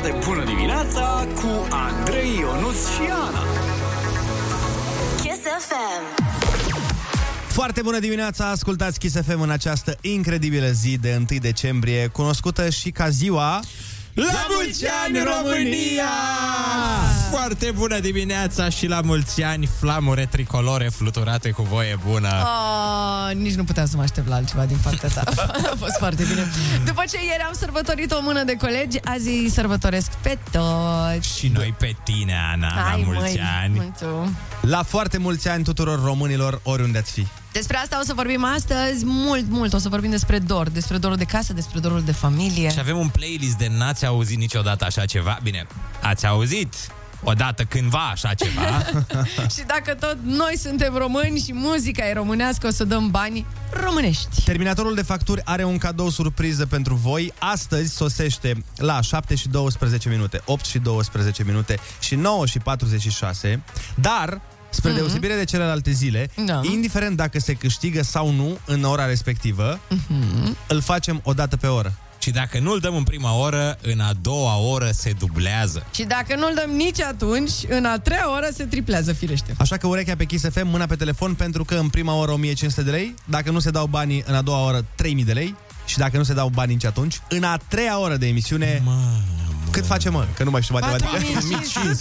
Foarte bună dimineața cu Andrei, Ionuț și Ana. Kiss FM. Foarte bună dimineața, ascultați Kiss FM în această incredibilă zi de 1 decembrie, cunoscută și ca ziua... La mulți ani, România! Foarte bună dimineața și la mulți ani, flamure tricolore fluturate cu voie bună. Nici nu puteam să mă aștept la altceva din partea ta. A fost foarte bine. După ce ieri am sărbătorit o mână de colegi, azi sărbătoresc pe toți. Și noi pe tine, Ana. Hai, la mulți ani. Mulțumesc. La foarte mulți ani tuturor românilor, oriunde ați fi. Despre asta o să vorbim astăzi, mult. O să vorbim despre dor, despre dorul de casă, despre dorul de familie. Și avem un playlist de n-ați auzit niciodată așa ceva. Bine, ați auzit odată cândva așa ceva. Și dacă tot noi suntem români și muzica e românească, o să dăm bani românești. Terminatorul de facturi are un cadou surpriză pentru voi. Astăzi sosește la 7 și 12 minute, 8 și 12 minute și 9 și 46. Dar... spre deosebire de celelalte zile, indiferent dacă se câștigă sau nu în ora respectivă, îl facem o dată pe oră. Și dacă nu-l dăm în prima oră, în a doua oră se dublează. Și dacă nu-l dăm nici atunci, în a treia oră se triplează, firește. Așa că urechea pe Kiss FM, mâna pe telefon, pentru că în prima oră 1500 de lei, dacă nu se dau banii în a doua oră 3000 de lei și dacă nu se dau bani nici atunci, în a treia oră de emisiune... Cât facem, mă? Că nu mai știu matematică. 4500.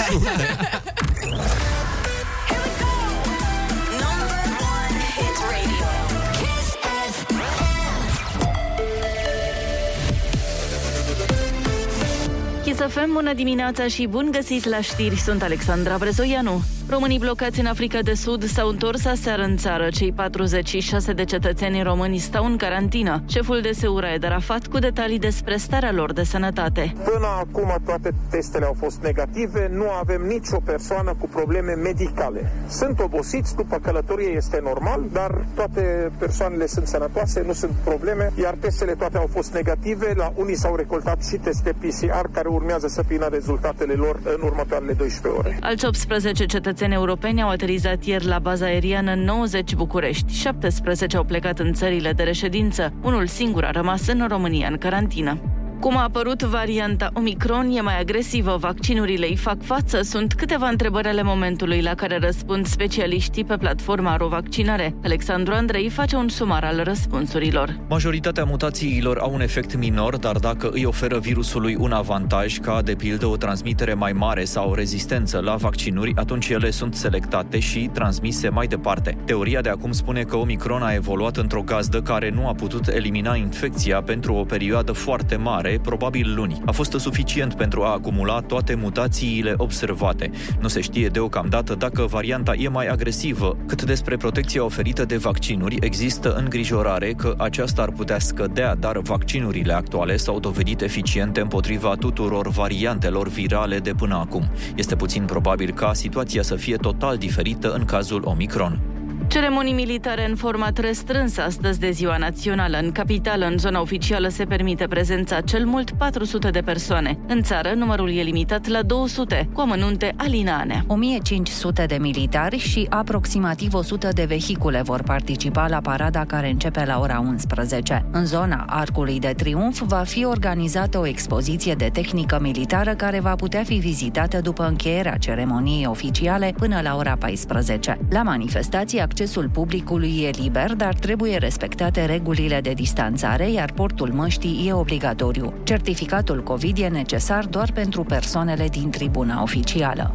Să fim bună dimineața și bun găsit la știri, sunt Alexandra Brezoianu. Românii blocați în Africa de Sud s-au întors aseară în țară. Cei 46 de cetățeni români stau în carantină. Șeful DSUR Ed Arafat cu detalii despre starea lor de sănătate. Până acum toate testele au fost negative, nu avem nicio persoană cu probleme medicale. Sunt obosiți după călătorie, este normal, dar toate persoanele sunt sănătoase, nu sunt probleme, iar testele toate au fost negative. La unii s-au recoltat și teste PCR care urmează să vină rezultatele lor în următoarele 12 ore. Alți 18 cetățeni europeni au aterizat ieri la baza aeriană 90 București. 17 au plecat în țările de reședință. Unul singur a rămas în România în carantină. Cum a apărut varianta Omicron, e mai agresivă, vaccinurile îi fac față, sunt câteva întrebări ale momentului la care răspund specialiștii pe platforma RoVaccinare. Alexandru Andrei face un sumar al răspunsurilor. Majoritatea mutațiilor au un efect minor, dar dacă îi oferă virusului un avantaj, ca de pildă o transmitere mai mare sau rezistență la vaccinuri, atunci ele sunt selectate și transmise mai departe. Teoria de acum spune că Omicron a evoluat într-o gazdă care nu a putut elimina infecția pentru o perioadă foarte mare, probabil luni. A fost suficient pentru a acumula toate mutațiile observate. Nu se știe deocamdată dacă varianta e mai agresivă. Cât despre protecția oferită de vaccinuri, există îngrijorare că aceasta ar putea scădea, dar vaccinurile actuale s-au dovedit eficiente împotriva tuturor variantelor virale de până acum. Este puțin probabil ca situația să fie total diferită în cazul Omicron. Ceremonii militare în format restrâns astăzi de Ziua Națională. În capitală, în zona oficială, se permite prezența cel mult 400 de persoane. În țară, numărul e limitat la 200, cu amănunte Alina Anea. 1500 de militari și aproximativ 100 de vehicule vor participa la parada care începe la ora 11. În zona Arcului de Triumf va fi organizată o expoziție de tehnică militară care va putea fi vizitată după încheierea ceremoniei oficiale până la ora 14. La manifestație, accesul publicului e liber, dar trebuie respectate regulile de distanțare, iar portul măștii e obligatoriu. Certificatul COVID e necesar doar pentru persoanele din tribuna oficială.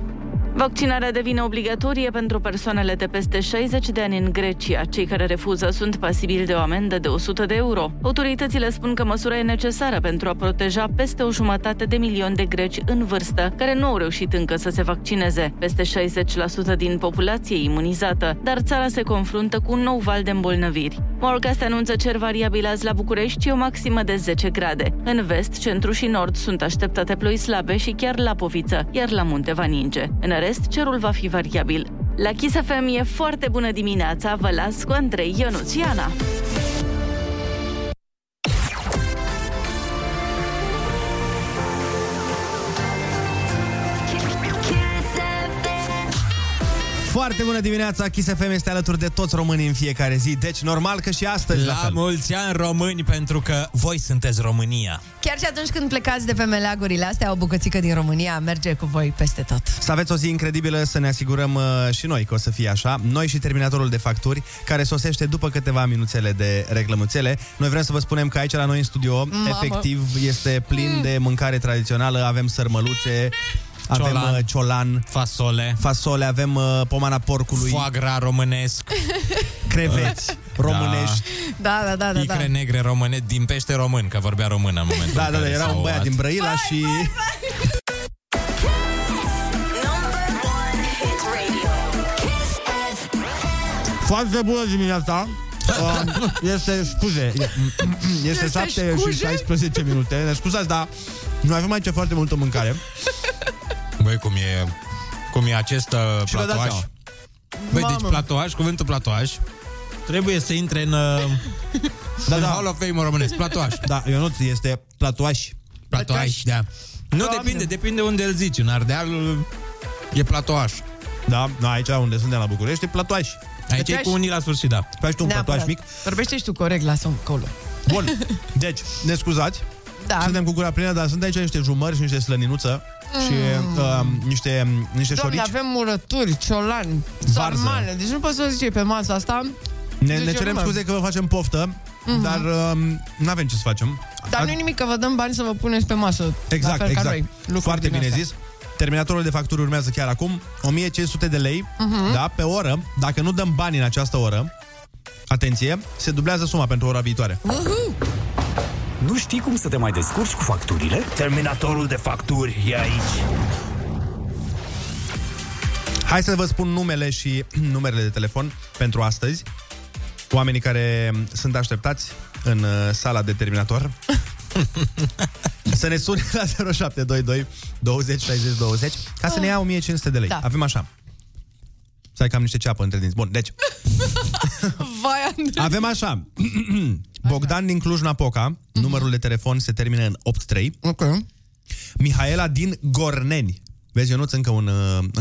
Vaccinarea devine obligatorie pentru persoanele de peste 60 de ani în Grecia. Cei care refuză sunt pasibili de o amendă de 100 de euro. Autoritățile spun că măsura e necesară pentru a proteja peste 1,5 milion de greci în vârstă, care nu au reușit încă să se vaccineze. Peste 60% din populație imunizată, dar țara se confruntă cu un nou val de îmbolnăviri. Morgast anunță cer variabil azi la București și o maximă de 10 grade. În vest, centru și nord sunt așteptate ploi slabe și chiar la Poviță, iar la munte va ninge. Cerul va fi variabil. La Kiss FM e foarte bună dimineața, vă las cu Andrei, Ionuț și Ana. Foarte bună dimineața, Kiss FM este alături de toți românii în fiecare zi, deci normal că și astăzi la mulți ani români, pentru că voi sunteți România. Chiar și atunci când plecați de pe meleagurile astea, o bucățică din România merge cu voi peste tot. Să aveți o zi incredibilă, să ne asigurăm și noi că o să fie așa. Noi și terminatorul de facturi, care sosește după câteva minuțele de reclămățele. Noi vrem să vă spunem că aici la noi în studio, mamă, efectiv este plin de mâncare tradițională, avem sărmăluțe, avem ciolan, fasole, avem pomana porcului, foie gras românesc, creveți românești. Da. Icre negre române din pește român, că vorbea română în momentul. Da, era un băiat din Brăila și Foarte bună dimineața. Este 7 și 16 minute. Ne scuzați, dar noi avem aici foarte multă mâncare. Băi, cum e acest platoaș? Băi, deci platoaș, cuvântul platoaș trebuie să intre în în Hall of Fame românesc, platoaș. Da, Ionuț, este platoaș, da. Nu, depinde unde îl zici. În Ardeal e platoaș. Da, aici unde suntem la București e platoaș. Aici e cu unii la sfârșit, da. Faci tu un platoaș mic. Vorbește și tu corect, lasă-mi acolo. Bun, deci, ne scuzați. Da. Suntem cu gura plină, dar sunt aici niște jumări și niște slăninuță și niște șorici. Doamne, avem murături, ciolani, sarmale. Deci nu poți să zici pe masa asta. Ne cerem scuze că vă facem poftă, dar n-avem ce să facem. Dar nu-i nimic, că vă dăm bani să vă puneți pe masă. Exact. Foarte bine zis. Terminatorul de facturi urmează chiar acum. 1500 de lei, da, pe oră. Dacă nu dăm bani în această oră, atenție, se dublează suma pentru ora viitoare. Nu știi cum să te mai descurci cu facturile? Terminatorul de facturi e aici. Hai să vă spun numele și numerele de telefon pentru astăzi. Oamenii care sunt așteptați în sala de terminator să ne sune la 0722 20 60 20 ca să ne ia 1500 de lei. Da. Avem așa. Stai că am niște ceapă între dinți. Bun, deci. Vai, avem așa. Bogdan din Cluj-Napoca, numărul de telefon se termină în 83. Okay. Mihaela din Gorneni. Vezi, Ionuț, încă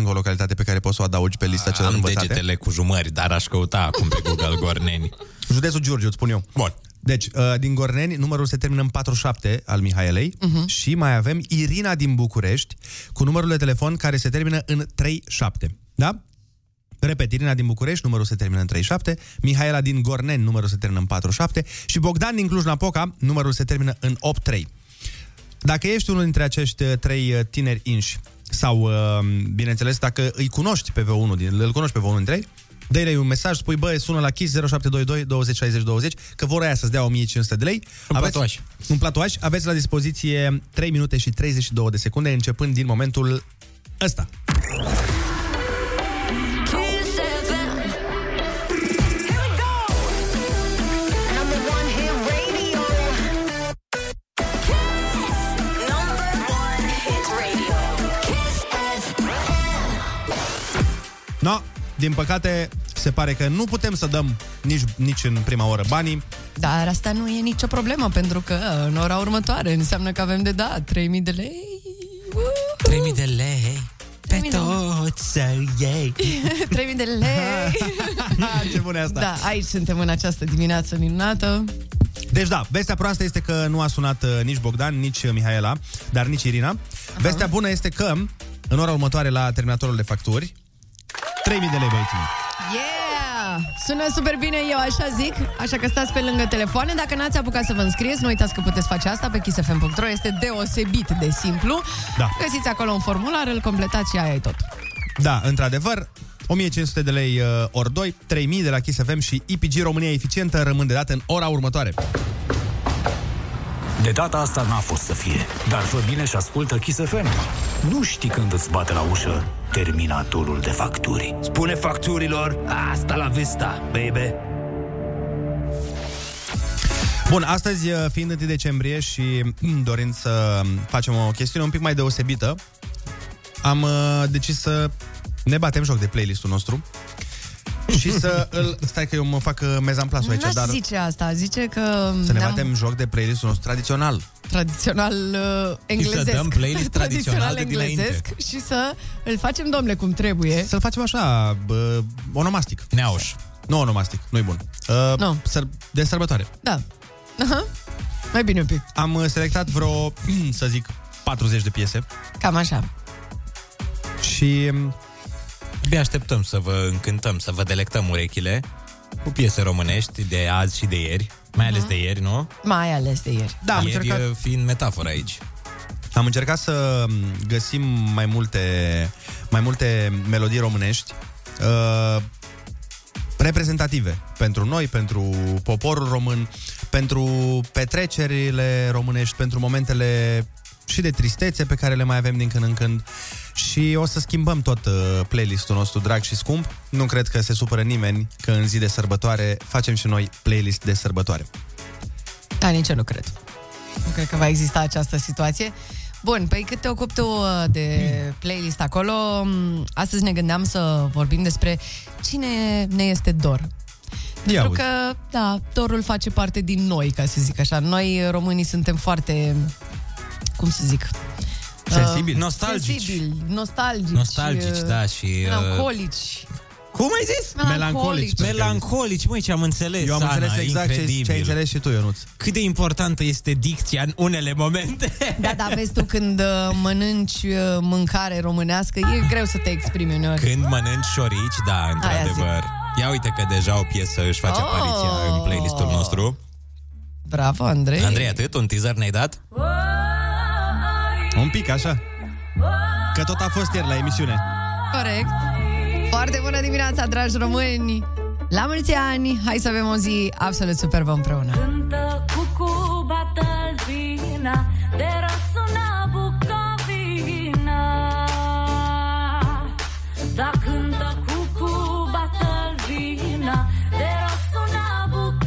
o localitate pe care poți să o adaugi pe lista celor învățate. Am degetele cu jumări, dar aș căuta acum pe Google Gorneni. Județul Giurgiu, îți spun eu. Bun. Deci, din Gorneni, numărul se termină în 47 al Mihaelei și mai avem Irina din București cu numărul de telefon care se termină în 37. Da? Repet, Irina din București, numărul se termină în 37, Mihaela din Gorneni, numărul se termină în 47 și Bogdan din Cluj-Napoca, numărul se termină în 83. Dacă ești unul dintre acești trei tineri inși sau, bineînțeles, dacă îl cunoști pe unul dintre ei, dă-i un mesaj, spui, bă, sună la Kiss 0722 20 60 20, că vor aia să-ți dea 1500 de lei. Un platoaș. Aveți la dispoziție 3 minute și 32 de secunde, începând din momentul ăsta. No, din păcate, se pare că nu putem să dăm nici în prima oră banii. Dar asta nu e nicio problemă, pentru că în ora următoare înseamnă că avem de dat 3.000 de lei. 3.000 de lei pe toți să iei. 3.000 de lei. Ce bun e asta. Da, aici suntem în această dimineață minunată. Deci da, vestea proastă este că nu a sunat nici Bogdan, nici Mihaela, dar nici Irina. Vestea bună este că în ora următoare la terminatorul de facturi 3.000 de lei, băieții. Yeah! Sună super bine, eu așa zic. Așa că stați pe lângă telefoane. Dacă n-ați apucat să vă înscrieți, nu uitați că puteți face asta pe kissfm.ro. Este deosebit de simplu. Da. Găsiți acolo un formular, îl completați și aia e tot. Da, într-adevăr, 1500 de lei ori 2, 3.000 de la Kiss FM și IPG România Eficientă rămân de dat în ora următoare. De data asta n-a fost să fie, dar fă bine și ascultă Kiss FM. Nu știi când îți bate la ușă terminatorul de facturi. Spune facturilor, asta la vista, baby! Bun, astăzi, fiind 1 decembrie și dorind să facem o chestiune un pic mai deosebită, am decis să ne batem joc de playlist-ul nostru. și să îl... Stai că eu mă fac mezamplasul aici. N-aș zice asta, zice că... Să ne batem joc de playlist-ul nostru tradițional. Tradițional englezesc. Și să dăm playlist tradițional englezesc și să îl facem, domnule, cum trebuie. Să-l facem așa, onomastic. Neauș. Nu onomastic, nu-i bun. No. De sărbătoare. Da. Uh-huh. Mai bine un pic. Am selectat vreo, să zic, 40 de piese. Cam așa. Și... abia așteptăm să vă încântăm, să vă delectăm urechile cu piese românești de azi și de ieri. Mai ales de ieri, nu? Mai ales de ieri. Da, ieri încercat... fiind metaforă aici. Am încercat să găsim mai multe melodii românești reprezentative pentru noi, pentru poporul român, pentru petrecerile românești, pentru momentele și de tristețe pe care le mai avem din când în când. Și o să schimbăm tot playlistul nostru drag și scump. Nu cred că se supără nimeni că în zi de sărbătoare facem și noi playlist de sărbătoare. Da, nici eu nu cred. Nu cred că va exista această situație. Bun, păi câte o cuptu de playlist acolo. Astăzi ne gândeam să vorbim despre cine ne este dor. Pentru că, da, dorul face parte din noi, ca să zic așa. Noi românii suntem foarte, cum să zic, sensibili, nostalgici, da, și melancolici. Cum ai zis? Melancolici, măi, ce am înțeles. Eu am înțeles, Ana, exact incredibil. Ce ai înțeles și tu, Ionuț. Cât de importantă este dicția în unele momente. Da, dar vezi tu, când mănânci mâncare românească, e greu să te exprimi uneori. Când mănânci șorici, da, într-adevăr. Ia uite că deja o piesă își face apariția în playlistul nostru. Bravo, Andrei. Andrei, atât? Un teaser ne-ai dat? Un pic, așa. Că tot a fost ieri la emisiune. Corect. Foarte bună dimineața, dragi români! La mulți ani! Hai să avem o zi absolut superbă împreună! Cântă cu cuba tălvina, de răsuna Bucovina. Da, cântă cu cuba tălvina, de răsuna Bucovina.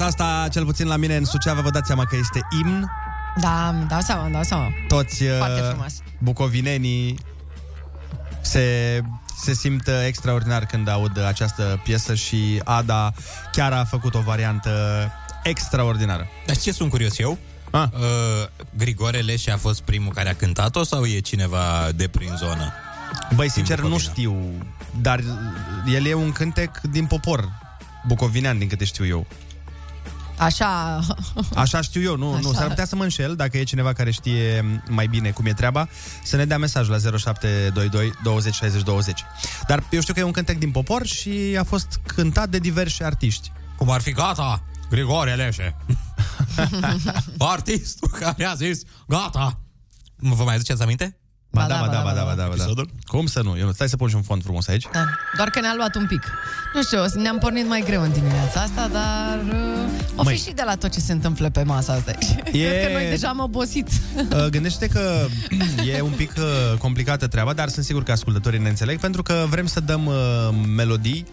Asta, cel puțin la mine în Suceava, vă dați seama că este imn. Da, îmi dau seama, Toți bucovinenii se simt extraordinar când aud această piesă și Ada chiar a făcut o variantă extraordinară. Dar ce sunt curios eu? Grigore Leșe a fost primul care a cântat-o sau e cineva de prin zonă? Băi, sincer, nu știu, dar el e un cântec din popor bucovinean, din câte știu eu. Așa știu eu, nu. S-ar putea să mă înșel. Dacă e cineva care știe mai bine cum e treaba, să ne dea mesaj la 0722 20 60 20. Dar eu știu că e un cântec din popor și a fost cântat de diversi artiști. Cum ar fi Grigore Leșe. Artistul care a zis, gata. Vă mai aduceți aminte? Ba da, ba da, ba da, ba da, ba da. Cum să nu? Eu, stai să pun și un fond frumos aici. Da. Doar că ne-a luat un pic. Nu știu, ne-am pornit mai greu în dimineața asta, dar o fi și de la tot ce se întâmplă pe masa asta. Cred că noi deja am obosit. Gândește-te că e un pic complicată treaba, dar sunt sigur că ascultătorii ne înțeleg, pentru că vrem să dăm melodii,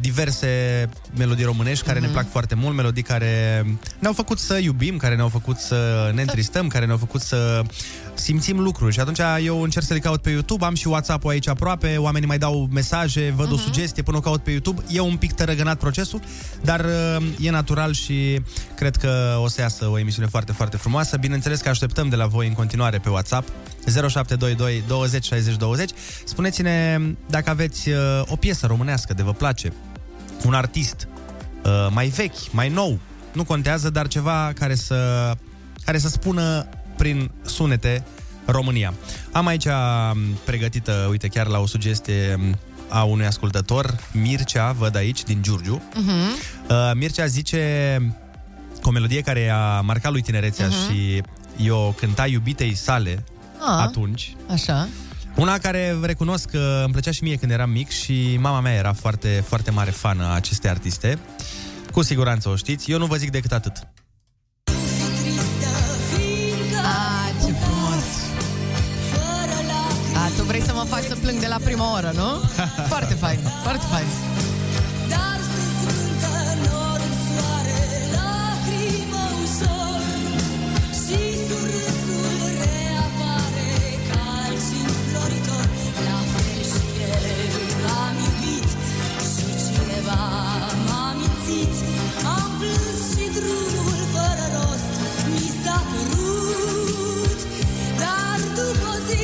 diverse melodii românești care ne plac foarte mult, melodii care ne-au făcut să iubim, care ne-au făcut să ne întristăm, care ne-au făcut să simțim lucruri. Și atunci eu încerc să le caut pe YouTube, am și WhatsApp-ul aici aproape, oamenii mai dau mesaje, văd o sugestie până o caut pe YouTube. E un pic tărăgănat procesul, dar e natural și cred că o să iasă o emisiune foarte, foarte frumoasă. Bineînțeles că așteptăm de la voi în continuare pe WhatsApp 0722 20 60 20. Spuneți-ne dacă aveți o piesă românească de vă place, un artist mai vechi, mai nou, nu contează, dar ceva care să spună prin sunete România. Am aici pregătită, uite, chiar la o sugestie a unui ascultător, Mircea, văd aici, din Giurgiu. Mircea zice că o melodie care a marcat lui tinerețea și eu cânta iubitei sale atunci. Așa. Una care recunosc că îmi plăcea și mie când eram mic și mama mea era foarte, foarte mare fană a acestei artiste. Cu siguranță o știți. Eu nu vă zic decât atât. Tu vrei să mă faci să plâng de la prima oră, nu? Foarte fain, foarte fain. Dar se strântă nori în soare, lacrimă ușor, și surâsul reapare calci și floritor. La fel și el l-am iubit și cineva m-a mințit. Am plâns și drumul fără rost mi s-a părut, dar după o zi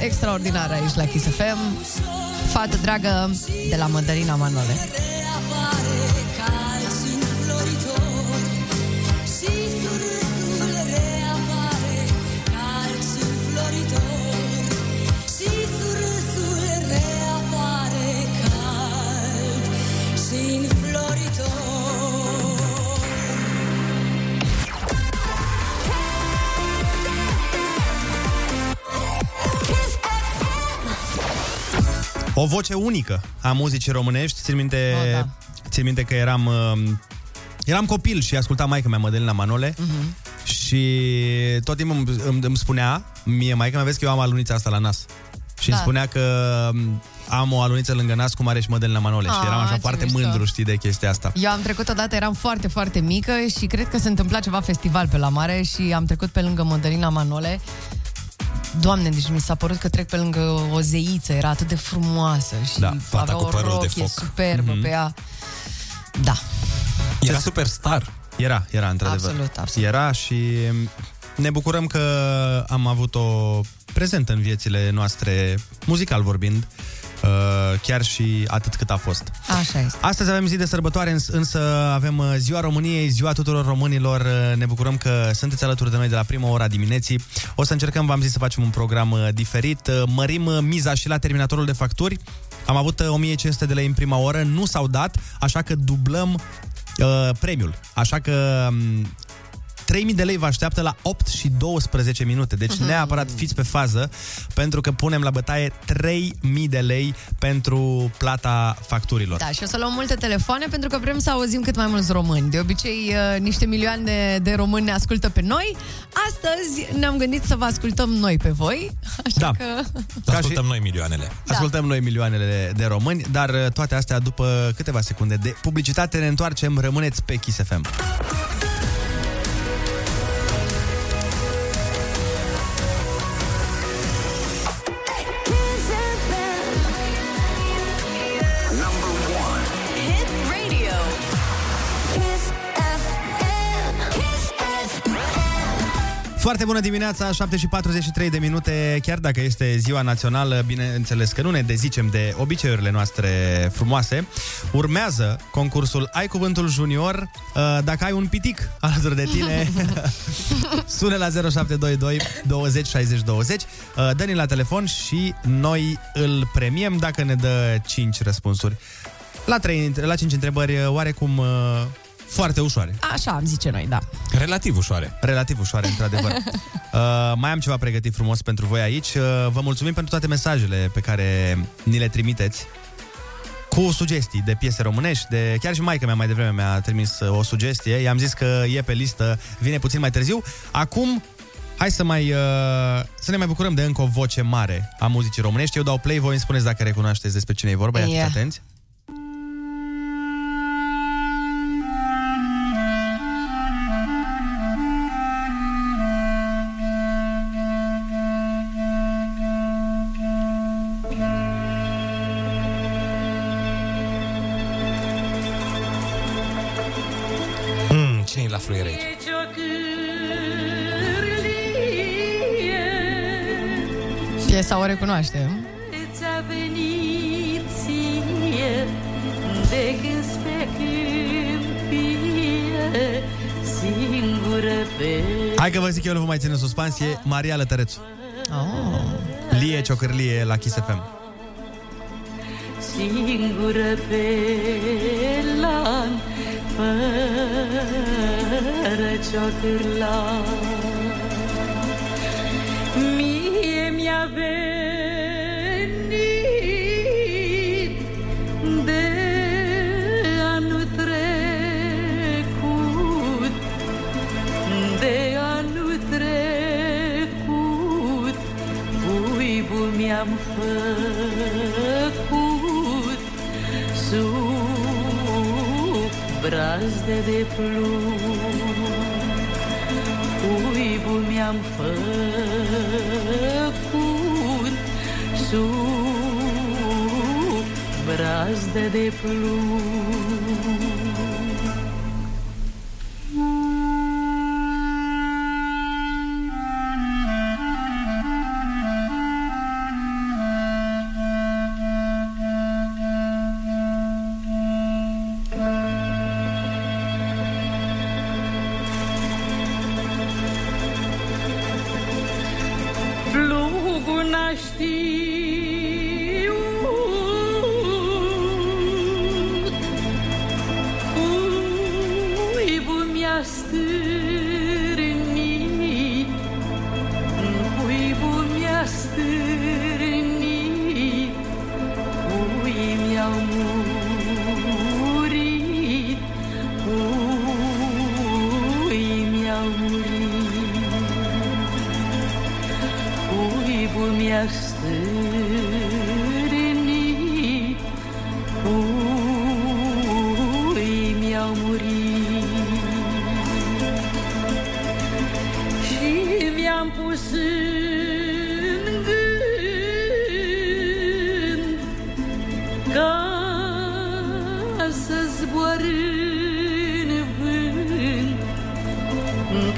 extraordinară aici la Kiss FM. Fată dragă de la Mădălina Manole. O voce unică a muzicii românești. Țin minte, țin minte că eram copil și asculta maică-mea Mădălina Manole și tot timpul îmi spunea mie maică-mea, vezi că eu am alunița asta la nas. Și îmi spunea că am o aluniță lângă nas cum are și Mădălina Manole. Și eram așa foarte mândru, știi, de chestia asta. Eu am trecut odată, eram foarte, foarte mică și cred că se întâmpla ceva festival pe la mare și am trecut pe lângă Mădălina Manole. Doamne, deci mi s-a părut că trec pe lângă o zeiță, era atât de frumoasă și avea o rochie superbă pe ea. Da. Era superstar. Era într-adevăr. Absolut, absolut. Era și ne bucurăm că am avut o prezent în viețile noastre, muzical vorbind, chiar și atât cât a fost. Așa este. Astăzi avem zi de sărbătoare, însă avem Ziua României, Ziua tuturor românilor. Ne bucurăm că sunteți alături de noi de la prima ora dimineții. O să încercăm, v-am zis, să facem un program diferit. Mărim miza și la terminatorul de facturi. Am avut 1500 de lei în prima oră, nu s-au dat, așa că dublăm premiul. Așa că 3.000 de lei vă așteaptă la 8 și 12 minute. Deci neapărat fiți pe fază, pentru că punem la bătaie 3.000 de lei pentru plata facturilor. Da, și o să luăm multe telefoane, pentru că vrem să auzim cât mai mulți români. De obicei, niște milioane de români ne ascultă pe noi. Astăzi ne-am gândit să vă ascultăm noi pe voi. Așa da, că ascultăm noi milioanele. Da. Ascultăm noi milioanele de români, dar toate astea după câteva secunde de publicitate. Ne întoarcem, rămâneți pe Kiss FM. Foarte bună dimineața, 7:43 de minute, chiar dacă este ziua națională, bineînțeles că nu ne dezicem de obiceiurile noastre frumoase. Urmează concursul Ai Cuvântul Junior, dacă ai un pitic alături de tine, sună la 0722 20 60 20, dă-ne la telefon și noi îl premiem dacă ne dă 5 răspunsuri. La 5 întrebări oarecum foarte ușoare. Așa am zice noi, da. Relativ ușoare. Relativ ușoare, într-adevăr. Mai am ceva pregătit frumos pentru voi aici. Vă mulțumim pentru toate mesajele pe care ni le trimiteți cu sugestii de piese românești, de... Chiar și maica mea mai devreme mi-a trimis o sugestie. I-am zis că e pe listă, vine puțin mai târziu. Acum, hai să ne mai bucurăm de încă o voce mare a muzicii românești. Eu dau play, voi îmi spuneți dacă recunoașteți despre cine e vorba. Ia fiți atenți. Piesa o recunoaștem. Ți-a venit ție de când spre câmpie, singură pe... Hai că vă zic eu, nu vă mai țin în suspans, e Maria Lătărețu. Oh. Lie ciocârlie la Kiss FM. Singură pe lan, fără ciocârlan. Mi-a venit de anul trecut, de anul trecut, buibul mi-am făcut sub brazde de plumb. Buibul mi-am făcut sub brazde de plumb.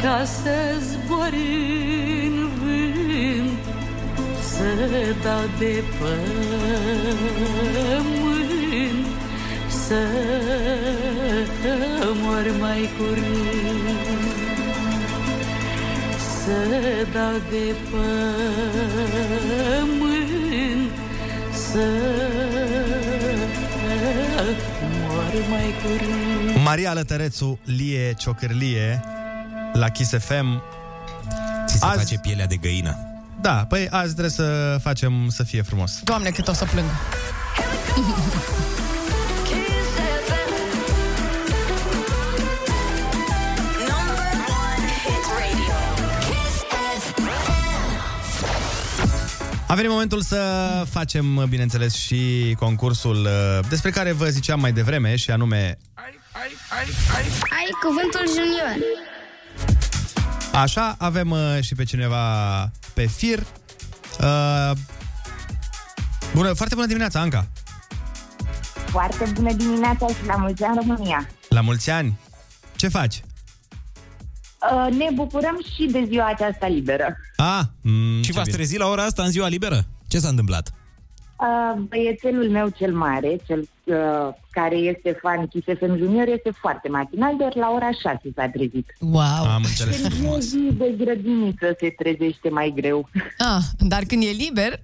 Ca să zbor în vânt, să dau de pământ, să mor mai curând, să dau de pământ, să mor mai curând. Maria Lătărețu, lie ciocârlie la Kiss FM. Ți se azi face pielea de găină. Da, păi azi trebuie să facem să fie frumos. Doamne, cât o să plâng. A venit momentul să facem, bineînțeles, și concursul despre care vă ziceam mai devreme, și anume ai cuvântul junior. Așa, avem și pe cineva pe fir. Foarte bună dimineața, Anca. Foarte bună dimineața și la mulți ani, România. La mulți ani. Ce faci? Ne bucurăm și de ziua aceasta liberă. Și v-ați trezit la ora asta în ziua liberă? Ce s-a întâmplat? Băiețelul meu cel mare, cel care este fan Kiss FM Junior, este foarte matinal, doar la ora 6 s-a trezit. Wow! Am înțeles. Când zi de grădiniță se trezește mai greu. Dar când e liber...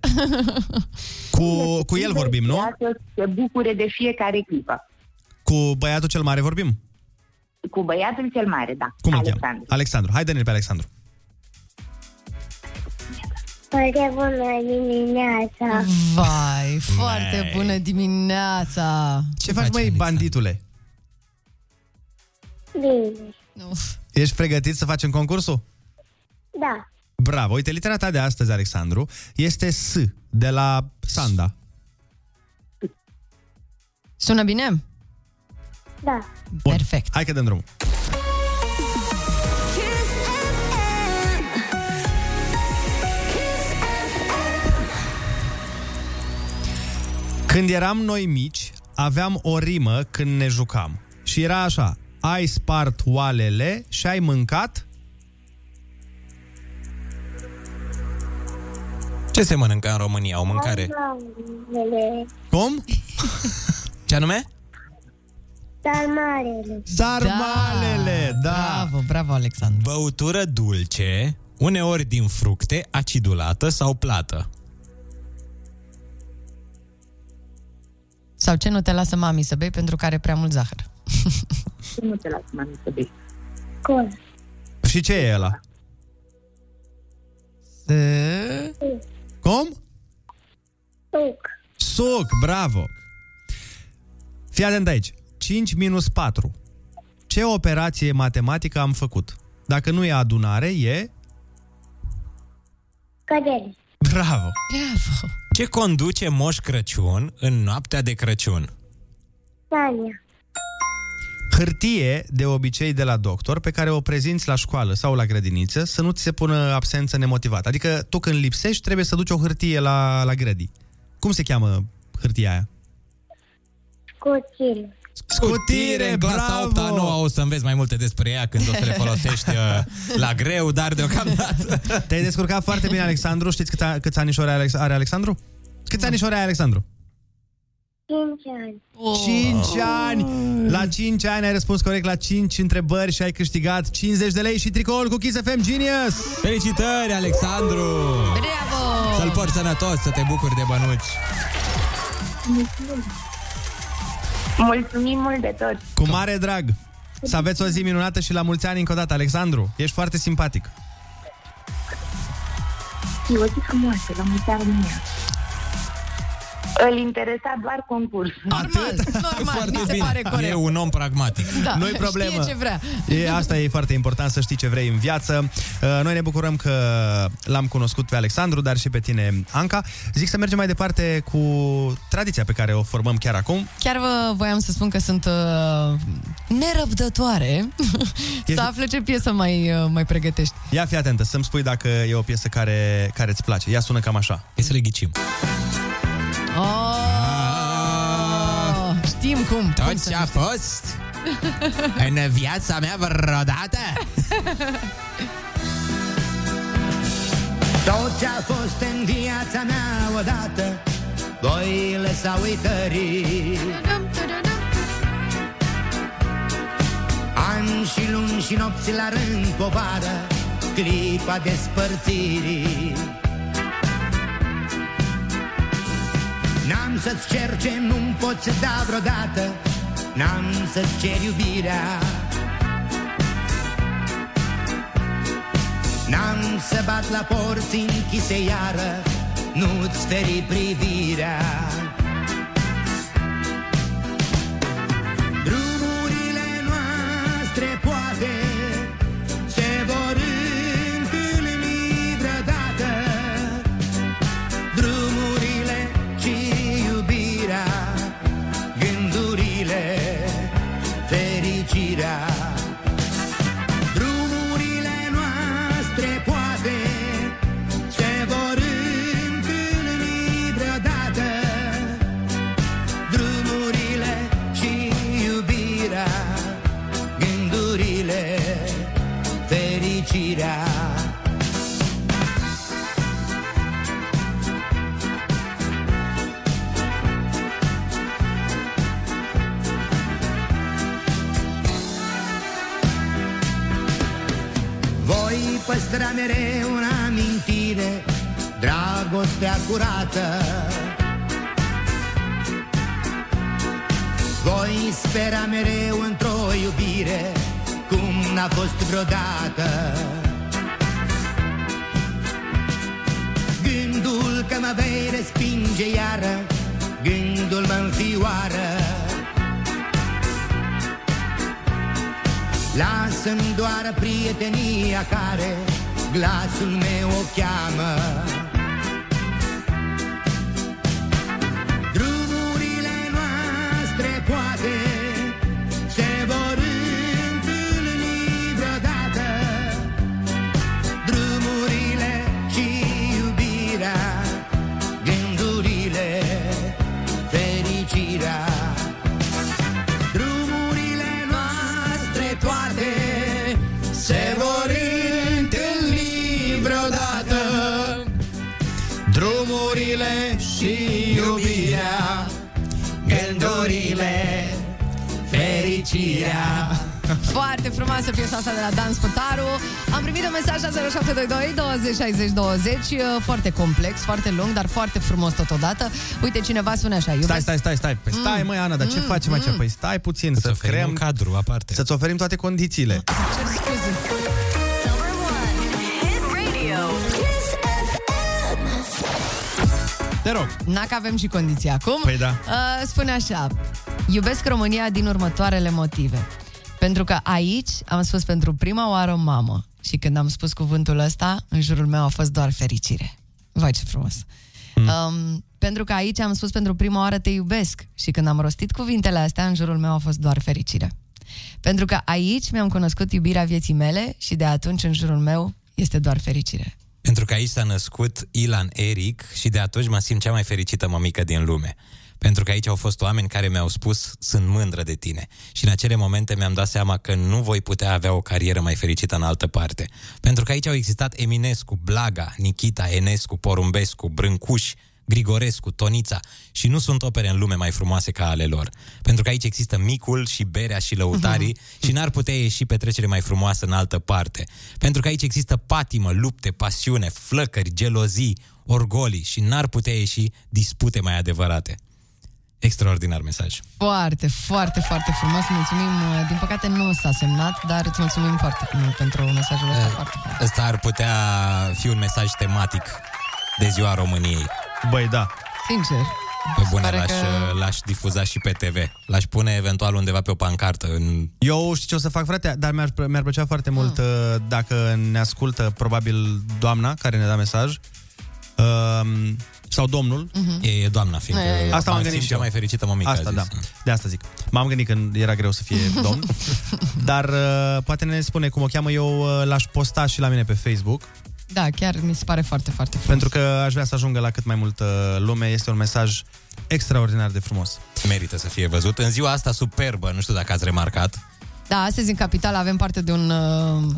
Cu el vorbim, nu? Se bucure de fiecare clipă. Cu băiatul cel mare vorbim? Cu băiatul cel mare, da. Cum Alexandru. Alexandru. Hai, dă-ne pe Alexandru. Foarte bună dimineața. Vai, foarte bună dimineața. Ce faci, măi, banditule? Bine. Ești pregătit să facem concursul? Da. Bravo. Uite, litera ta de astăzi, Alexandru, este S, de la Sanda. Sună bine? Da. Bun. Perfect. Hai că dăm drumul. Când eram noi mici, aveam o rimă când ne jucam. Și era așa: ai spart oalele și ai mâncat... Ce se mănâncă în România? O mâncare? Cum? Ce anume? Sarmalele. Sarmalele, da. Bravo, Alexandru. Băutură dulce, uneori din fructe, acidulată sau plată. Sau ce nu te lasă mami să bei pentru că are prea mult zahăr. Ce nu te lasă mami să bei? Cola. Și ce e ăla? Cum? Suc. Suc, bravo. Fii atent aici. 5 minus 4. Ce operație matematică am făcut? Dacă nu e adunare, e... cădere. Bravo. Bravo. Ce conduce Moș Crăciun în noaptea de Crăciun? Tania. Hârtie, de obicei de la doctor, pe care o prezinți la școală sau la grădiniță, să nu ți se pună absență nemotivată. Adică tu când lipsești, trebuie să duci o hârtie la grădii. Cum se cheamă hârtia aia? Scuțile. Scutire, în clasa 8-a, 9-a, o să înveți mai multe despre ea când o să le folosești la greu, dar deocamdată... Te-ai descurcat foarte bine, Alexandru. Știți câți anișori are Alexandru? Câți anișori are Alexandru? 5 ani. 5 ani! La 5 ani ai răspuns corect la 5 întrebări și ai câștigat 50 de lei și tricoul cu Kiss FM Genius! Felicitări, Alexandru! Bravo! Să-l porți sănătos, să te bucuri de bănuți! Mulțumim mult de tot. Cu mare drag. Să aveți o zi minunată și la mulți ani încă o dată, Alexandru. Ești foarte simpatic. E o zi frumoasă, la mulți ani mea. Îl interesa doar concursul. Normal, mi se pare corect. E un om pragmatic. Da, nu-i problemă. Știe ce vrea. Asta e foarte important, să știi ce vrei în viață. Noi ne bucurăm că l-am cunoscut pe Alexandru, dar și pe tine, Anca. Zic să mergem mai departe cu tradiția pe care o formăm chiar acum. Chiar voiam să spun că sunt nerăbdătoare să află ce piesă mai pregătești. Ia fii atentă, să-mi spui dacă e o piesă care îți place. Ea sună cam așa. Hai să le ghicim. Știm cum. Tot ce a fost în viața mea vreodată. Tot ce-a fost în viața mea odată, doile s-au uitărit. Ani și luni și nopți la rând povară, clipa despărțirii. N-am să-ți cer ce nu-mi poți da vreodată, n-am să-ți cer iubirea. N-am să bat la porți închise iară, nu-ți feri privirea. Drumurile noastre poate se vor întâlni vreodată, drumurile și iubirea, gândurile, fericirea. Voi păstra mereu în amintire dragostea curată, voi spera mereu într-o iubire cum n-a fost vreodată. Gândul că mă vei respinge iară, gândul mă-nfioară. Lasă-mi doar prietenia care glasul meu o cheamă. Drumurile noastre poate se vor întâlni vreodată, drumurile și iubirea, gândurile, fericirea. Se vor întâlni vreodată, drumurile și iubirea, gândurile, fericirea. Foarte frumoasă piesa asta de la Dan Spătaru. Am primit un mesaj la 0722 20 60 20. Foarte complex, foarte lung, dar foarte frumos totodată. Uite, cineva spune așa: Stai, păi stai măi Ana, dar ce facem aici? Păi stai puțin, să creăm un cadru aparte, să-ți oferim toate condițiile. Te rog. N-a că avem și condiții acum. Păi da. Spune așa: iubesc România din următoarele motive. Pentru că aici am spus pentru prima oară mamă. Și când am spus cuvântul ăsta, în jurul meu a fost doar fericire. Vai, ce frumos! Pentru că aici am spus pentru prima oară te iubesc. Și când am rostit cuvintele astea, în jurul meu a fost doar fericire. Pentru că aici mi-am cunoscut iubirea vieții mele și de atunci în jurul meu este doar fericire. Pentru că aici s-a născut Ilan Eric și de atunci mă simt cea mai fericită mămică din lume. Pentru că aici au fost oameni care mi-au spus sunt mândră de tine. Și în acele momente mi-am dat seama că nu voi putea avea o carieră mai fericită în altă parte. Pentru că aici au existat Eminescu, Blaga, Nichita, Enescu, Porumbescu, Brâncuși, Grigorescu, Tonița. Și nu sunt opere în lume mai frumoase ca ale lor. Pentru că aici există micul și berea și lăutarii și n-ar putea ieși petrecere mai frumoasă în altă parte. Pentru că aici există patimă, lupte, pasiune, flăcări, gelozii, orgolii și n-ar putea ieși dispute mai adevărate. Extraordinar mesaj. Foarte, foarte, foarte frumos. Mulțumim. Din păcate nu s-a semnat, dar îți mulțumim foarte mult pentru mesajul ăsta foarte frumos. Ăsta ar putea fi un mesaj tematic de Ziua României. Băi, da. Sincer. Pe bune, l-aș difuza și pe TV. L-aș pune eventual undeva pe o pancartă în... Eu știu ce o să fac, frate, dar mi-ar plăcea foarte mult dacă ne ascultă probabil doamna care ne da mesaj. Sau domnul. E doamna, fiindcă asta m-am gândit și eu. Mai fericită mămică. Asta, da. De asta zic. M-am gândit când era greu să fie domn. Dar poate ne spune cum o cheamă. Eu l-aș posta și la mine pe Facebook. Da, chiar mi se pare foarte, foarte frumos. Pentru că aș vrea să ajungă la cât mai multă lume. Este un mesaj extraordinar de frumos. Merită să fie văzut. În ziua asta superbă, nu știu dacă ați remarcat, Da, astăzi în Capital avem parte de un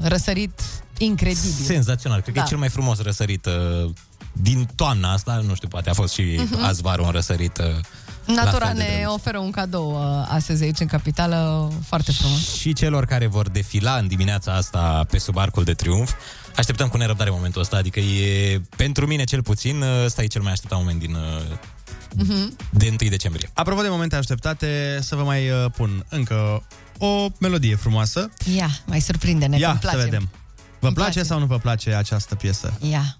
răsărit incredibil. Senzațional, cred că e cel mai frumos răsărit din toamna asta. Nu știu, poate a fost și azi vară un răsărit. Natura ne oferă un cadou astăzi aici în Capitală, foarte frumos. Și celor care vor defila în dimineața asta pe sub Arcul de Triumf, așteptăm cu nerăbdare momentul ăsta. Adică e, pentru mine cel puțin, ăsta e cel mai așteptat moment din... de 1 decembrie. Apropo de momente așteptate, să vă mai pun încă o melodie frumoasă. Ia, mai surprinde-ne, că îmi place. Ia, să vedem. Vă place sau nu vă place această piesă? Ia.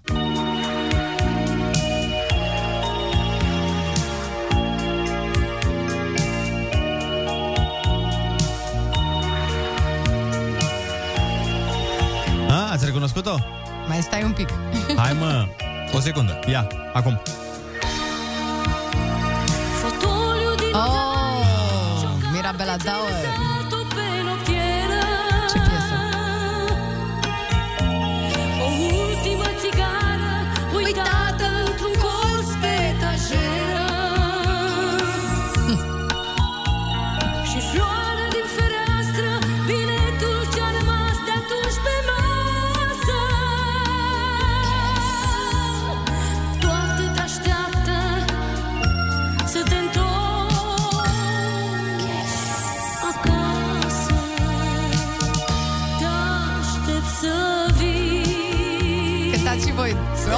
A, ați recunoscut-o? Mai stai un pic. Hai, mă. O secundă. Ia, acum. Oh, Mirabela Dauer. Ce piesă. O ultimă țigară uitată într-un colț pe etajeră. Și floarea din fereastră, biletul ce-a rămas de atunci pe masă. Toate te-așteaptă să te întorci. Și voi,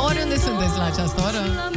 oriunde sunteți la această oră.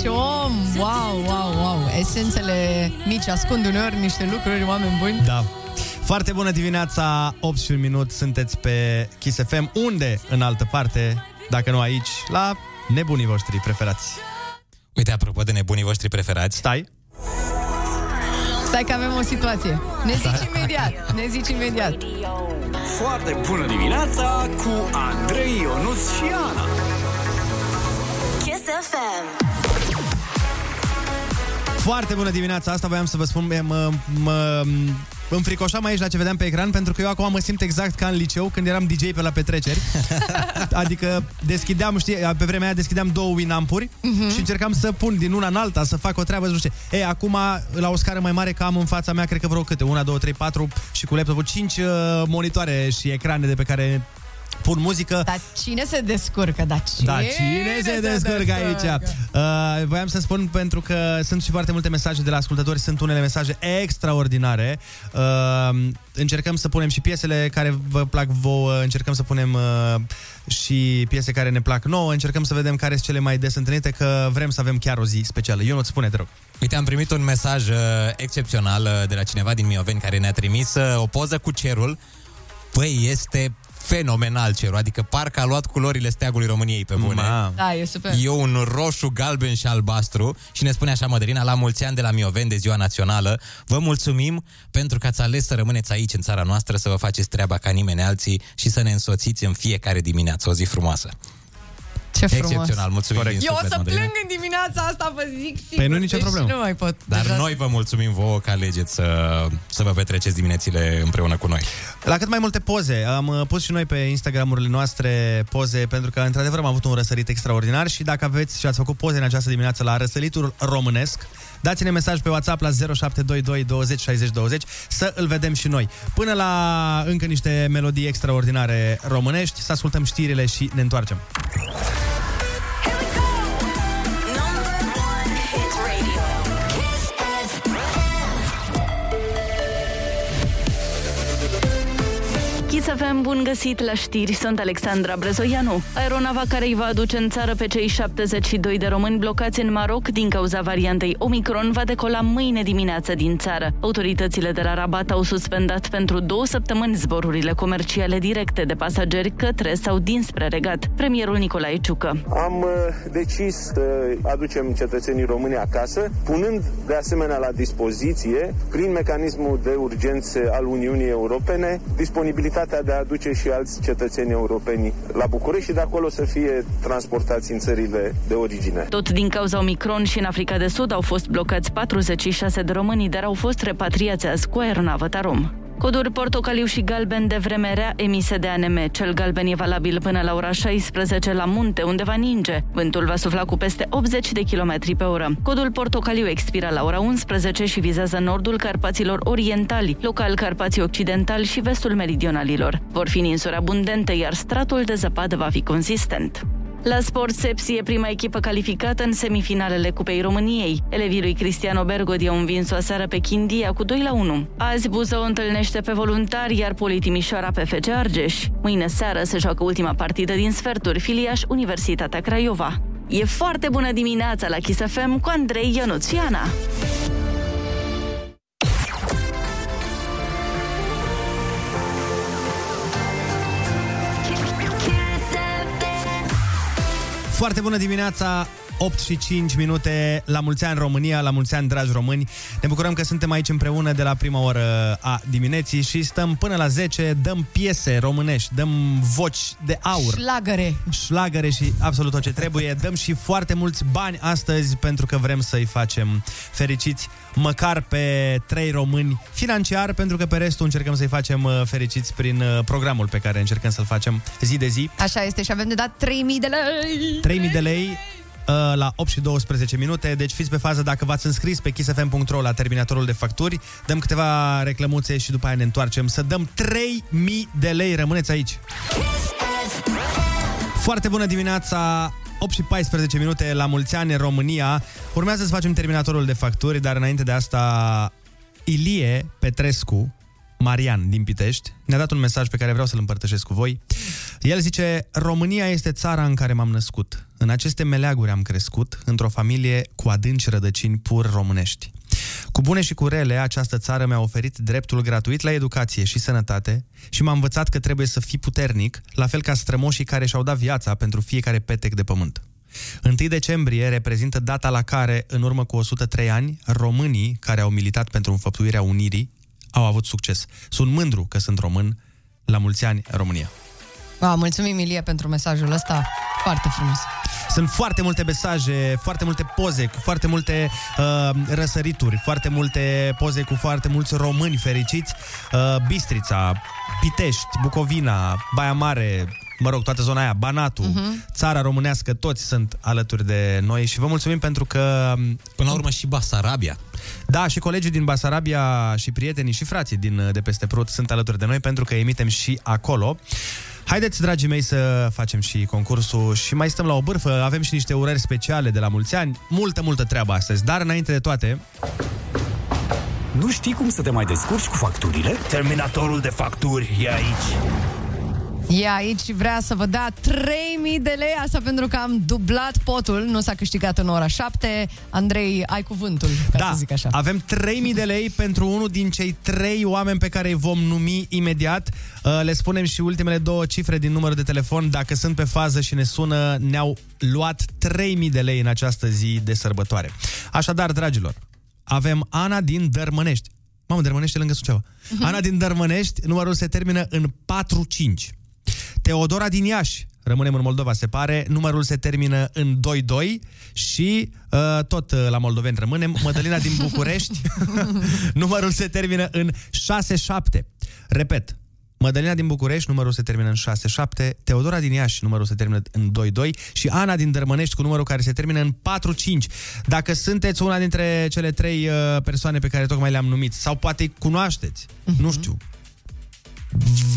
Ce om! Wow, wow, wow! Esențele mici ascund uneori niște lucruri, oameni buni. Da. Foarte bună dimineața, 8 și un minut, sunteți pe Kiss FM. Unde în altă parte, dacă nu aici, la nebunii voștri preferați. Uite, apropo de nebunii voștri preferați. Stai că avem o situație. Ne zici imediat, ne zici imediat. Foarte bună dimineața cu Andrei, Ionuț și Ana. Kiss FM. Foarte bună dimineața, asta voiam să vă spun. Mă înfricoșam aici la ce vedeam pe ecran, pentru că eu acum mă simt exact ca în liceu, când eram DJ pe la petreceri. Adică deschideam, știi, pe vremea aia deschideam 2 winampuri și încercam să pun din una în alta, să fac o treabă, nu știu ce. Ei, acum, la o scară mai mare, că am în fața mea, cred că vreo câte, 1, 2, 3, 4 și cu laptopul 5 monitoare și ecrane de pe care pun muzică. Dar cine se descurcă? Dar cine se descurcă aici? Voiam să spun, pentru că sunt și foarte multe mesaje de la ascultători, sunt unele mesaje extraordinare. Încercăm să punem și piesele care vă plac vouă, încercăm să punem și piese care ne plac nouă, încercăm să vedem care sunt cele mai des întâlnite, că vrem să avem chiar o zi specială. Ionuț, spune, te rog. Uite, am primit un mesaj excepțional de la cineva din Mioveni care ne-a trimis o poză cu cerul. Păi, este fenomenal cerul, adică parcă a luat culorile steagului României, pe bune. Da, e super. E un roșu, galben și albastru și ne spune așa Mădălina: la mulți ani de la Mioveni, de Ziua Națională. Vă mulțumim pentru că ați ales să rămâneți aici în țara noastră, să vă faceți treaba ca nimeni alții și să ne însoțiți în fiecare dimineață. O zi frumoasă. Ce frumos. Excepțional, mulțumim. Corect. Eu suflet, o să plâng în dimineața asta, vă zic sigur. Păi nu, nicio problemă. Nu mai pot. Dar deja noi vă mulțumim vouă că alegeți să vă petreceți diminețile împreună cu noi. La cât mai multe poze. Am pus și noi pe Instagram-urile noastre poze, pentru că într-adevăr am avut un răsărit extraordinar și dacă aveți și ați făcut poze în această dimineață la răsăritul românesc, dați-ne mesaj pe WhatsApp la 0722 20 60 20 să îl vedem și noi. Până la încă niște melodii extraordinare românești, să ascultăm știrile și ne întoarcem. Să avem bun găsit la știri, sunt Alexandra Brezoianu. Aeronava care îi va aduce în țară pe cei 72 de români blocați în Maroc din cauza variantei Omicron va decola mâine dimineață din țară. Autoritățile de la Rabat au suspendat pentru 2 săptămâni zborurile comerciale directe de pasageri către sau dinspre Regat. Premierul Nicolae Ciucă: am decis să aducem cetățenii români acasă, punând de asemenea la dispoziție, prin mecanismul de urgențe al Uniunii Europene, disponibilitatea de a aduce și alți cetățeni europeni la București și de acolo să fie transportați în țările de origine. Tot din cauza Omicron și în Africa de Sud au fost blocați 46 de români, dar au fost repatriați azi cu aeronavă Tarom. Coduri portocaliu și galben de vreme rea emise de ANM. Cel galben e valabil până la ora 16 la munte, unde va ninge. Vântul va sufla cu peste 80 de km pe oră. Codul portocaliu expiră la ora 11 și vizează nordul Carpaților Orientali, local Carpații Occidentali și vestul meridionalilor. Vor fi ninsuri abundente, iar stratul de zăpadă va fi consistent. La sport, Sepsi e prima echipă calificată în semifinalele Cupei României. Elevii lui Cristiano Bergodi au învins-o aseară pe Chindia cu 2-1. Azi Buzău întâlnește pe Voluntari, iar Poli Timișoara pe FC Argeș. Mâine seară se joacă ultima partidă din sferturi, Filiaș Universitatea Craiova. E foarte bună dimineața la Kiss FM cu Andrei, Ionuț și Ana. Foarte bună dimineața, 8 și 5 minute. La mulți ani, România, la mulți ani, dragi români. Ne bucurăm că suntem aici împreună de la prima oră a dimineții și stăm până la 10, dăm piese românești, dăm voci de aur, șlagăre și absolut tot ce trebuie. Dăm și foarte mulți bani astăzi, pentru că vrem să-i facem fericiți măcar pe 3 români financiar, pentru că pe restul încercăm să-i facem fericiți prin programul pe care încercăm să-l facem zi de zi. Așa este, și avem de dat 3.000 de lei. 3.000 de lei la 8 și 12 minute, deci fiți pe fază dacă v-ați înscris pe kissfm.ro la terminatorul de facturi. Dăm câteva reclămuțe și după aia ne întoarcem să dăm 3.000 de lei. Rămâneți aici. Foarte bună dimineața, 8 și 14 minute, la mulți ani, România. Urmează să facem terminatorul de facturi, dar înainte de asta Ilie Petrescu, Marian din Pitești, ne-a dat un mesaj pe care vreau să-l împărtășesc cu voi. El zice: România este țara în care m-am născut. În aceste meleaguri am crescut, într-o familie cu adânci rădăcini pur românești. Cu bune și cu rele, această țară mi-a oferit dreptul gratuit la educație și sănătate și m-a învățat că trebuie să fii puternic, la fel ca strămoșii care și-au dat viața pentru fiecare petec de pământ. 1 decembrie reprezintă data la care, în urmă cu 103 ani, românii care au militat pentru înfăptuirea unirii au avut succes. Sunt mândru că sunt român. La mulți ani, România. Mulțumim, Ilie, pentru mesajul ăsta. Foarte frumos. Sunt foarte multe mesaje, foarte multe poze, cu foarte multe răsărituri, foarte multe poze cu foarte mulți români fericiți. Bistrița, Pitești, Bucovina, Baia Mare, mă rog, toată zona aia, Banatul, Țara Românească, toți sunt alături de noi și vă mulțumim pentru că... Până la urmă și Basarabia. Da, și colegii din Basarabia și prietenii și frații de peste Prut sunt alături de noi pentru că emitem și acolo. Haideți, dragii mei, să facem și concursul și mai stăm la o bârfă. Avem și niște urări speciale de la mulți ani. Multă, multă treabă astăzi, dar înainte de toate... Nu știi cum să te mai descurci cu facturile? Terminatorul de facturi e aici. Ia aici și vrea să vă dea 3.000 de lei, asta pentru că am dublat potul, nu s-a câștigat în ora 7. Andrei, ai cuvântul, să zic așa. Avem 3.000 de lei pentru unul din cei 3 oameni pe care îi vom numi imediat. Le spunem și ultimele 2 cifre din numărul de telefon. Dacă sunt pe fază și ne sună, ne-au luat 3.000 de lei în această zi de sărbătoare. Așadar, dragilor, avem Ana din Dărmănești. Mamă, Dărmănești e lângă Suceava. Ana din Dărmănești, numărul se termină în 45. Teodora din Iași, rămânem în Moldova, se pare, numărul se termină în 22 și tot la moldoveni rămânem. Mădălina din București, numărul se termină în 67. Repet, Mădălina din București, numărul se termină în 67, Teodora din Iași, numărul se termină în 22 și Ana din Dărmănești cu numărul care se termină în 45. Dacă sunteți una dintre cele 3 persoane pe care tocmai le-am numit sau poate îi cunoașteți, nu știu,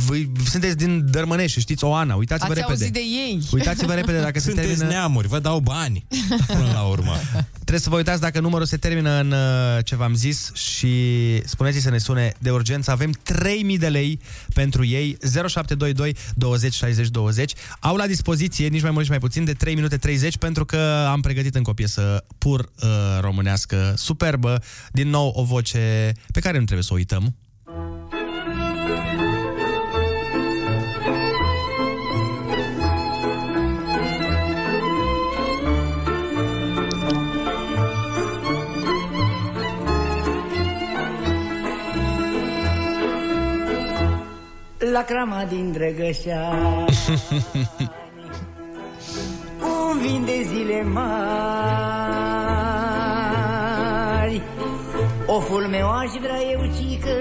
voi sunteți din Dărmănești, știți o Ana, uitați-vă repede. Ați auzit de ei. Uitați-vă repede dacă se termină. Sunteți neamuri, vă dau bani până la urmă. Trebuie să vă uitați dacă numărul se termină în ce v-am zis și spuneți să ne sune de urgență. Avem 3.000 de lei pentru ei, 0722 20 60 20. Au la dispoziție nici mai mult, nici mai puțin de 3 minute 30 pentru că am pregătit încă o piesă pur românească, superbă, din nou o voce pe care nu trebuie să o uităm. La crama din Drăgășani cum vin de zile mari, oful meu aș vrea eu, cică,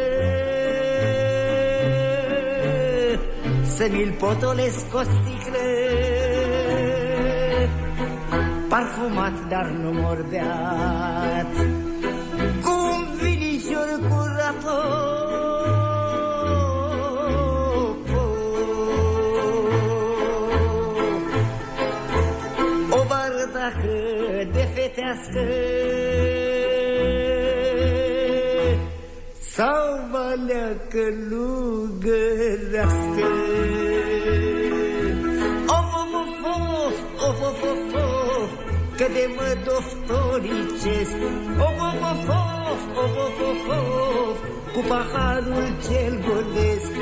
să mi-l potolesc o sticlă, parfumat, dar nu morbeat, cum vinișor curator. Dacă de fetească sau valea călugărească. Of, of, of, of, of, of, of, că de mă doftoricesc. Of, of, of, of, of, of, of, cu paharul cel golesc.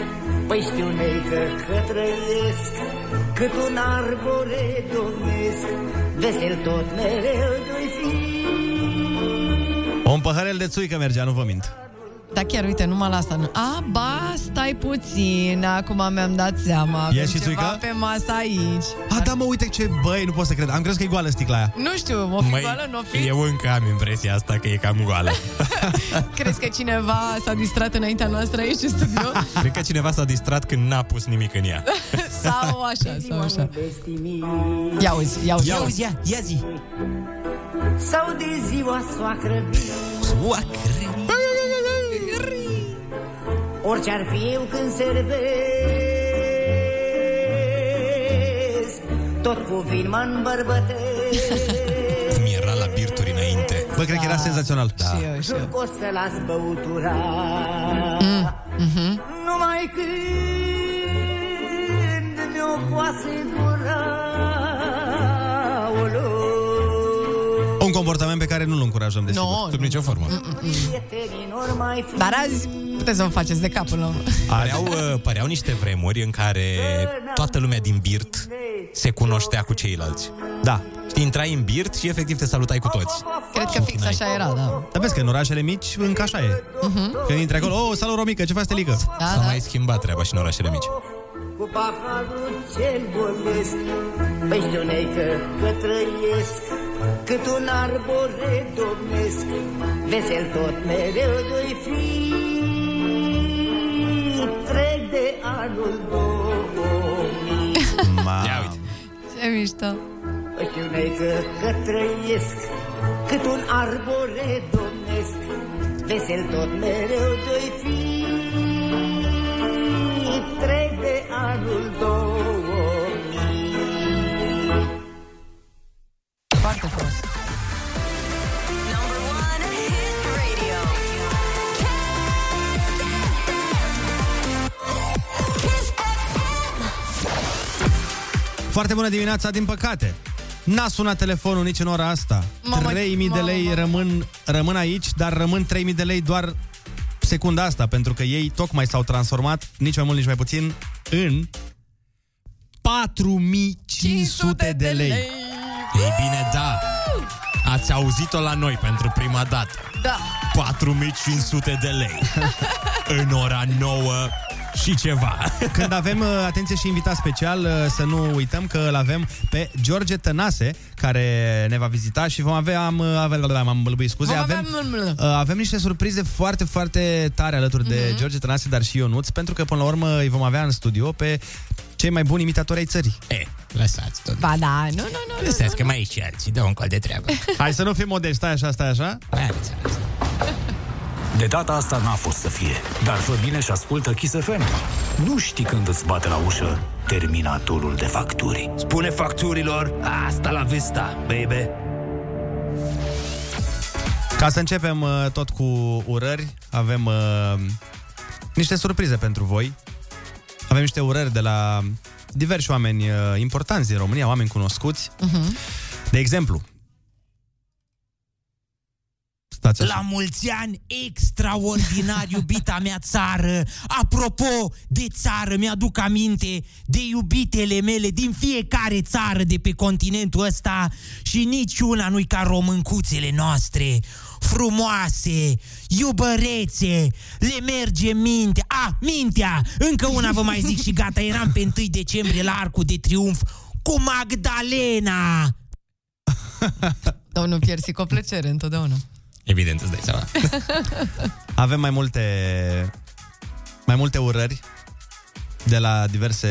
Păi știu neică că trăiesc cât un arbore domnesc, vesel tot mereu doi fi. Un păhărel de țuică mergea, nu vă mint. Da, chiar, uite, numai la asta nu. A, ba, stai puțin, acum mi-am dat seama. Avem și ceva țuică pe masă aici. A, da, mă, uite ce, băi, nu pot să cred. Am crezut că e goală sticla aia. Nu știu, o fi măi, goală, n-o fi. Eu încă am impresia asta că e cam goală. Crezi că cineva s-a distrat înaintea noastră aici în studio? Cred că cineva s-a distrat când n-a pus nimic în ea. Sau așa, sau așa. Ia uzi, ia uzi, ia uzi, ia zi. Sau de ziua soacră. Soacră. Orice-ar fi eu când servesc, tot cu vin mă-n bărbătesc. Cum era la birturi înainte. Bă, cred că era senzațional. Da. Jur că o să las băutura numai când mi-o poase gura. Un comportament pe care nu-l încurajăm, desigur, sub nicio formă. Dar azi puteți să vă faceți de cap până la urmă. Păreau niște vremuri în care toată lumea din birt se cunoștea cu ceilalți. Da. Știi, intrai în birt și efectiv te salutai cu toți. Cred că fix așa era, da. Dar vezi că în orașele mici încă așa e. Când intri acolo, oh, salut Romică, ce faci, Telică? Da, s-a mai schimbat treaba și în orașele mici. Cu paharul cel bolesc, păi știu că trăiesc cât un arbore domnesc, vesel tot mereu doi fi, trec de anul 2000. Mamă. Ia uite. Ce mișto. Că trăiesc cât un arbore domnesc, vesel tot mereu doi fi. Trei de anul 2000. Foarte frumos. Foarte bună dimineața, din păcate n-a sunat telefonul nici în ora asta. 3.000 de lei rămân aici, dar rămân 3.000 de lei doar secunda asta, pentru că ei tocmai s-au transformat, nici mai mult, nici mai puțin, în 4.500 de lei. Ei bine, da. Ați auzit-o la noi pentru prima dată. Da. 4.500 de lei. În ora 9 și ceva. Când avem, atenție, și invitat special, să nu uităm că îl avem pe George Tănase, care ne va vizita și vom avea, avem niște surprize foarte, foarte tare alături de George Tănase, dar și Ionuț, pentru că până la urmă îi vom avea în studio pe cei mai buni imitatori ai țării. E, lăsați tot. Ba da, nu. Lăsați că mai e și alții, dă un col de treabă. Hai să nu fim modesti, stai așa. De data asta n-a fost să fie, dar fă bine și ascultă Kiss FM. Nu știi când îți bate la ușă terminatorul de facturi. Spune facturilor, asta la vista, baby. Ca să începem tot cu urări, avem niște surprize pentru voi. Avem niște urări de la diversi oameni importanți din România, oameni cunoscuți. De exemplu, la mulți ani extraordinar, iubita mea țară. Apropo de țară, mi-aduc aminte de iubitele mele din fiecare țară de pe continentul ăsta și niciuna nu-i ca româncuțele noastre. Frumoase, iubărețe, le merge mintea. Mintea! Încă una vă mai zic și gata, eram pe 1 decembrie la Arcul de Triumf cu Magdalena. Domnul Piersic, o plăcere întotdeauna. Evident, îți dai seama. Avem mai multe urări de la diverse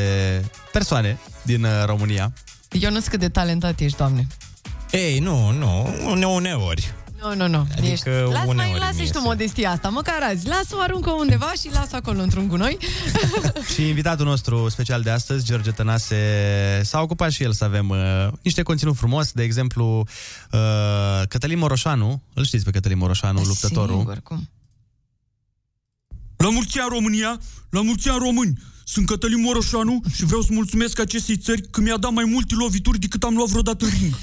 persoane din România. Eu nu știu cât de talentat ești, Doamne. Ei, nu, uneori. Nu. Adică lasă și tu modestia asta, măcar azi. Lasă-o, aruncă undeva și lasă acolo într-un gunoi. Și invitatul nostru special de astăzi, George Tănase, s-a ocupat și el să avem niște conținut frumos. De exemplu, Cătălin Moroșanu. Îl știți pe Cătălin Moroșanu, luptătorul? Singur, cum? La mulți ani, România! La mulți ani, români! Sunt Cătălin Moroșanu și vreau să mulțumesc acestei țări că mi-a dat mai multe lovituri decât am luat vreodată în ring.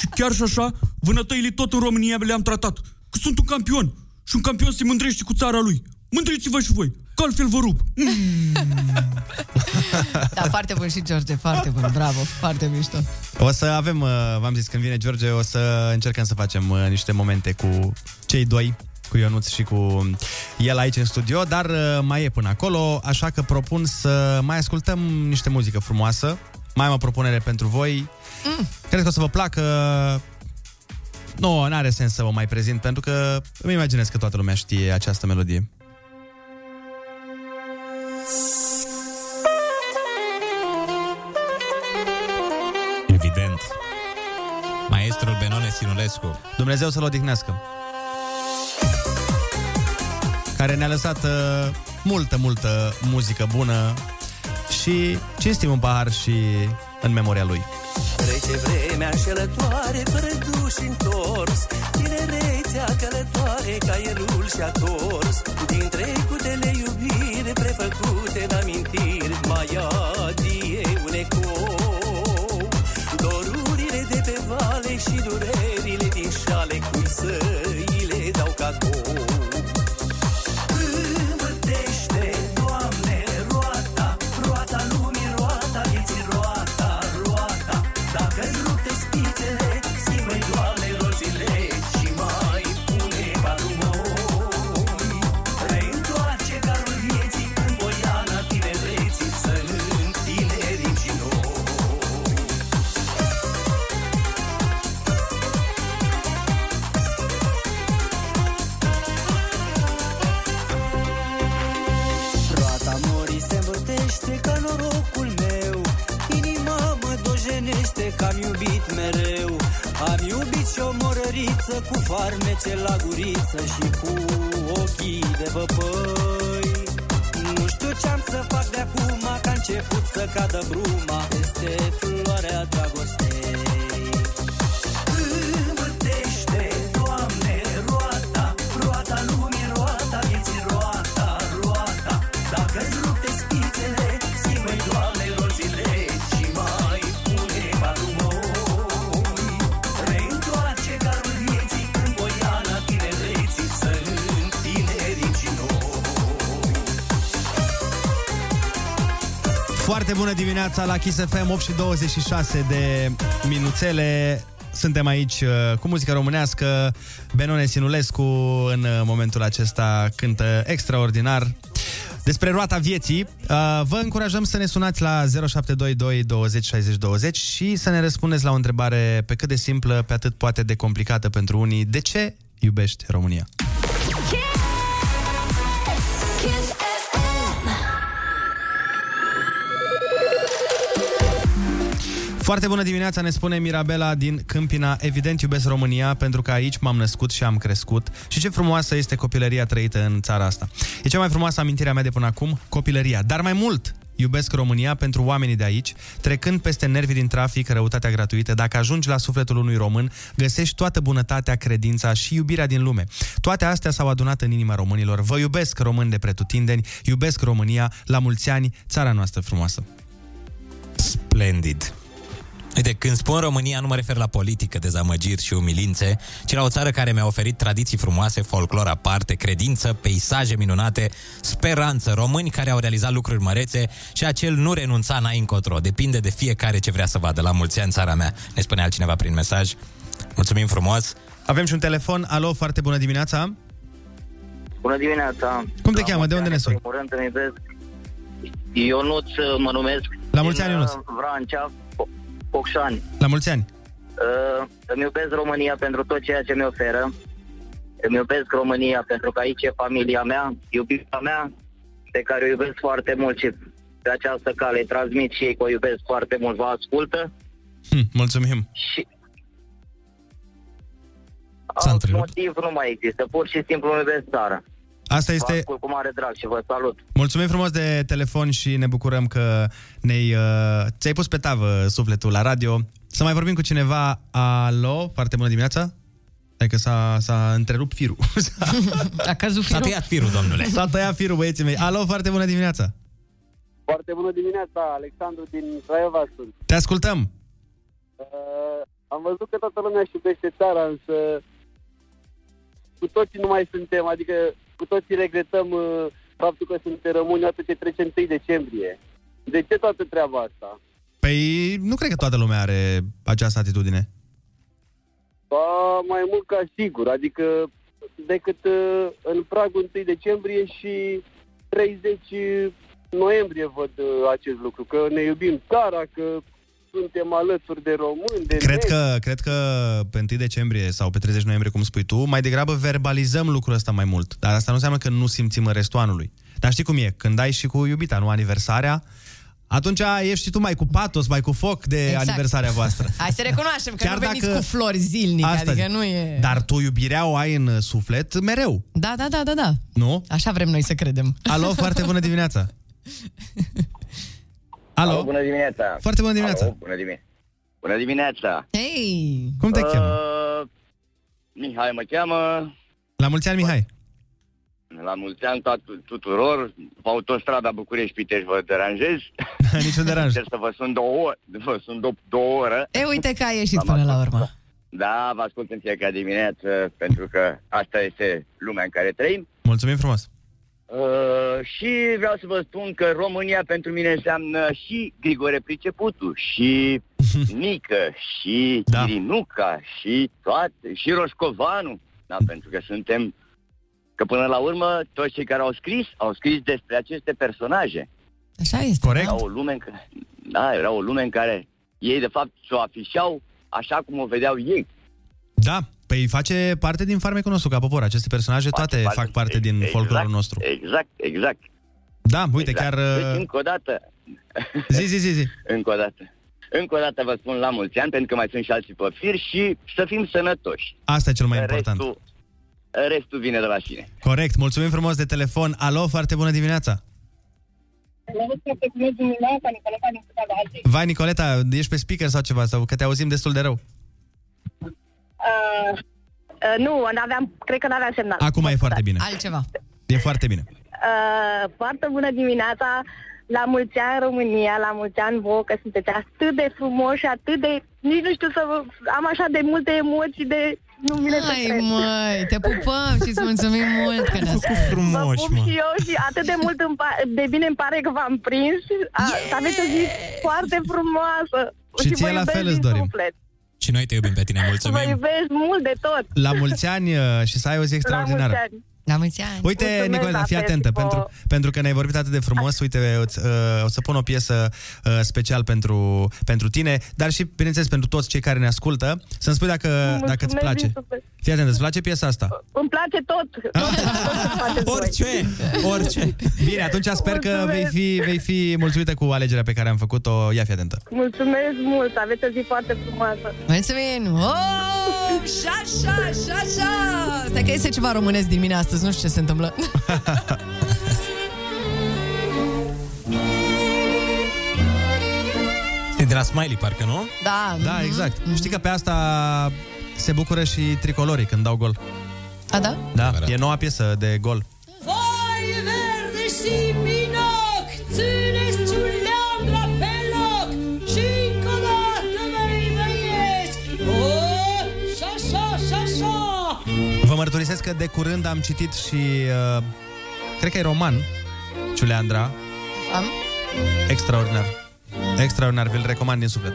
Și chiar și așa, vânătăile tot în România le-am tratat. Că sunt un campion. Și un campion se mândrește cu țara lui. Mândriți-vă și voi, că altfel vă rup. Da, foarte bun și George, foarte bun, bravo, foarte mișto. O să avem, v-am zis, când vine George, o să încercăm să facem niște momente cu cei doi, cu Ionuț și cu el aici în studio, dar mai e până acolo, așa că propun să mai ascultăm niște muzică frumoasă. Mai am o propunere pentru voi. Cred că o să vă placă. Nu, n-are sens să vă mai prezint, pentru că îmi imaginez că toată lumea știe această melodie. Evident. Maestrul Benone Sinulescu. Dumnezeu să-l odihnească. Care ne-a lăsat multă muzică bună și cinstim un pahar și în memoria lui. Trece vremea înșelătoare, fără duș întors, tinerețea călătoare, caierul și-a tors, din trecutele iubire, prefăcute în amintiri, mai adie un ecou, dorurile de pe vale și durerile din șale, cum să îi le dau cadou. Guriță cu farmece la guriță și cu ochii de văpăi. Nu știu ce-am să fac de acum, că a început să cadă bruma peste floarea dragostei. Învârtește, Doamne, roata, roata lumii, roata vieții, roata, roata. Dacă-ți rupte spițele, zi-măi, Doamne, roțile și mai pune palumoi. Reîntoarce carul vieții în poiana tinereții, să întinerii și noi. Foarte bună dimineața la Kiss FM, 8:26 de minuțele. Suntem aici cu muzică românească. Benone Sinulescu în momentul acesta cântă extraordinar despre roata vieții. Vă încurajăm să ne sunați la 0722 20 60 20 și să ne răspundeți la o întrebare pe cât de simplă, pe atât poate de complicată pentru unii. De ce iubești România? Foarte bună dimineața, ne spune Mirabela din Câmpina. Evident iubesc România, pentru că aici m-am născut și am crescut. Și ce frumoasă este copilăria trăită în țara asta. E cea mai frumoasă amintire a mea de până acum, copilăria. Dar mai mult, iubesc România pentru oamenii de aici, trecând peste nervii din trafic, răutatea gratuită. Dacă ajungi la sufletul unui român, găsești toată bunătatea, credința și iubirea din lume. Toate astea s-au adunat în inima românilor. Vă iubesc, români de pretutindeni, iubesc România, la mulți ani, țara noastră frumoasă. Splendid. Uite, când spun România, nu mă refer la politică, dezamăgiri și umilințe, ci la o țară care mi-a oferit tradiții frumoase, folclor aparte, credință, peisaje minunate, speranță, români care au realizat lucruri mărețe și acel nu renunța n-ai încotro. Depinde de fiecare ce vrea să vadă. La mulți ani, țara mea, ne spune altcineva prin mesaj. Mulțumim frumos! Avem și un telefon. Alo, foarte bună dimineața! Bună dimineața! Cum te cheamă? De unde ne suni? Ionuț, mă numesc. La mulți ani, Ionuț! Vrancea. Ocșani. La mulți ani! Îmi iubesc România pentru tot ceea ce mi oferă. Îmi iubesc România pentru că aici e familia mea, iubirea mea, pe care o iubesc foarte mult și pe această cale îi transmit și ei că o iubesc foarte mult. Vă ascultă. Mulțumim! Și alt motiv nu mai există. Pur și simplu îmi iubesc țara. Asta este... Vă ascult cu mare drag și vă salut. Mulțumim frumos de telefon și ne bucurăm că ți-ai pus pe tavă sufletul la radio. Să mai vorbim cu cineva. Alo, foarte bună dimineața. Hai că s-a întrerupt firul. A căzut firul? S-a tăiat firul, domnule. S-a tăiat firul, băieții mei. Alo, foarte bună dimineața. Foarte bună dimineața, Alexandru din Craiova sunt. Te ascultăm. Am văzut că toată lumea își iubește țara, însă cu toții nu mai suntem, adică cu toții regretăm faptul că suntem români atât ce trece 1 decembrie. De ce toată treaba asta? Păi nu cred că toată lumea are această atitudine. Ba, mai mult ca sigur, adică decât în pragul 1 decembrie și 30 noiembrie văd acest lucru, că ne iubim țara, că suntem alături de români, de cred că pe 1 decembrie sau pe 30 noiembrie, cum spui tu, mai degrabă verbalizăm lucrul ăsta mai mult. Dar asta nu înseamnă că nu simțim în restul anului. Dar știi cum e? Când ai și cu iubita, nu aniversarea, atunci ești și tu mai cu patos, mai cu foc de aniversarea voastră. Hai să recunoaștem că chiar nu veniți cu flori zilnic, adică nu e... Dar tu iubirea o ai în suflet mereu. Da. Nu? Așa vrem noi să credem. Alo, foarte bună dimineața! Alo. Alo, bună dimineața! Foarte bună dimineața! Alo, bună dimineața! Hey! Cum te cheamă? Mihai mă cheamă. La mulți ani, Mihai! La mulți ani tuturor, pe autostrada București-Pitești vă deranjez. Niciun deranj. Trebuie să vă sun două oră. E, uite că ai ieșit până la urmă. Da, vă ascult în fiecare dimineață, pentru că asta este lumea în care trăim. Mulțumim frumos! Și vreau să vă spun că România pentru mine înseamnă și Grigore Priceputu, și Nică, și Chirinuca, și toate, și Roșcovanu. Da, pentru că suntem, că până la urmă toți cei care au scris despre aceste personaje. Așa este. Corect. Era o lume în care ei de fapt s-o afișau așa cum o vedeau ei. Da. Păi face parte din farmecul nostru ca popor. Aceste personaje fac parte din folclorul nostru. Exact. Da, uite, chiar... Deci, încă o dată... Zi. Încă o dată. Încă o dată vă spun la mulți ani, pentru că mai sunt și alții păfiri și să fim sănătoși. Asta e cel mai important. Restul vine de la sine. Corect, mulțumim frumos de telefon. Alo, foarte bună dimineața! Foarte bună dimineața, Nicoleta din Cuta Baltic. Vai, Nicoleta, ești pe speaker sau ceva? Sau că te auzim destul de rău? Nu, n-aveam, cred că n-aveam semnal. Acum e foarte bine. Altceva. E foarte bine. Foarte bună dimineața, la mulți ani România, la mulți ani vouă, că sunteți atât de frumoși, atât de... Nici nu știu să vă... Am așa de multe emoții de... Nu vine să cred. Măi, te pupăm și îți mulțumim mult că ne-ați făcut frumoși. Vă pup și eu și atât de mult de bine îmi pare că v-am prins. Să aveți o zi foarte frumoasă. Și ție la fel îți dorim. Suflet. Și noi te iubim pe tine, mulțumim. Vă iubesc mult de tot. La mulți ani și să ai o zi extraordinară. La mulți ani. La mulți ani. Uite, mulțumesc, Nicoleta, fii atentă, pentru că ne-ai vorbit atât de frumos. Uite, o să pun o piesă special pentru tine, dar și, bineînțeles, pentru toți cei care ne ascultă. Să-mi spui dacă îți place. Fii atentă, îți place piesa asta? Îmi place tot. Orice. Bine, atunci sper că vei fi mulțumită cu alegerea pe care am făcut-o. Ia, fii atentă. Mulțumesc mult, aveți o zi foarte frumoasă. Mulțumim! Oh! Șa! Stai că este ceva românesc din mine astăzi. Nu știu ce se întâmplă. Sunt de la Smiley, parcă, nu? Da, exact. Știi că pe asta se bucură și tricolorii când dau gol. A, da? Da, e noua piesă de gol. Voi verde și minoc, țineți Ciuleandra pe loc și încă o dată mă revăiesc. Vă mărturisesc că de curând am citit și, cred că e roman, Ciuleandra. Am? Extraordinar. Extraordinar, vi-l recomand din suflet.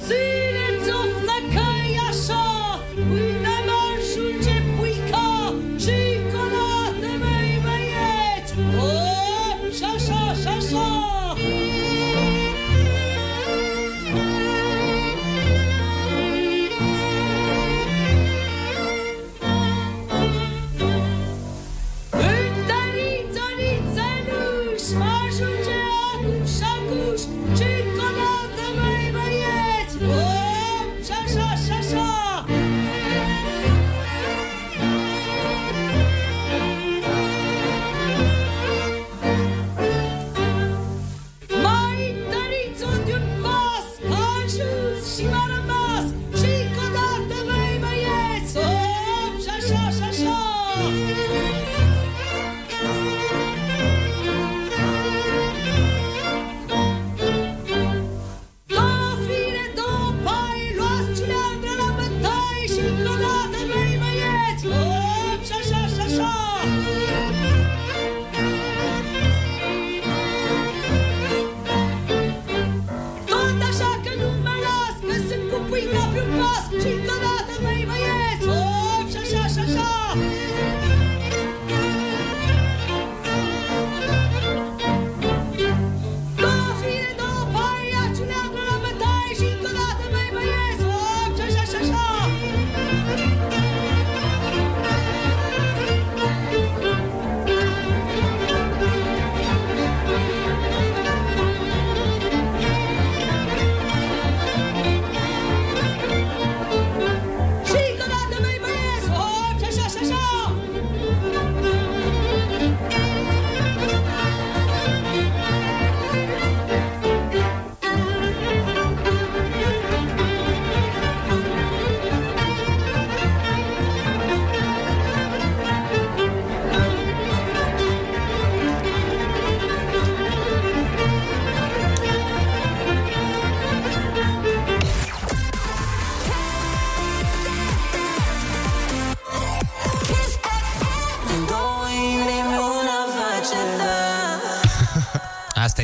Țineți o flăcăi așa, până mă ajunge puica și încă o dată mei băieți. Și așa.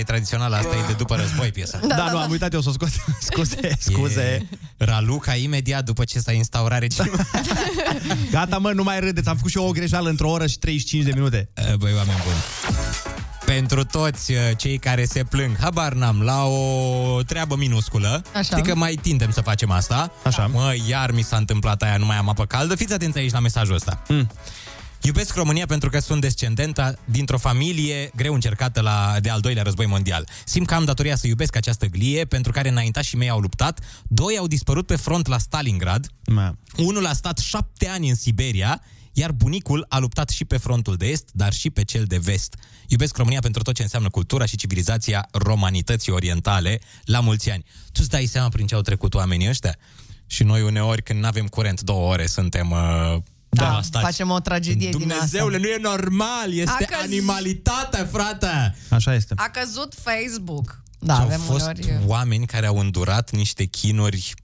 Tradițional, asta e de după război piesa. Da, nu, am uitat eu să o scot. Scuze. Raluca imediat după ce s-a instaurat regimul. Gata, mă, nu mai râdeți. Am făcut și eu o greșeală într-o oră și 35 de minute. Băi, oameni buni. Pentru toți cei care se plâng, habar n-am, la o treabă minusculă. Așa. Știi că mai tindem să facem asta. Așa. Mă, iar mi s-a întâmplat aia, nu mai am apă caldă. Fiți atenți aici la mesajul ăsta. Iubesc România pentru că sunt descendentă dintr-o familie greu încercată de al doilea război mondial. Simt că am datoria să iubesc această glie pentru care înaintașii mei au luptat. 2 au dispărut pe front la Stalingrad. Unul a stat 7 ani în Siberia, iar bunicul a luptat și pe frontul de est, dar și pe cel de vest. Iubesc România pentru tot ce înseamnă cultura și civilizația romanității orientale. La mulți ani. Tu-ți dai seama prin ce au trecut oamenii ăștia? Și noi uneori când n-avem curent 2 ore suntem... Da, facem o tragedie din asta. Dumnezeule, nu e normal, este animalitatea, frate. Așa este. A căzut Facebook. Da, și avem oameni care au îndurat niște chinuri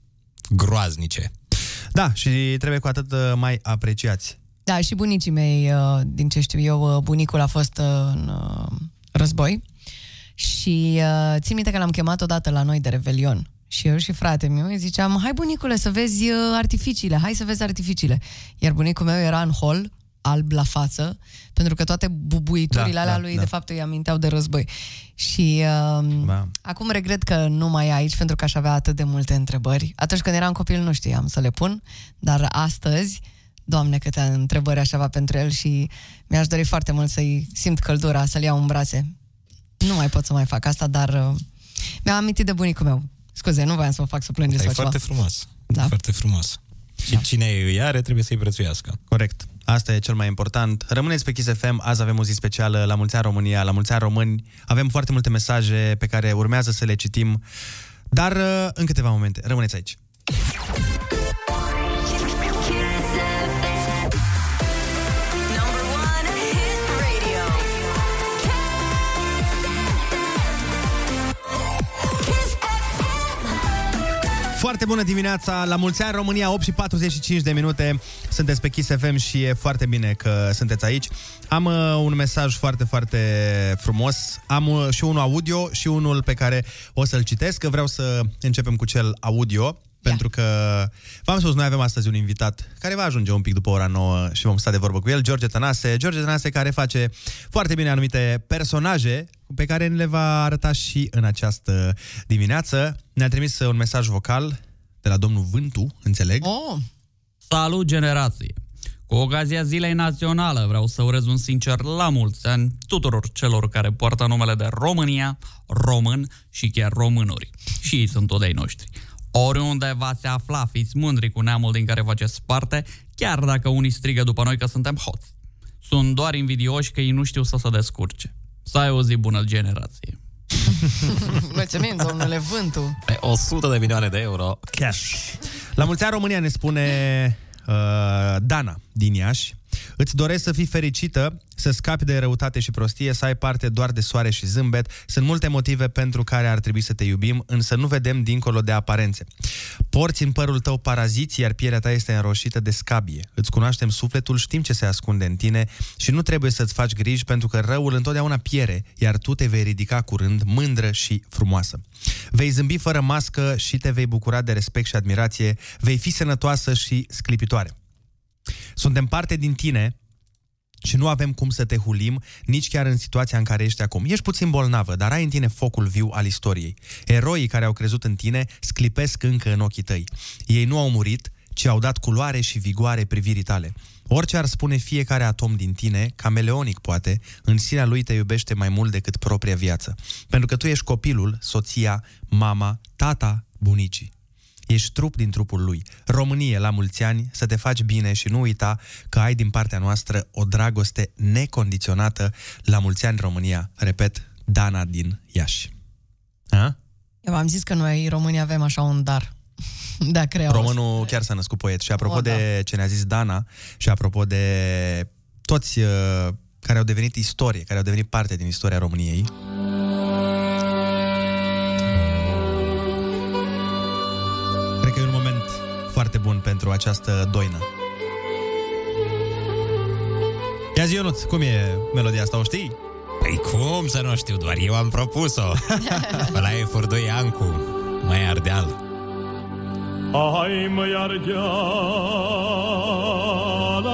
groaznice. Da, și trebuie cu atât mai apreciați. Da, și bunicii mei, din ce știu eu, bunicul a fost în război. Și țin minte că l-am chemat odată la noi de Revelion. Și eu și fratele meu îi ziceam: hai bunicule să vezi artificiile, hai să vezi artificiile. Iar bunicul meu era în hol, alb la față, pentru că toate bubuiturile alea lui de fapt îi aminteau de război. Și acum regret că nu mai e aici, pentru că aș avea atât de multe întrebări. Atunci când eram copil nu știam să le pun, dar astăzi, Doamne, câte întrebări aș avea pentru el și mi-aș dori foarte mult să-i simt căldura, să-l iau în brațe. Nu mai pot să mai fac asta, dar mi-am amintit de bunicul meu. Scuze, nu voiam să mă fac să plângeți sau ceva. E foarte frumos. Da. Foarte frumos. Și cine îi are trebuie să-i prețuiască. Corect. Asta e cel mai important. Rămâneți pe Kiss FM. Azi avem o zi specială. La mulți ani România, la mulți ani români. Avem foarte multe mesaje pe care urmează să le citim. Dar în câteva momente. Rămâneți aici. Foarte bună dimineața, la mulți ani România, 8:45. Sunteți pe Kiss FM și e foarte bine că sunteți aici. Am un mesaj foarte, foarte frumos. Am și unul audio și unul pe care o să-l citesc. Vreau să începem cu cel audio, pentru că v-am spus, noi avem astăzi un invitat care va ajunge un pic după ora 9 și vom sta de vorbă cu el, George Tănase. George Tănase, care face foarte bine anumite personaje pe care ne le va arăta și în această dimineață. Ne-a trimis un mesaj vocal de la domnul Vântu, înțeleg. Salut, generație! Cu ocazia Zilei Naționale vreau să urez un sincer la mulți ani tuturor celor care poartă numele de România, român și chiar românuri. Și ei sunt tot de-ai noștri. Oriunde v-ați afla, fiți mândri cu neamul din care faceți parte, chiar dacă unii strigă după noi că suntem hoți. Sunt doar invidioși că ei nu știu să se descurce. Să ai o zi bună, generație! Mulțumim, domnule Vântu! 100 de milioane de euro cash! La mulți ani România, ne spune Dana din Iași. Îți doresc să fii fericită, să scapi de răutate și prostie, să ai parte doar de soare și zâmbet. Sunt multe motive pentru care ar trebui să te iubim, însă nu vedem dincolo de aparențe. Porți în părul tău paraziți, iar pielea ta este înroșită de scabie. Îți cunoaștem sufletul, știm ce se ascunde în tine și nu trebuie să-ți faci griji, pentru că răul întotdeauna piere, iar tu te vei ridica curând mândră și frumoasă. Vei zâmbi fără mască și te vei bucura de respect și admirație, vei fi sănătoasă și sclipitoare. Suntem parte din tine și nu avem cum să te hulim, nici chiar în situația în care ești acum. Ești puțin bolnavă, dar ai în tine focul viu al istoriei. Eroii care au crezut în tine sclipesc încă în ochii tăi. Ei nu au murit, ci au dat culoare și vigoare privirii tale. Orice ar spune fiecare atom din tine, cameleonic poate, în sinea lui te iubește mai mult decât propria viață. Pentru că tu ești copilul, soția, mama, tata, bunicii. Ești trup din trupul lui. Românie, la mulți ani, să te faci bine și nu uita că ai din partea noastră o dragoste necondiționată. La mulți ani, România. Repet, Dana din Iași. A? Eu v-am zis că noi, românii, avem așa un dar. Da, creu. Românul chiar s-a născut poet. Și apropo de ce ne-a zis Dana și apropo de toți care au devenit istorie, care au devenit parte din istoria României... Că e un moment foarte bun pentru această doină. Ia zi, Ionuț, cum e melodia asta, o știi? Păi cum să nu știu, doar eu am propus-o. Ăla e Furdoi Ancu, Mai Ardeal. Hai măi Ardeal,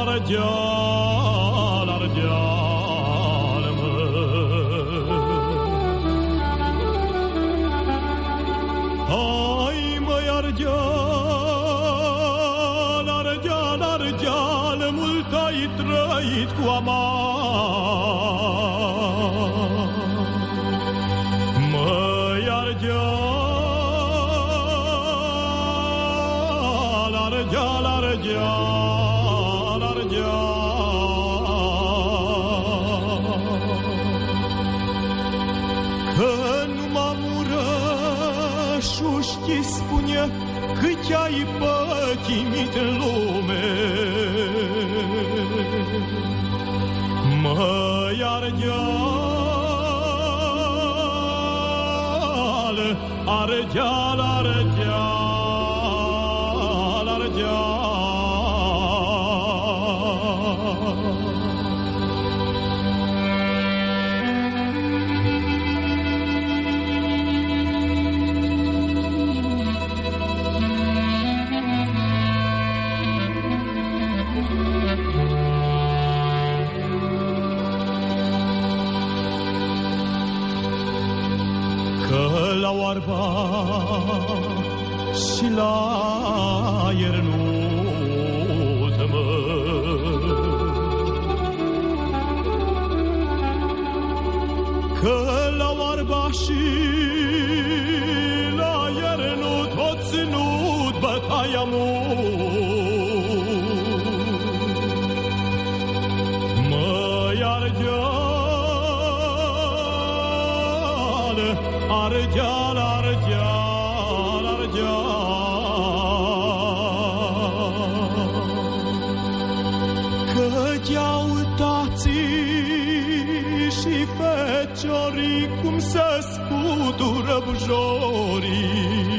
Ardeal, Ardeal, mă. Ardeal, Ardeal, Ardeal, mult ai trăit cu amar, măi ardeal, ardeal, ardeal, ardeal, că numai Murășușchi spune cât ai pătimit în lume. Măi ardeal, ardeal, ardeal, ardeal. La oarba și la aer nu temăi, că la oarba și la aer nu tot ținut bătaia mult. Măi ardeal, ardeal, ardeal, ardeal, că te-au tații și feciorii cum se scutură bujorii.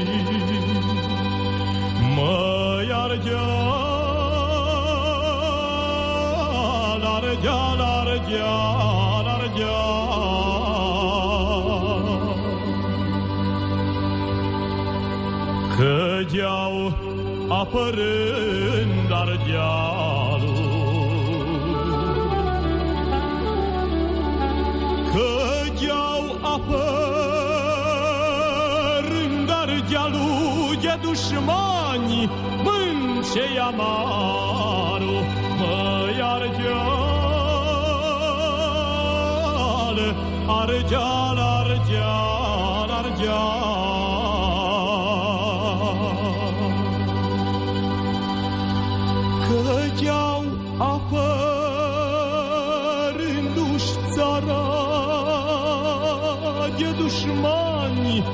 Măi ardeal, ardeal, ardeal, ardeal, că deau apărând ardealul, că deau apărând ardealul de dușmani mâncei amaru. Măi ardeal, ardeal, ardeal, ardeal, că-ți-au apărându-și țara de dușmani,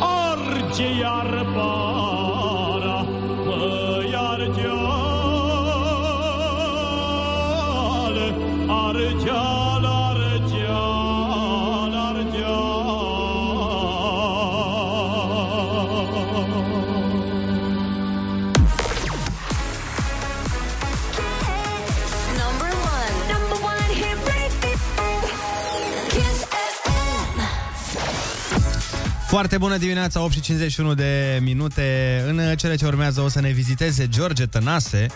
arge iar bara. Măi ardeal, ardeal, ardeal, ardeal. Foarte bună dimineața, 8:51 de minute. În cele ce urmează o să ne viziteze George Tănase,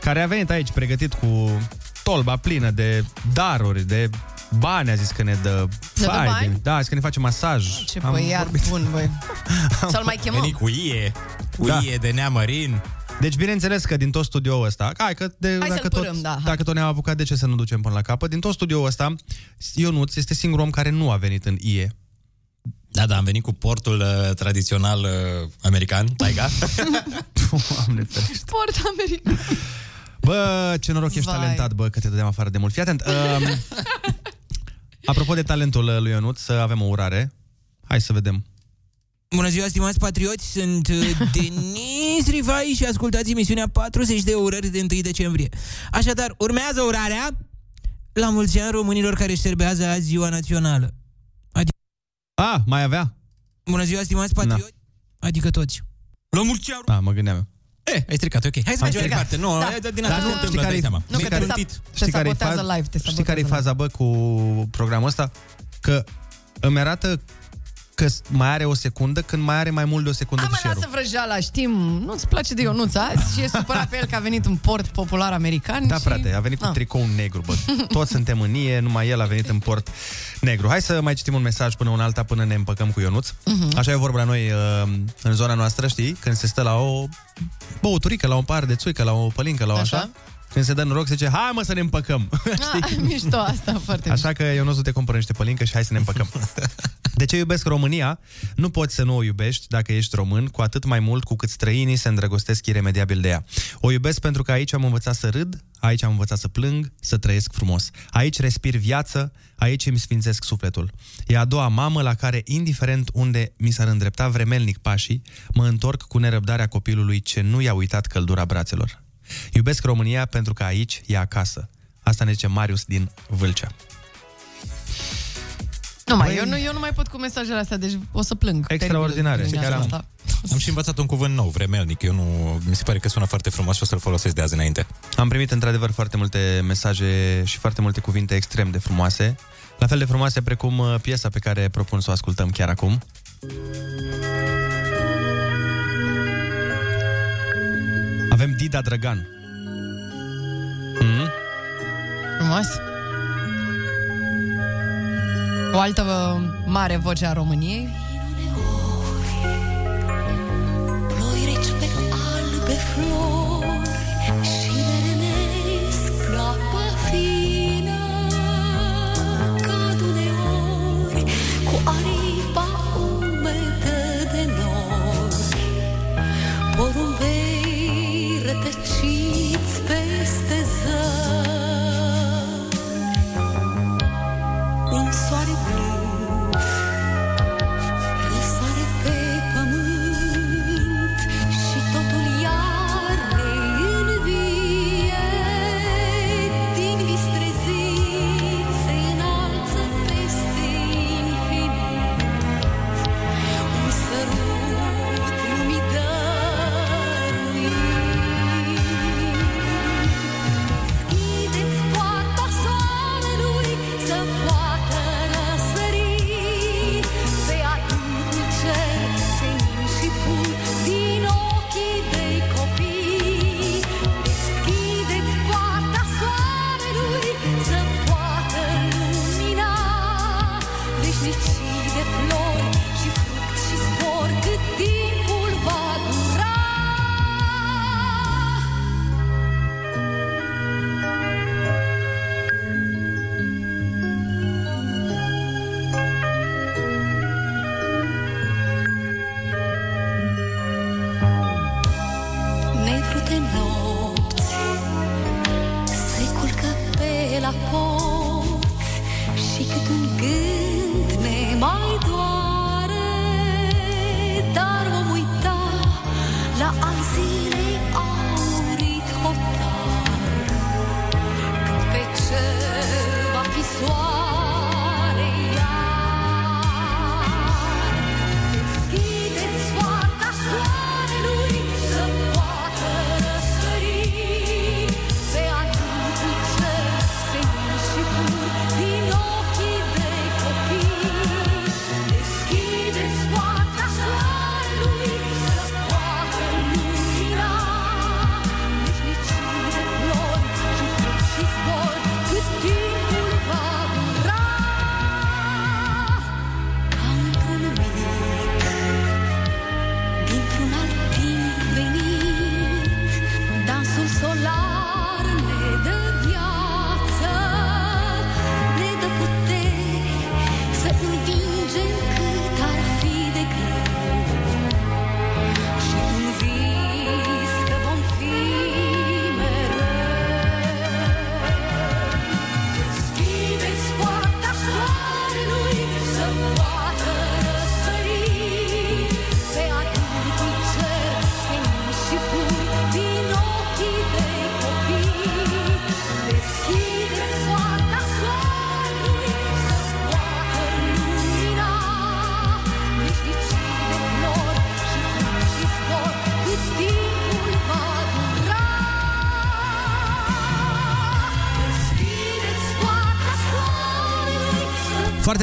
care a venit aici pregătit cu tolba plină de daruri, de bani, a zis că ne dă bani. Da, a zis că ne face masaj. Ce băiat bun, băi. Să-l mai chemăm. Veni cu ie, cu ie de neamărin. Deci, bineînțeles că din tot studioul ăsta, dacă tot ne-am apucat, de ce să nu ducem până la capăt? Din tot studioul ăsta, Ionuț este singurul om care nu a venit în ie. Da, am venit cu portul tradițional american, taiga. Port american. Bă, ce noroc ești talentat, bă, că te dădeam afară de mult. Fii atent. Apropo de talentul lui Ionuț, să avem o urare. Hai să vedem. Bună ziua, stimați patrioți, sunt Denis Rivai și ascultați emisiunea 40 de urări de 1 decembrie. Așadar, urmează urarea la mulți ani românilor care își serbează azi Ziua Națională. Mai avea? Bună ziua, stimați patrioți. Adică toți. La mulți ani. Mă gândeam. Ai stricat, ok. Hai să mergem mai departe. Nu, din asta nu întâmplă, dai seama. Nu, că te sabotează live. Știi care e faza, bă, cu programul ăsta? Că îmi arată că mai are o secundă, când mai are mai mult de o secundă fișierul. Lasă vrăjeala, știm, nu-ți place de Ionuț azi și e supărat pe el că a venit un port popular american. Da, și... frate, a venit cu tricou negru, bă. Toți suntem în ie, numai el a venit în port negru. Hai să mai citim un mesaj până un alta, până ne împăcăm cu Ionuț. Așa e vorba la noi în zona noastră, știi? Când se stă la o băuturică, la un par de țuică, la o pălincă, la o așa. Când se dă noroc, se zice, hai mă să ne împăcăm. Mișto asta, foarte mișto. Așa că eu nu te compărăște pe link, și hai să ne împăcăm. De ce iubesc România? Nu poți să nu o iubești dacă ești român, cu atât mai mult cu cât străinii se îndrăgostesc iremediabil de ea. O iubesc pentru că aici am învățat să râd, aici am învățat să plâng, să trăiesc frumos. Aici respir viață, aici îmi sfințesc sufletul. E a doua mamă la care, indiferent unde mi s-ar îndrepta vremelnic pașii, mă întorc cu nerăbdarea copilului ce nu i-a uitat căldura brațelor. Iubesc România pentru că aici e acasă. Asta ne zice Marius din Vâlcea. Eu nu mai pot cu mesajele astea, deci o să plâng. Extraordinare. Am și învățat un cuvânt nou, vremelnic. Mi se pare că sună foarte frumos și o să-l folosesc de azi înainte. Am primit într-adevăr foarte multe mesaje și foarte multe cuvinte extrem de frumoase. La fel de frumoase precum piesa pe care propun să o ascultăm chiar acum. Avem Dida Drăgan. Frumos. O altă mare voce a României. Ploi reci pe albe flori și verenesc plapa fină, cad uneori cu aripa umedă de nori. Porumbei rătăciți peste zări, un soare blând răsare pe pământ și totul iar reînvie. Din vis trezit se înalță peste infinit, un sărut lumii dăruit. Deschideți poarta soarelui să poată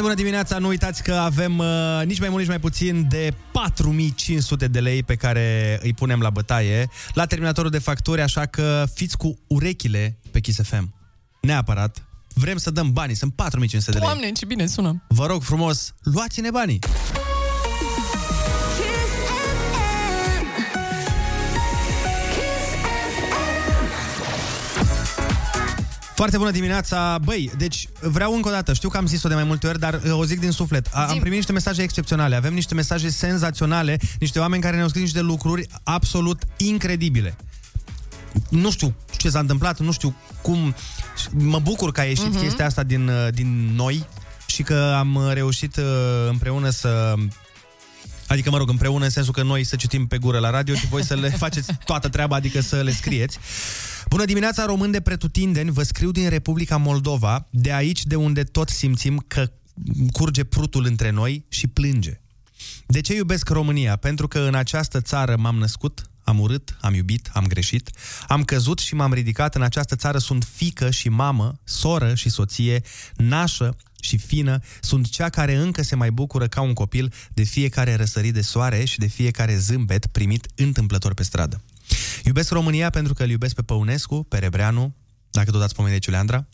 Bună dimineața, nu uitați că avem nici mai mult, nici mai puțin de 4.500 de lei pe care îi punem la bătaie la terminatorul de facturi, așa că fiți cu urechile pe Kiss FM. Neapărat. Vrem să dăm banii, sunt 4.500 de lei. Doamne, ce bine sună! Vă rog frumos, luați-ne banii! Foarte bună dimineața. Băi, deci vreau încă o dată, știu că am zis-o de mai multe ori, dar o zic din suflet. Am primit niște mesaje excepționale, avem niște mesaje senzaționale, niște oameni care ne-au scris niște lucruri absolut incredibile. Nu știu ce s-a întâmplat, nu știu cum. Mă bucur că a ieșit chestia asta din noi și că am reușit împreună să... Adică, mă rog, împreună în sensul că noi să citim pe gură la radio și voi să le faceți toată treaba, adică să le scrieți. Bună dimineața, români de pretutindeni, vă scriu din Republica Moldova, de aici de unde tot simțim că curge prutul între noi și plânge. De ce iubesc România? Pentru că în această țară m-am născut, am urât, am iubit, am greșit, am căzut și m-am ridicat. În această țară sunt fiică și mamă, soră și soție, nașă și fină, sunt cea care încă se mai bucură ca un copil de fiecare răsărit de soare și de fiecare zâmbet primit întâmplător pe stradă. Iubesc România pentru că îl iubesc pe Păunescu, pe Rebreanu, dacă tot ați pomenit Ciuleandra,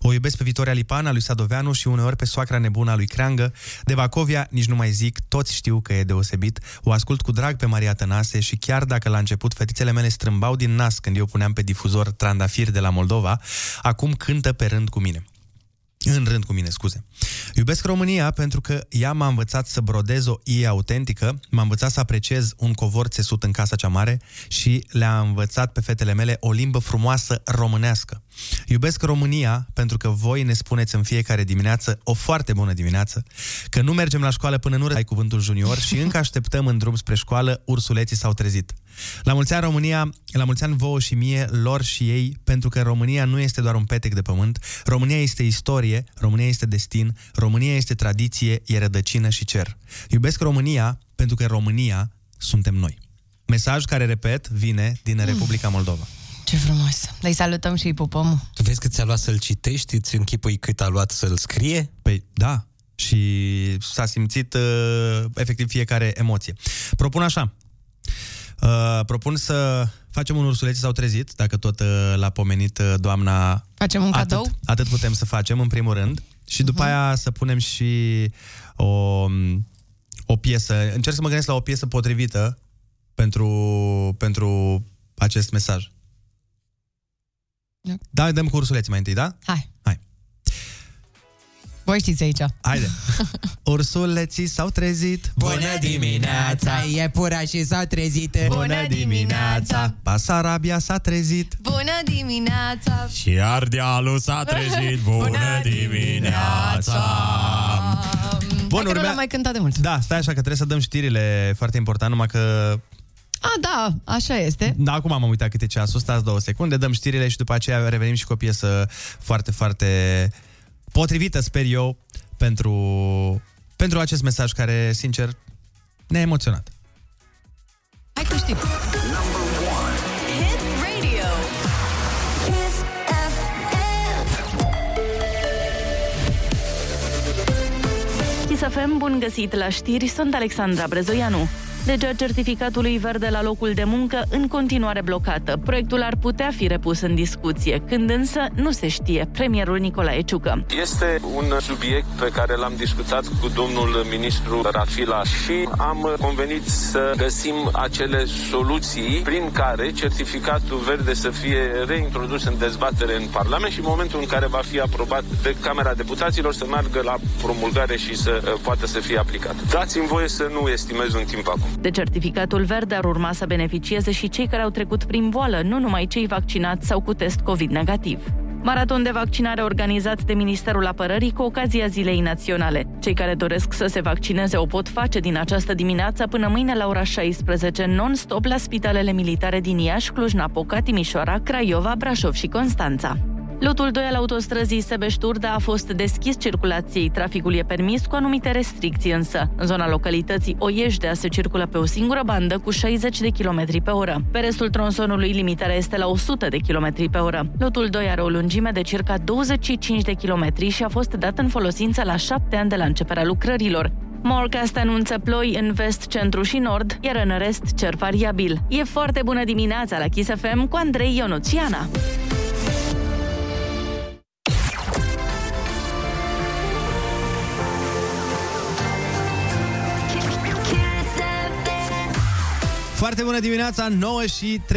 o iubesc pe Vitoria Lipana, lui Sadoveanu și uneori pe soacra nebună a lui Creangă, de Bacovia nici nu mai zic, toți știu că e deosebit, o ascult cu drag pe Maria Tănase și chiar dacă la început fetițele mele strâmbau din nas când eu puneam pe difuzor Trandafiri de la Moldova, acum cântă pe rând cu mine. În rând cu mine, scuze. Iubesc România pentru că ea m-a învățat să brodez o ie autentică, m-a învățat să apreciez un covor țesut în Casa Cea Mare și le-a învățat pe fetele mele o limbă frumoasă românească. Iubesc România pentru că voi ne spuneți în fiecare dimineață o foarte bună dimineață, că nu mergem la școală până nu ai cuvântul junior și încă așteptăm în drum spre școală, ursuleții s-au trezit. La mulți ani România, la mulți ani vouă și mie, lor și ei, pentru că România nu este doar un petec de pământ, România este istorie, România este destin, România este tradiție, e rădăcină și cer. Iubesc România pentru că România suntem noi. Mesaj care, repet, vine din Republica Moldova. Ce frumos! Îi salutăm și îi pupăm. Tu vezi că ți-a luat să-l citești? Îți închipui cât a luat să-l scrie? Păi, da. Și s-a simțit efectiv fiecare emoție. Propun așa. Propun să facem un ursuleț s-au trezit, dacă tot l-a pomenit doamna. Facem un cadou? Atât putem să facem, în primul rând. Și după aia să punem și o piesă. Încerc să mă gândesc la o piesă potrivită pentru acest mesaj. Da, dăm cu ursuleții mai întâi, da? Hai. Voi știți aici. Haide. Ursuleții s-au trezit. Bună dimineața. Iepurașii s-au trezit. Bună dimineața. Basarabia s-a trezit. Bună dimineața. Și Ardealul s-a trezit. Bună dimineața. Bun, urmează. Nu l-am mai cântat de mult. Da, stai așa că trebuie să dăm știrile foarte important, numai că... A, da, așa este. Da, acum am uitat câte ceasul, stați 2 secunde, dăm știrile și după aceea revenim și cu o piesă foarte, foarte potrivită, sper eu, pentru acest mesaj care, sincer, ne-a emoționat. Hai că știm! Kiss FM, bun găsit la știri, sunt Alexandra Brezoianu. Legea certificatului verde la locul de muncă în continuare blocată. Proiectul ar putea fi repus în discuție, când însă nu se știe. Premierul Nicolae Ciucă. Este un subiect pe care l-am discutat cu domnul ministru Rafila și am convenit să găsim acele soluții prin care certificatul verde să fie reintrodus în dezbatere în Parlament și în momentul în care va fi aprobat de Camera Deputaților să meargă la promulgare și să poată să fie aplicat. Dați-mi voie să nu estimez un timp acum. De certificatul verde ar urma să beneficieze și cei care au trecut prin boală, nu numai cei vaccinați sau cu test COVID negativ. Maraton de vaccinare organizat de Ministerul Apărării cu ocazia Zilei Naționale. Cei care doresc să se vaccineze o pot face din această dimineață până mâine la ora 16, non-stop la spitalele militare din Iași, Cluj-Napoca, Timișoara, Craiova, Brașov și Constanța. Lotul 2 al autostrăzii Sebeș-Turda a fost deschis circulației. Traficul e permis cu anumite restricții însă. În zona localității Oiejdea se circulă pe o singură bandă cu 60 de km pe oră. Pe restul tronsonului limitarea este la 100 de km pe oră. Lotul 2 are o lungime de circa 25 de km și a fost dat în folosință la 7 ani de la începerea lucrărilor. Morgast anunță ploi în vest, centru și nord, iar în rest cer variabil. E foarte bună dimineața la Kiss FM cu Andrei, Ionuț și Ana. Foarte bună dimineața,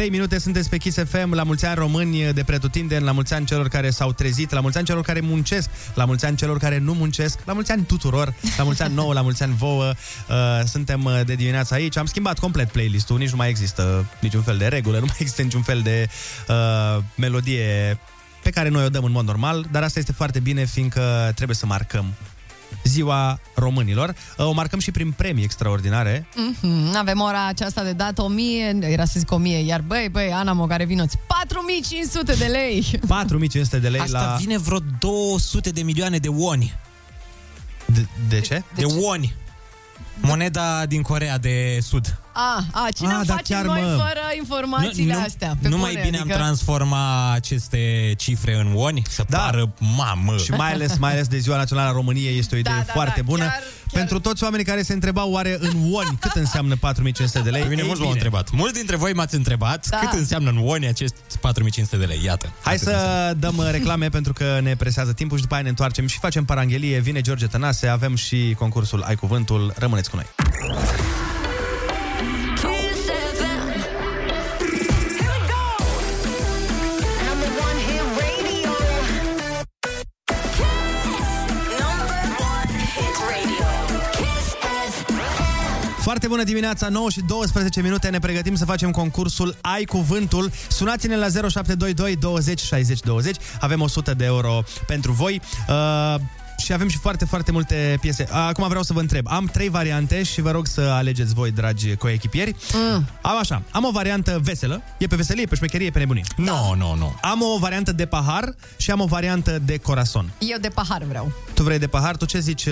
9:03, sunteți pe Kiss FM. La mulți ani români de pretutindeni, la mulți ani celor care s-au trezit, la mulți ani celor care muncesc, la mulți ani celor care nu muncesc, la mulți ani tuturor, la mulți ani nouă, la mulți ani vouă. Suntem de dimineața aici. Am schimbat complet playlist-ul, nici nu mai există niciun fel de regulă, nu mai există niciun fel de melodie pe care noi o dăm în mod normal, dar asta este foarte bine, fiindcă trebuie să marcăm Ziua Românilor. O marcăm și prin premii extraordinare. Avem ora aceasta de dat 1000, era să zic 1000, iar băi, Ana Mogarevinoț, 4500 de lei. 4500 de lei asta la... Asta vine vreo 200 de milioane de woni. De ce? De woni. Moneda din Corea de Sud. Cine am face noi fără informațiile astea? Nu mai bine adică... am transformat aceste cifre în woni? Să pară mamă! Și mai ales de Ziua Națională a României este o idee foarte bună. Chiar... Pentru toți oamenii care se întrebau oare în woni cât înseamnă 4500 de lei? Pe mine mulți m-au întrebat. Mulți dintre voi m-ați întrebat cât înseamnă în woni acest 4500 de lei. Iată. Hai să dăm reclame pentru că ne presează timpul și după aia ne întoarcem și facem paranghelie. Vine George Tănase, avem și concursul Ai Cuvântul. Rămâneți cu noi! Foarte bună dimineața, 9:12, ne pregătim să facem concursul Ai Cuvântul. Sunați-ne la 0722 20 60 20, avem 100 de euro pentru voi și avem și foarte, foarte multe piese. Acum vreau să vă întreb, am 3 variante și vă rog să alegeți voi, dragi coechipieri. Am o variantă veselă, e pe veselie, pe șmecherie, pe nebunie. Nu. Am o variantă de pahar și am o variantă de corazon. Eu de pahar vreau. Tu vrei de pahar? Tu ce zici,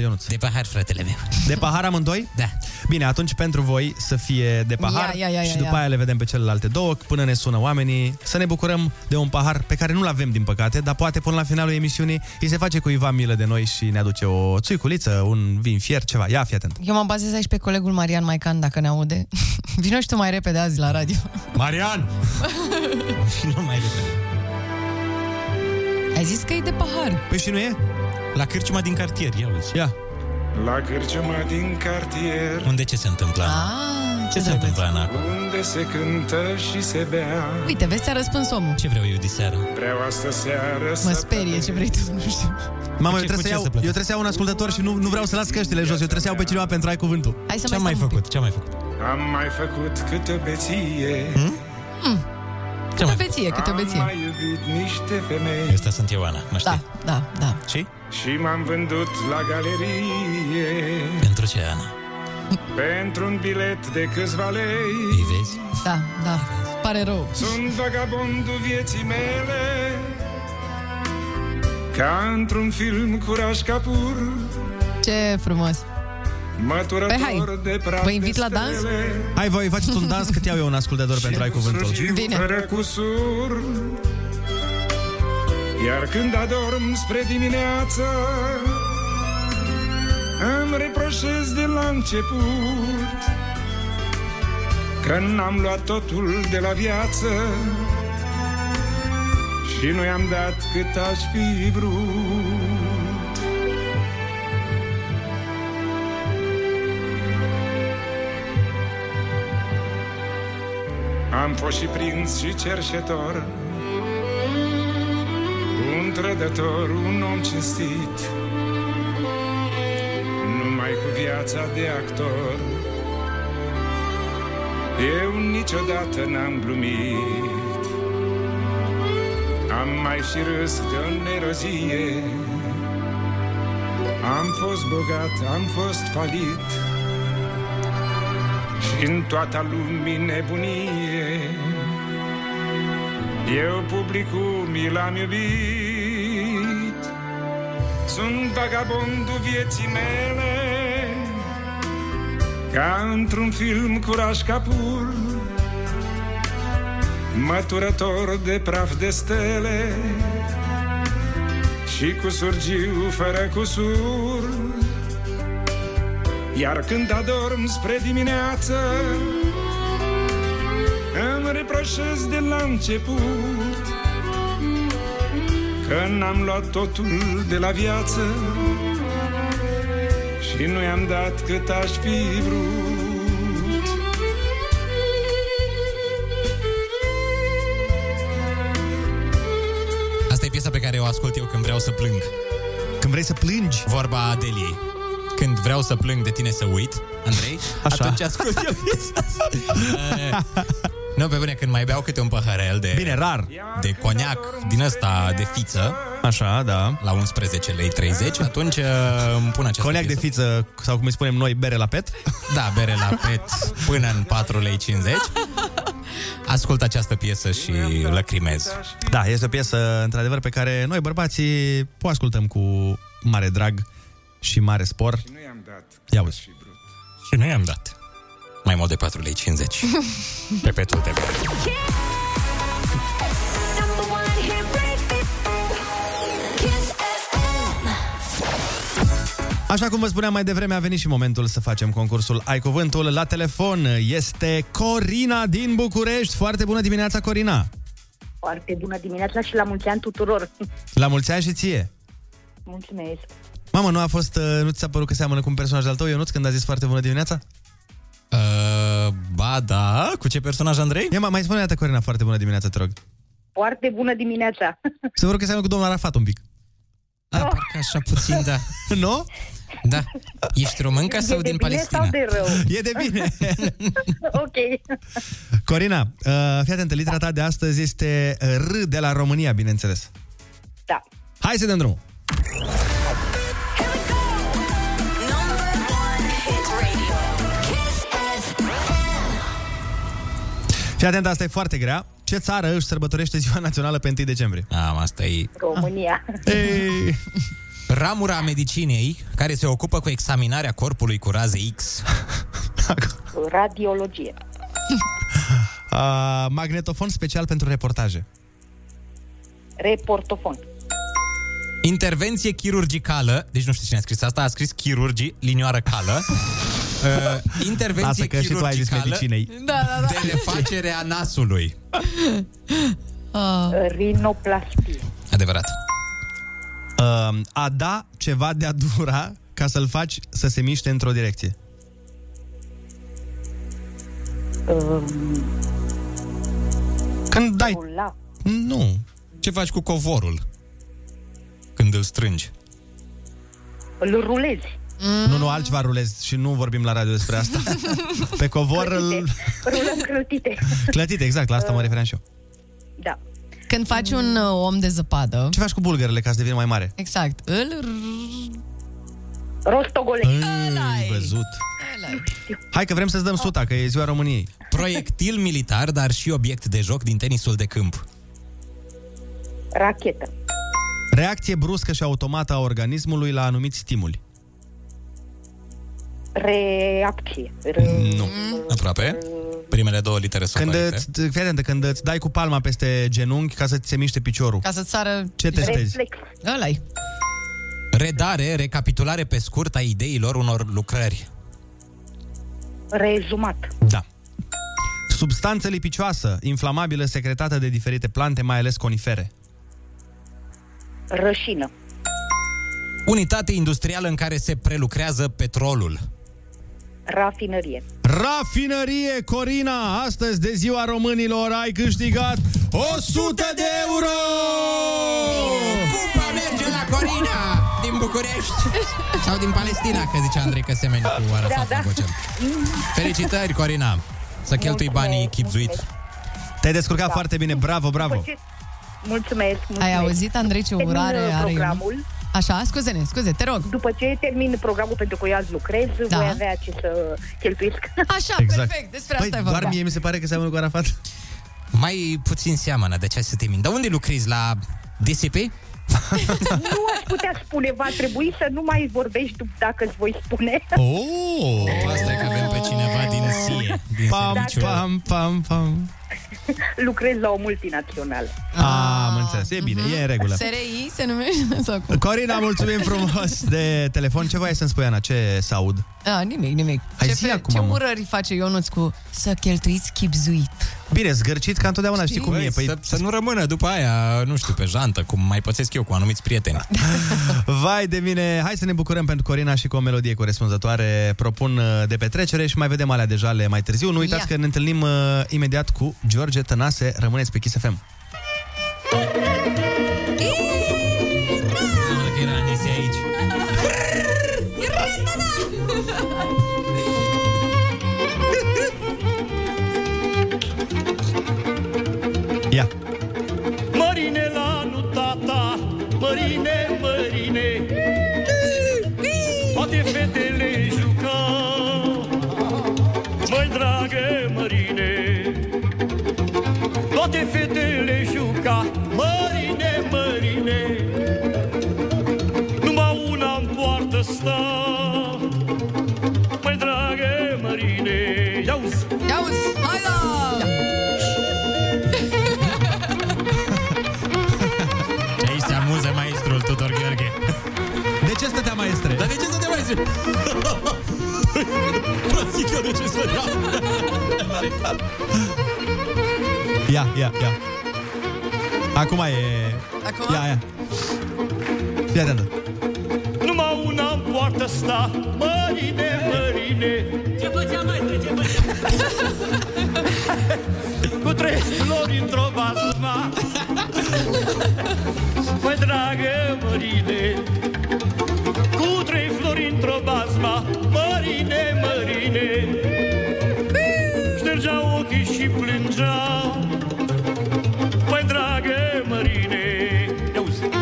Ionuț? De pahar, fratele meu. De pahar amândoi? Da. Bine, atunci pentru voi să fie de pahar și după aia le vedem pe celelalte două până ne sună oamenii. Să ne bucurăm de un pahar pe care nu-l avem, din păcate, dar poate până la finalul emisiunii îi se face cuiva milă de noi și ne aduce o țuiculiță, un vin fier, ceva. Ia, fii atent. Eu mă bazez aici pe colegul Marian Maican, dacă ne aude. Vino și tu mai repede azi la radio. Marian! Vino mai repede. Ai zis că e de pahar. Păi și nu e? La cârciuma din cartier, ia. La cârciuma din cartier. Unde ce se întâmplă? Ce se întâmplă, Ana? Unde se cântă și se bea. Uite, vezi, ți-a răspuns omul. Ce vreau eu de seară? Vreau asta seară. Mă sperie ce vrei tu, nu știu. Mamă, eu trebuie să iau un ascultător și nu vreau să las căștile jos. Eu trebuie să iau pe cineva pentru Ai Cuvântul. Ce-am mai făcut? Am mai făcut câte o beție. Câte o beție. Am mai iubit niște femei. Ăsta sunt eu, Ana, mă știi? Da. Și m-am vândut la galerie. Pentru ce, Ana? Pentru un bilet de câțiva lei. Îi vezi? Da, pare rău. Sunt vagabondul vieții mele, ca într-un film Curaj Capur. Ce frumos. Păi hai, vă invit la dans? Hai, voi faceți un dans cât iau eu un ascultător pentru Ai Cuvântul. Bine. Iar când adorm spre dimineață, îmi reproșez de la început că n-am luat totul de la viață și nu i-am dat cât aș fi vrut. Am fost și prins și cerșetor, un trădător, un om cinstit, numai cu viața de actor eu niciodată n-am glumit. Am mai și râs de-o nerozie, am fost bogat, am fost falit și în toată lumii nebunie eu publicul mi l-am iubit. Sunt vagabondul vieții mele, ca într-un film Curaj Capur, măturător de praf de stele și cu surgiu fără cusur. Iar când adorm spre dimineață, îmi reproșez de la început că n-am luat totul de la viață și nu i-am dat cât aș fi vrut. o ascult eu când vreau să plâng. Când vrei să plângi? Vorba Adeliei. Când vreau să plâng de tine să uit, Andrei, așa. Atunci ascult eu piesa asta. Nu, pe bune, când mai beau câte un păhărel de... Bine, rar. De coniac, din ăsta de fiță. Așa, da. La 11,30 lei, atunci îmi pun această coniac piesă. De fiță, sau cum îi spunem noi, bere la pet? Da, bere la pet până în 4,50 lei. Ascult această piesă și lăcrimez. Da, este o piesă, într-adevăr, pe care noi, bărbații, o ascultăm cu mare drag și mare spor. Și nu i-am dat. Ia uite. Și nu i-am dat. Mai mult de 4,50 lei. Pe Petul TV. Așa cum vă spuneam mai devreme, a venit și momentul să facem concursul Ai Cuvântul. La telefon este Corina din București. Foarte bună dimineața, Corina! Foarte bună dimineața și la mulți ani tuturor! La mulți ani și ție! Mulțumesc! Mamă, nu a fost, nu ți s-a părut că seamănă cu un personaj al tău, Ionuț, când a zis foarte bună dimineața? Ba da, cu ce personaj, Andrei? Ia, mai spune o dată, Corina, foarte bună dimineața, te rog. Foarte bună dimineața. Să vă rog că seamănă cu domnul Arafat un pic. Ah, no. Parcă așa puțin, da. Nu? Da. Ești românca sau din Palestina? E de bine sau de rău? E de bine. Ok. Corina, fii atentă, litera ta de astăzi este R de la România, bineînțeles. Da. Hai să dăm drumul. Fii atent, asta e foarte grea. Ce țară își sărbătorește Ziua Națională pe 1 decembrie? Am, asta e... România. Ei. Ramura medicinei care se ocupă cu examinarea corpului cu raze X. Radiologie. Magnetofon special pentru reportaje. Reportofon. Intervenție chirurgicală. Deci nu știu cine a scris asta. A scris chirurgii, linioară cală. Intervenție chirurgicală de refacerea nasului. Rinoplastie. Adevărat. A da ceva de-a dura ca să-l faci să se miște într-o direcție. Când dai... Nu. Ce faci cu covorul? Când îl strângi. Îl rulezi. Nu, altceva rulezi și nu vorbim la radio despre asta. Pe covor îl... Rulăm clătite. Clătite, exact, la asta mă refeream și eu. Da. Când faci un om de zăpadă... Ce faci cu bulgărele ca să devină mai mare? Exact. Îl... rostogolești. Ai văzut. Hai că vrem să-ți dăm 100, că e Ziua României. Proiectil militar, dar și obiect de joc din tenisul de câmp. Rachetă. Reacție bruscă și automată a organismului la anumiți stimuli. Reacție. Nu, aproape. Primele două litere sunt când, îți dai cu palma peste genunchi ca să-ți se miște piciorul. Ca să-ți sară... Ce testezi? Ăla-i. Redare, recapitulare pe scurt a ideilor unor lucrări. Rezumat. Da. Substanță lipicioasă, inflamabilă, secretată de diferite plante, mai ales conifere. Rășină. Unitate industrială în care se prelucrează petrolul. Rafinărie. Rafinărie, Corina! Astăzi, de Ziua Românilor, ai câștigat 100 de euro! Cupa merge la Corina din București sau din Palestina, că zice Andrei că semeni cu Arafat. Da, da. Felicitări, Corina! Să cheltui banii chipzuit. Te-ai descurcat foarte bine, bravo, bravo! Mulțumesc, mulțumesc! Ai auzit, Andrei, ce urare are programul? Așa, scuze, te rog. După ce termin programul, pentru că eu azi lucrez, da, voi avea ce să cheltuiesc. Așa, exact. Perfect, despre asta e vorba. Doar mie mi se pare că seamănă cu Arafat. Mai puțin seamănă, de ce să te mint. Dar unde lucrezi? La DSP? Nu aș putea spune, va trebui să nu mai vorbești dacă îți voi spune. Oh, asta e că avem pe cineva din SIE. Pam. Lucrez la o multinațională. Am înțeles, e bine, e în regulă. SRI se numește. Corina, mulțumim frumos de telefon. Ce voiai să-mi spui, Ana? Ce să aud? Nimic. Ce urări face Ionuț cu să cheltuiți chipzuit? Bine, zgârcit ca întotdeauna, știi cum e. Să nu rămână după aia, nu știu, pe jantă, cum mai pățesc eu cu anumiți prieteni. Vai de mine, hai să ne bucurăm pentru Corina și cu o melodie corespunzătoare. Propun de petrecere și mai vedem alea de jale mai târziu. Nu uitați că ne întâlnim imediat cu George Tănase. Rămâneți pe Kiss FM. Mărine, mărine, toate fetele jucau. Măi dragă mărine, toate fetele jucau. Mărine, mărine, numai una în poartă sta. Măi dragă mărine, iauzi, iauzi, hai la! Tudor Gheorghe. De ce stătea maestre? Dar de ce stătea maestre? Frățică, de ce stătea? Ia, ia, ia. Acum e... Acum? Ia, ia. Ia de-andă. Numai una în poartă sta. Mărine, mărine. Ce făcea maestre, ce făcea? Cu trei flori într-o basma. Măi dragă mărine, cu trei flori într-o basma. Mărine, mărine, ștergeau ochii și plângeau. Măi dragă mărine, iauzi. Iauzi.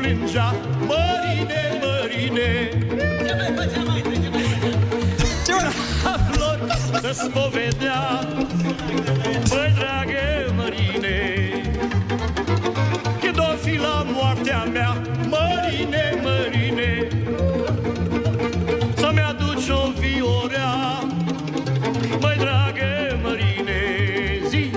Plângea, mărine, mărine. Ce mai făcea mai de ce mai făcea? Ce mai flori să spovedea. Măi dragă mărine, când o fi la moartea mea. Mărine, mărine, să-mi aduci o viorea. Măi dragă mărine, zi.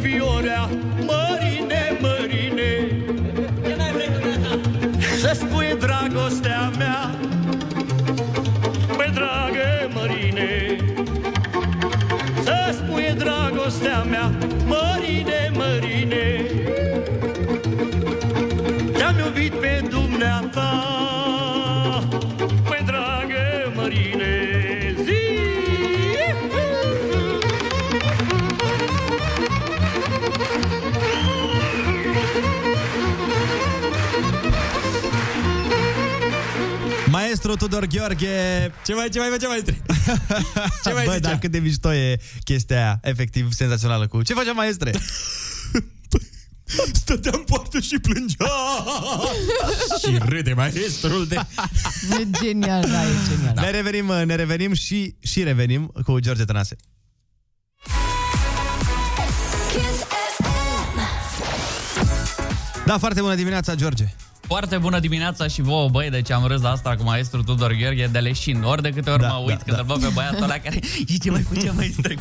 Viorea, mărine, mărine, să spui dragostea mea. Păi dragă mărine, să spui dragostea mea. Mărine, mărine, te-am iubit pe dumneata. Păi dragă mărine, zi. Maestru Tudor Gheorghe. Ce mai, maestre? Ce mai? Bă, dar cât de mișto e chestia aia, efectiv senzațională cu... Ce facea maestre? Stătea în poartă și plângea. Și râde maestrul de... E genial, da, e genial. Ne revenim și revenim cu George Tănase. Da, foarte bună dimineața, George. Foarte bună dimineața și vouă, băi, deci am râs asta cu maestru Tudor Gheorghe de leșin. Ori de câte ori mă uit când îl văd pe băiatul ăla care e ce mai făcea maestru.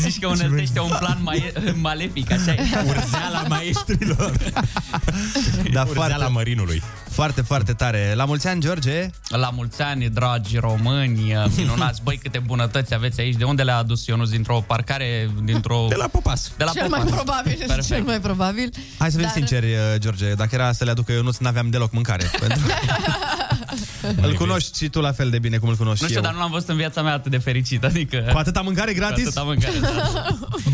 Zici că uneltește un plan malefic, așa e. Urzeala maestrilor. Da, urzeala mărinului. Foarte, foarte tare. La mulți ani, George. La mulți ani, dragi români, minunați. Băi, câte bunătăți aveți aici. De unde le-a adus Ionuț? Dintr-o parcare, dintr-o... De la Popas. De la cel Popas. Mai probabil. Perfect. Cel mai probabil. Hai să fim sinceri, George. Dacă era să le aducă Ionuț, n-aveam deloc mâncare. Îl cunoști și tu la fel de bine cum îl cunoști. Nu știu, dar nu l-am văzut în viața mea atât de fericit. Adică... Cu atâta mâncare gratis? Cu atâta mâncare, da.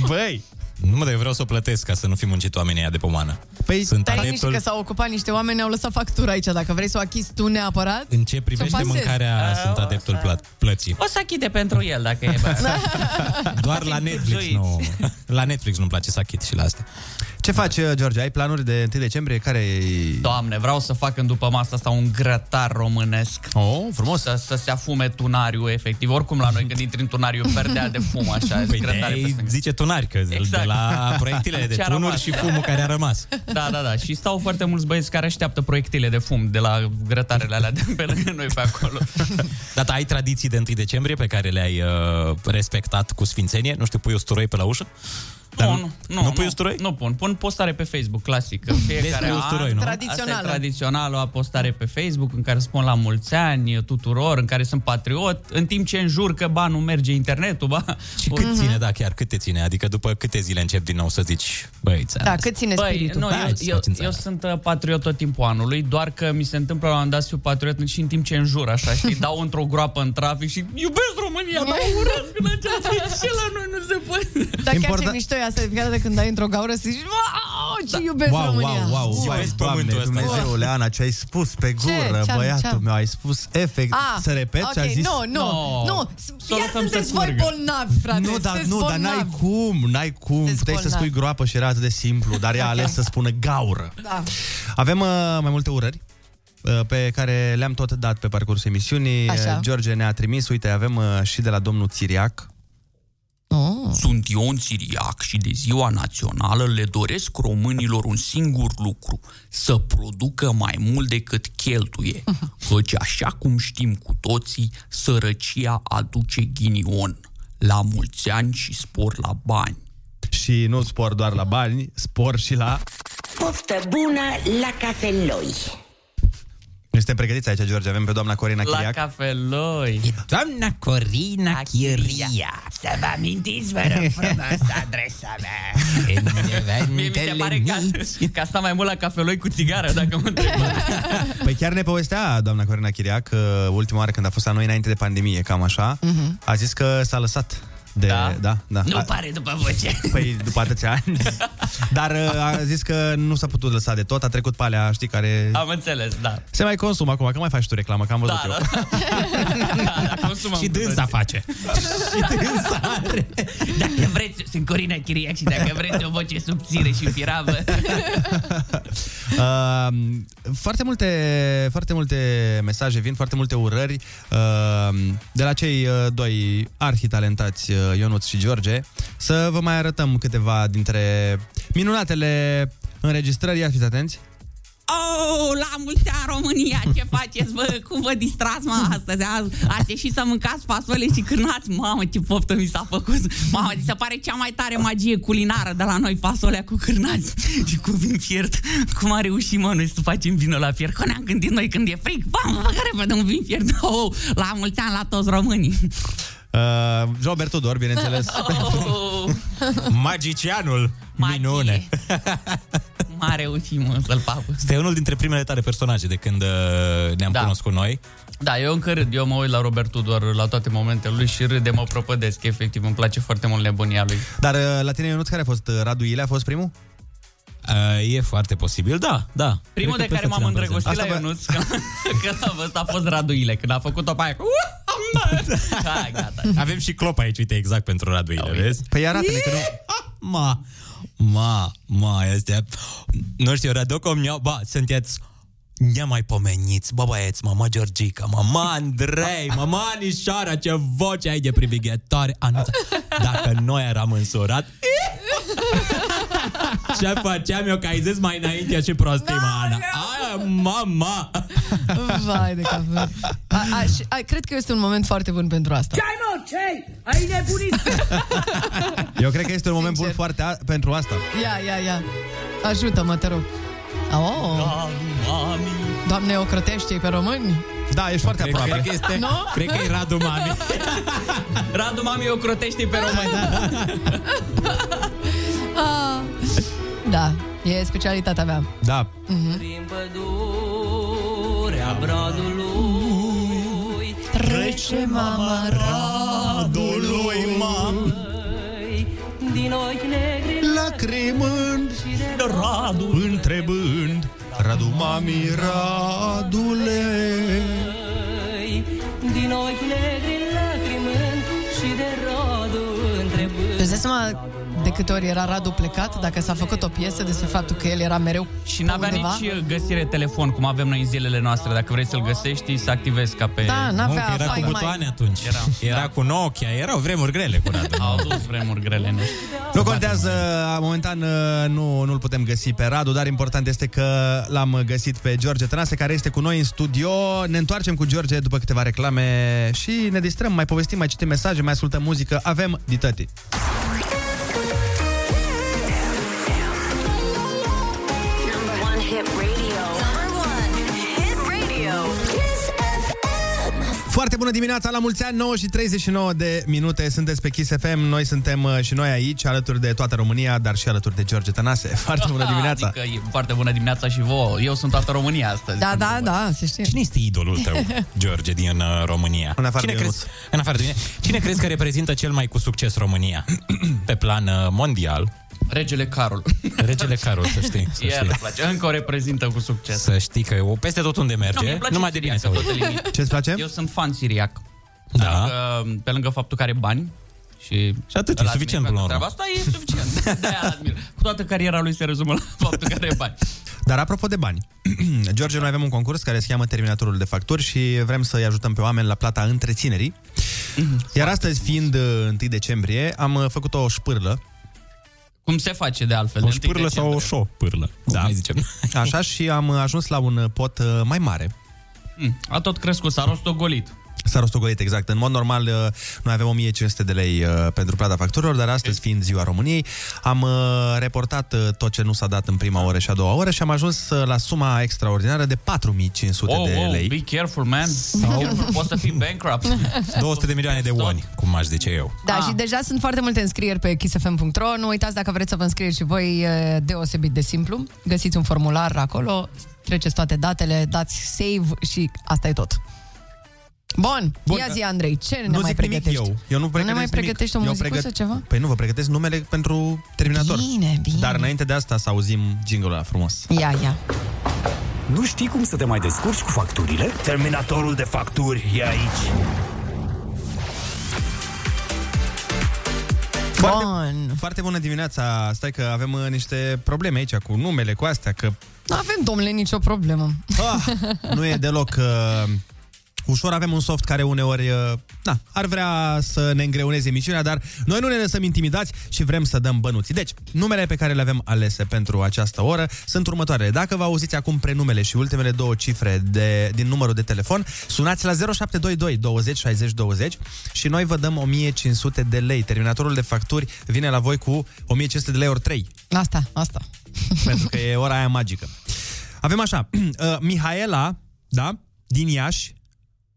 Băi! Nu, mă, dar eu vreau să o plătesc ca să nu fi muncit oamenii aia de pomană. Păi, nici că s-au ocupat niște oameni, au lăsat factura aici. Dacă vrei să o achizi tu neapărat... În ce privește mâncarea, sunt adeptul plății. O să achite pentru el, dacă e bă. Doar la Netflix nu... La Netflix nu-mi place să achit și la asta. Ce faci, George? Ai planuri de 1 decembrie? Care-i... Doamne, vreau să fac în după masa asta un grătar românesc. Oh, frumos. Să se afume tunariu, efectiv. Oricum la noi, când intri în tunariu, perdea de fum, așa. Păi zice tunari, că exact. De la proiectile de tunuri și fumul care a rămas. Da, da, da. Și stau foarte mulți băieți care așteaptă proiectile de fum de la grătarele alea de pe lângă noi pe acolo. Dar ai tradiții de 1 decembrie pe care le-ai respectat cu sfințenie? Nu știu, pui usturoi pe la ușă? Nu pui usturoi? Nu pun. Pun postare pe Facebook, clasic. În fiecare an, tradițională. Tradițională, o postare pe Facebook în care spun la mulți ani tuturor, în care sunt patriot, în timp ce înjur că, ba, nu merge internetul, ba. Și cât ține, da, chiar cât te ține? Adică după câte zile încep din nou să zici, băi, țara. Da, cât ține spiritul? Nu, eu sunt patriot tot timpul anului, doar că mi se întâmplă la un dat să fiu patriot și în timp ce înjur, așa, știi, dau într-o groapă în trafic și iubesc România, dar urăsc în această și la noi nu se poate. Dar chiar ce mișto e asta, de fiecare dată când dai într-o gaură să zici, wow, ce iubesc România. Wow, iubesc pământul ăsta. Dumnezeule, Ana, ce ai spus pe gură, băiatul meu, ai spus efect, să repet ce a zis. Nu, iar sunteți voi bolnavi, frate. Nu, dar n-ai cum, puteai să spui groapă și era atât de simplu, dar ea a ales să spună gaură. Avem mai multe urări pe care le-am tot dat pe parcursul emisiunii. Așa. George ne-a trimis, uite, avem și de la domnul Chiriac. Sunt Ion Chiriac și de Ziua Națională le doresc românilor un singur lucru: să producă mai mult decât cheltuie, căci așa cum știm cu toții, sărăcia aduce ghinion. La mulți ani și spor la bani. Și nu spor doar la bani, spor și la... poftă bună la cafeloi! Noi suntem pregătiți aici, George, avem pe doamna Corina Chiriac. La cafeloi! E doamna Corina Chiriac. Să vă amintiți, vă rog frumos, adresa mea. Mie mi se pare că asta mai mult la cafeloi cu țigară, dacă mă întreb. Păi chiar ne povestea doamna Corina Chiriac că ultima oară când a fost la noi înainte de pandemie, cam așa, a zis că s-a lăsat. Da. Nu pare după voce. Păi după atâția ani. Dar a zis că nu s-a putut lăsa de tot. A trecut pe alea, știi, care... Am înțeles, da. Se mai consumă acum, că mai faci tu reclamă, că am văzut eu. Și dânsa face. Și dânsa are. Dacă vreți, sunt Corina Chiriac și dacă vreți o voce subțire și firavă. Foarte multe mesaje vin, foarte multe urări de la cei doi arhitalentați, Ionuț și George. Să vă mai arătăm câteva dintre minunatele înregistrări. Ia fiți atenți. Oh, la mulți ani, România! Ce faceți, bă? Cum vă distrați, mă, astăzi? Ați ieșit să mâncați fasole și cârnați. Mamă, ce poftă mi s-a făcut! Mamă, mi se pare cea mai tare magie culinară de la noi, fasolea cu cârnați și cu vin fiert. Cum a reușit, mă, noi să facem vinul la fiert? Că ne-am gândit noi când e frig. Bă, mă, care vă dă un vin fiert? Oh, la mulți ani la toți românii! Robert Tudor, bineînțeles. Magicianul. Magie. Minune. M-a reușit, mă, să-l papă. Este unul dintre primele tale personaje de când ne-am cunoscut noi. Da, eu încă râd. Eu mă uit la Robert Tudor la toate momentele lui și râd, mă propădesc. Efectiv, îmi place foarte mult nebunia lui. Dar la tine, Ionuț, care a fost? Radu Ile a fost primul? E foarte posibil, da. Primul de care m-am îndrăgostit la Ionuț, că a fost Radu Ile, când a făcut-o pe aia. Hai, gata. Avem și Clop aici, uite, exact pentru Radu Ile, vezi? Păi arată-ne că nu... Ma, este... Nu știu, Radocom, ba, sunteți... Nemaipomeniți, bă băieți, mama Georgica, mama Andrei, mama Nișoara, ce voce ai de privighetoare, Anuța. Dacă noi eram însurat, ce făceam eu, că ai zis mai înainte și prostii, Ana. Aia, mama! Vai de capul. Cred că este un moment foarte bun pentru asta. Ce-ai, mă, ce-ai? Ai nebunit! Eu cred că este un moment bun foarte pentru asta. Ia. Ajută-mă, te rog. Oh. Doamne, ocrotește-i pe români? Da, ești foarte aproape. Cred că e Radu Mami. Radu Mami ocrotește-i pe români. Da, e specialitatea mea. Da. Prin pădurea Bradului trece mama Radului, mam. Din ochi negri lacrimând Radu întrebând, Radu mami, Radule. Din ochi negri lacrimând și de Radu întrebând. Îți dai seama de câte ori era Radu plecat, dacă s-a făcut o piesă despre faptul că el era mereu și n-avea nici găsire telefon, cum avem noi în zilele noastre. Dacă vrei să-l găsești, să activezi ca pe... Da, n-avea. Era cu butoane atunci. Era cu Nokia, erau vremuri grele cu Radu. Au dus vremuri grele. Nu contează, momentan nu-l putem găsi pe Radu, dar important este că l-am găsit pe George Tănase, care este cu noi în studio. Ne întoarcem cu George după câteva reclame și ne distrăm, mai povestim, mai citim mesaje, mai ascultăm muzică. Avem ditătii. Foarte bună dimineața, la mulți ani, 9:39 de minute, sunteți pe Kiss FM, noi suntem și noi aici, alături de toată România, dar și alături de George Tănase. Foarte bună dimineața! Adică, foarte bună dimineața și vouă, eu sunt toată România astăzi. Da, da, da, se știe. Cine este idolul tău, George, din România? În afară de Ionuț. În afară de mine. Cine crezi că reprezintă cel mai cu succes România? Pe plan mondial... Regele Carol. Regele Carol, să știi. El îmi place. Încă o reprezintă cu succes. Să știi că eu, peste tot unde merge, nu, numai de bine se aude. Ce-ți place? Eu sunt fan siriac. Da. Adică, pe lângă faptul că are bani și atât, e suficient până la urmă. Asta e suficient. De-aia admir. Cu toată cariera lui se rezumă la faptul că are bani. Dar apropo de bani, George, noi avem un concurs care se cheamă Terminatorul de Facturi și vrem să-i ajutăm pe oameni la plata întreținerii. Iar astăzi, fiind 1 decembrie, am făcut o șpârlă. Cum se face de altfel? O șpârlă sau o șopârlă, da, mai zicem. Așa, și am ajuns la un pot mai mare. A tot crescut, s-a rostogolit. S-a rostogolit, exact. În mod normal, noi avem 1500 de lei pentru plata facturilor, dar astăzi, fiind Ziua României, am reportat tot ce nu s-a dat în prima oră și a doua oră și am ajuns la suma extraordinară de 4500 de lei. Be careful, man! Poți să fii bankrupt. 200 de milioane de won, cum aș zice eu. Da, și deja sunt foarte multe înscrieri pe kissfm.ro. Nu uitați, dacă vreți să vă înscrieți și voi, deosebit de simplu. Găsiți un formular acolo, treceți toate datele, dați save și asta e tot. Bun, ia zi, Andrei, ce ne mai pregătești? Eu nu pregătesc. Nu ne mai pregătești o muzicuță, ceva? Păi nu, vă pregătesc numele pentru Terminator. Bine. Dar înainte de asta să auzim jingle-ul ăla frumos. Ia. Nu știi cum să te mai descurci cu facturile? Terminatorul de facturi e aici. Foarte bună dimineața. Stai că avem niște probleme aici cu numele, cu astea, că... Nu avem, domnule, nicio problemă. Nu e deloc... Ușor, avem un soft care uneori ar vrea să ne îngreuneze emisiunea, dar noi nu ne lăsăm intimidați și vrem să dăm bănuții. Deci, numele pe care le avem alese pentru această oră sunt următoarele. Dacă vă auziți acum prenumele și ultimele 2 cifre din numărul de telefon, sunați la 0722 20 60 20 și noi vă dăm 1500 de lei. Terminatorul de facturi vine la voi cu 1500 de lei ori 3. Asta. Pentru că e ora aia magică. Avem așa, Mihaela, da, din Iași.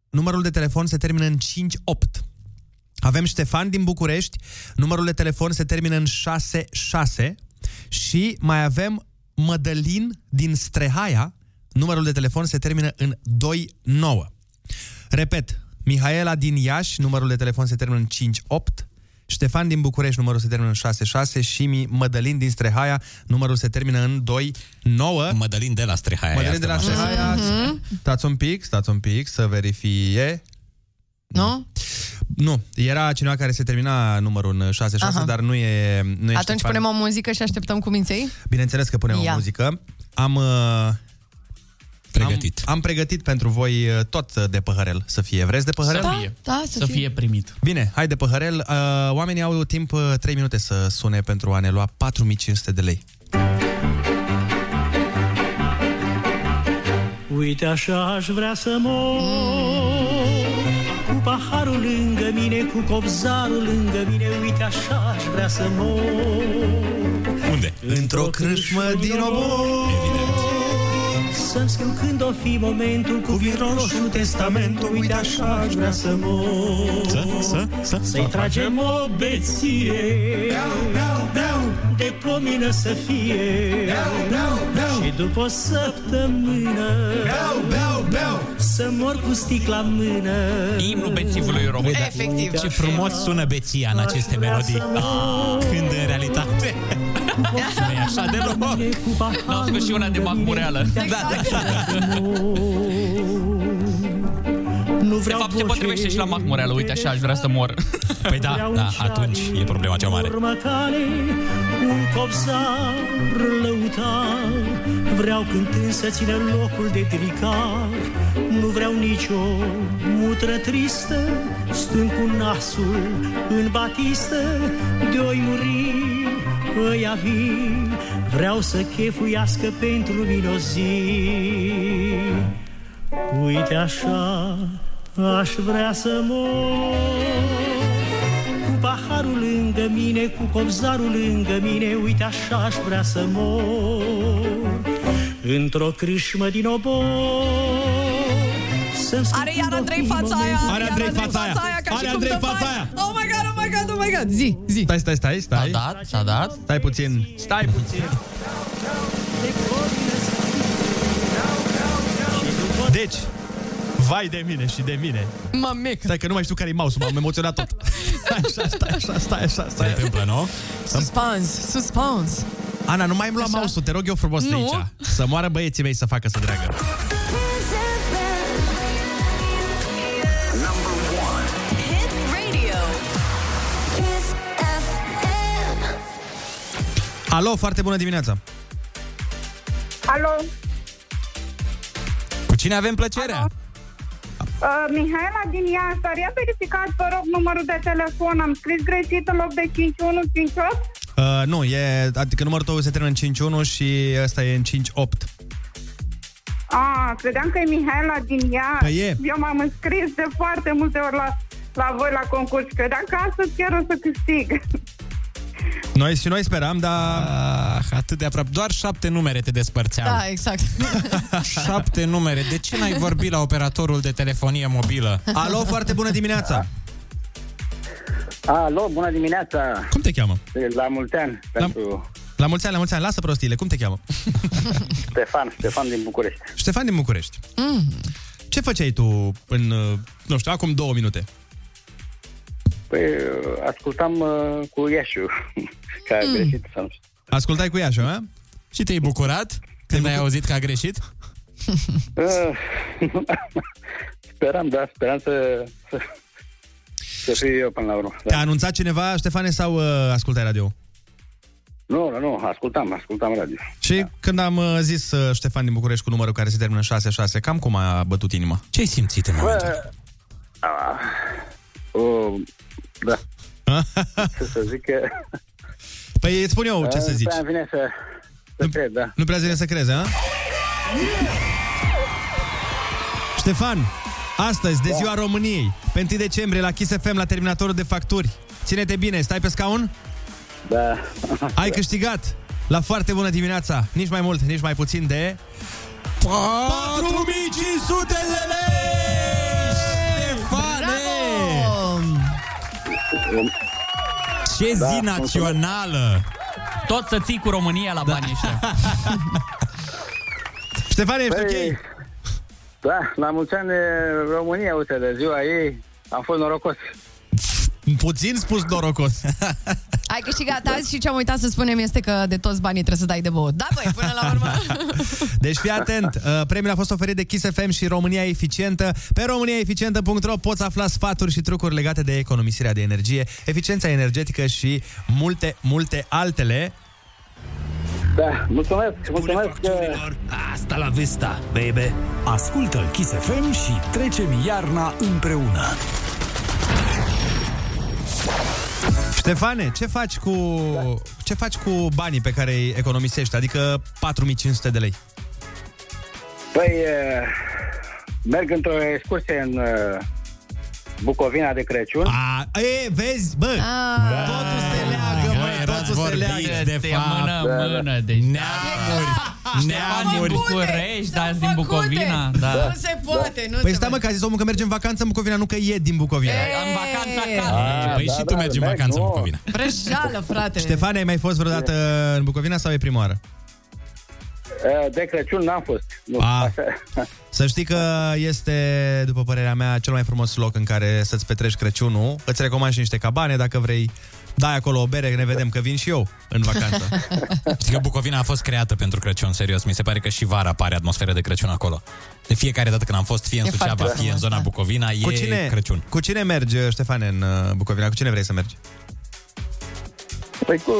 Numărul de telefon se termină în 58. Avem Ștefan din București. Numărul de telefon se termină în 66. Și mai avem Mădălin din Strehaia. Numărul de telefon se termină în 29. Repet, Mihaela din Iași. Numărul de telefon se termină în 58. Ștefan din București. Numărul se termină în 66. Și Mădălin din Strehaia. Numărul se termină în 29. Mădălin de la Strehaia. Stați un pic să verifie. Nu, era cineva care se termina numărul în 66. Aha. Dar nu e atunci Ștefan. Punem o muzică și așteptăm cu minței? Bineînțeles că punem o muzică. Am pregătit pentru voi tot de păhărel să fie. Vreți de păhărel? Să fie primit. Bine, hai de păhărel. Oamenii au timp 3 minute să sune pentru a ne lua 4500 de lei. Uite așa aș vrea să mor, cu paharul lângă mine, cu copzarul lângă mine. Uite așa aș vrea să mor. Unde? Într-o crâșmă din Obor. Evident. Să-mi scriu când o fi momentul, cu vin roșu testamentul. Uite așa aș vrea să mor. Să-i tragem o beție, de pomină să fie, și după o săptămână să mor cu sticla în mână. Imnul bețivului român. Efectiv. Ce frumos sună beția în aceste melodii, când în realitate nu e așa deloc. N-au spus și una de Macmureală. De fapt, se potrivește și la Macmureală. Uite așa aș vrea să mor. Păi da, atunci e problema cea mare. Un copzar lăutar vreau cântând să țină locul de tricar. Nu vreau nicio mutră tristă, stând cu nasul în batistă. De-oi muri ăia vin, vreau să chefuiască pentru mine o zi. Uite așa aș vrea să mor, cu paharul lângă mine, cu copzarul lângă mine. Uite așa aș vrea să mor, într-o crâșmă din Obor. Are iar Andrei fața aia. Are Andrei fața aia. Oh my god, oh my god, oh my god. Zi. Stai. S-a dat. Stai puțin. Deci, vai de mine și de mine. Mamic. Stai că nu mai știu care e mouse-ul, m-am emoționat tot. Așa. Se întâmplă, nu? Suspans. Ana, nu mai îmi lua mouse-ul, te rog eu frumos de aici. Să moară băieții mei să facă să dreagă. Alo, foarte bună dimineața. Alo. Cu cine avem plăcerea? Mihaela din Iași, dar ia verificați, vă rog, numărul de telefon. Am scris greșit în loc de 5158? Nu, e, adică numărul tău se termină în 51 și ăsta e în 58. Ah, credeam că e Mihaela din Iași. Că e. Eu m-am înscris de foarte multe ori la voi la concurs. Credeam că astăzi chiar o să câștig. Noi speram, dar atât de aproape. Doar 7 numere te despărțeam. Da, exact. 7 numere. De ce n-ai vorbit la operatorul de telefonie mobilă? Alo, foarte bună dimineața! Alo, bună dimineața! Cum te cheamă? La mulți ani. La mulți ani. Lasă prostiile. Cum te cheamă? Ștefan din București. Ștefan din București. Ce făceai tu în, nu știu, acum 2 minute? Păi, ascultam cu Iașiu, că a greșit. Ascultai cu Iașiu, a? Și te-ai bucurat când ai auzit că a greșit? Speram să fiu eu până la urmă. Da. Te-a anunțat cineva, Ștefane, sau ascultai radio? Nu, ascultam radio. Și când am zis Ștefan din București cu numărul care se termină 6-6, cam cum a bătut inima? Ce-ai simțit în momentul? Da. Ce să zic că... Păi îți spun eu ce să zici. Nu prea vine să cred, da. Nu prea vine să crezi, a? Ștefan, astăzi, de Ziua României, pe 1 decembrie, la Kiss FM, la terminatorul de facturi. Ține-te bine, stai pe scaun? Da. Ai câștigat la foarte bună dimineața, nici mai mult, nici mai puțin de... 4500 de lei! Ștefane! Ce zi națională! Tot să ții cu România la banii ăștia. Ștefan, ești ok? Da, la mulți ani România, uite, de ziua ei am fost norocos. Puțin spus norocos. Ai câștigat azi și ce am uitat să spunem este că de toți banii trebuie să dai de băut. Da, băi, până la urmă. Deci fii atent, premiul a fost oferit de Kiss FM și România Eficientă. Pe romaniaeficientă.ro poți afla sfaturi și trucuri legate de economisirea de energie, eficiența energetică și multe, multe altele. Da, mulțumesc că... Asta la vista, baby. Ascultă-l Kiss FM și trecem iarna împreună. Ștefane, ce faci cu banii pe care îi economisești? Adică 4500 de lei. Păi, merg într-o excursie în Bucovina de Crăciun. Vezi, bă! Totul se leagă, bă! Totul se leagă, de fapt. Mână, deci neamuri, Curești, dar din Bucovina. Nu se poate, nu. Păi stai, mă, că a zis omul că merge în vacanță în Bucovina, nu că e din Bucovina. În vacanță acasă. Păi și tu mergi în vacanță în Bucovina. Vrăjeală, frate. Ștefan, ai mai fost vreodată în Bucovina sau e prima oară? De Crăciun n-am fost. Să știi că este, după părerea mea, cel mai frumos loc în care să-ți petreci Crăciunul. Îți recomand și niște cabane dacă vrei. Dai acolo o bere, ne vedem că vin și eu în vacanță. Știi că Bucovina a fost creată pentru Crăciun, serios. Mi se pare că și vara apare atmosfera de Crăciun acolo. De fiecare dată când am fost, fie în Suceava, fie în zona Bucovina, Crăciun. Cu cine mergi, Ștefan, în Bucovina? Cu cine vrei să mergi? Păi cu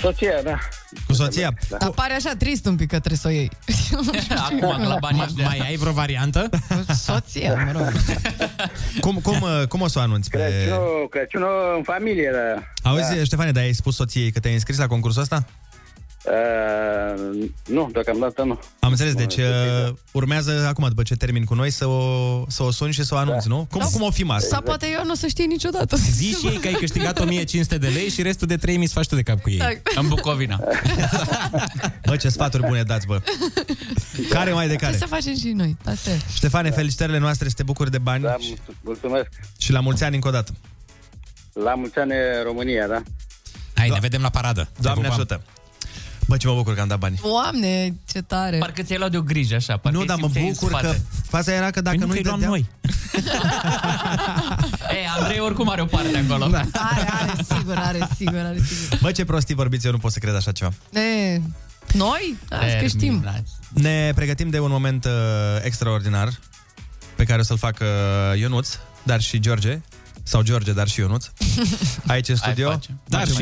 soția, da. Cu soția? Da. Dar pare așa trist un pic că trebuie să o iei. Acum, la banii ăștia. Mai ai vreo variantă? Cu soția, mă rog. Cum o să o anunți? Crăciunul în familie, da. Auzi, Ștefane, dar ai spus soției că te-ai înscris la concursul ăsta? Nu, deocamdată nu. Am înțeles, deci urmează acum, după ce termin cu noi, să o suni și să o anunți, da. Nu? Cum o fi masa? Exact. Sau poate eu nu o să știe niciodată. Zici ei că ai câștigat 1500 de lei și restul de 3000 îți faci tu de cap cu ei, da. În Bucovina. Bă, ce sfaturi bune dați, bă. Care mai de care? Ce să facem și noi, asta e. Ștefane, da. Felicitările noastre, să te bucuri de bani, da, mulțumesc. Și la mulți ani încă o dată. La mulți ani România, da? Hai, ne vedem la paradă. Doamne ajută. Bă, ce mă bucur că am dat bani. Doamne, ce tare. Parcă ți-ai luat de o grijă așa. Nu, dar mă bucur că faza era că dacă nu-i dădeam noi. Ei, Andrei oricum are o parte acolo, da. Are sigur. Bă, ce prostii vorbiți, eu nu pot să cred așa ceva. Noi? Azi că știm. Ne pregătim de un moment extraordinar pe care o să-l facă Ionuț, dar și George. Sau George, dar și Ionuț. Aici în studio.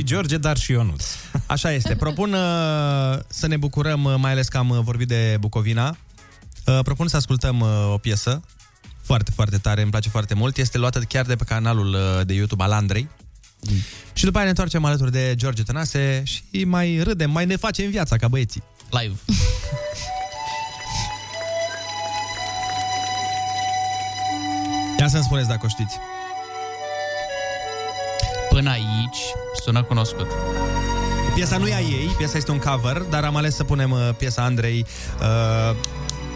George, dar și Ionuț. Așa este. Propun să ne bucurăm, mai ales că am vorbit de Bucovina. Propun să ascultăm o piesă foarte, foarte tare, îmi place foarte mult. Este luată chiar de pe canalul de YouTube al Andrei. Și după aia ne întoarcem alături de George Tănase și mai râdem, mai ne facem viața ca băieții. Live. Ia să-mi spuneți dacă o știți. Până aici sună cunoscut. Piesa nu e a ei, piesa este un cover, dar am ales să punem piesa Andrei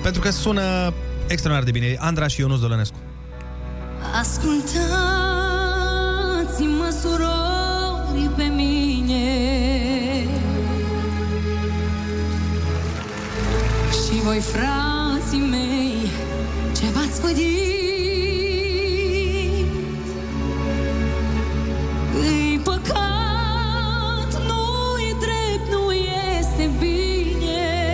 pentru că sună extraordinar de bine. Andra și Ionuț Dolănescu. Ascultați-mă, surori, pe mine și voi, frații mei, ce v-ați pădit. E păcat, nu e drept, nu este bine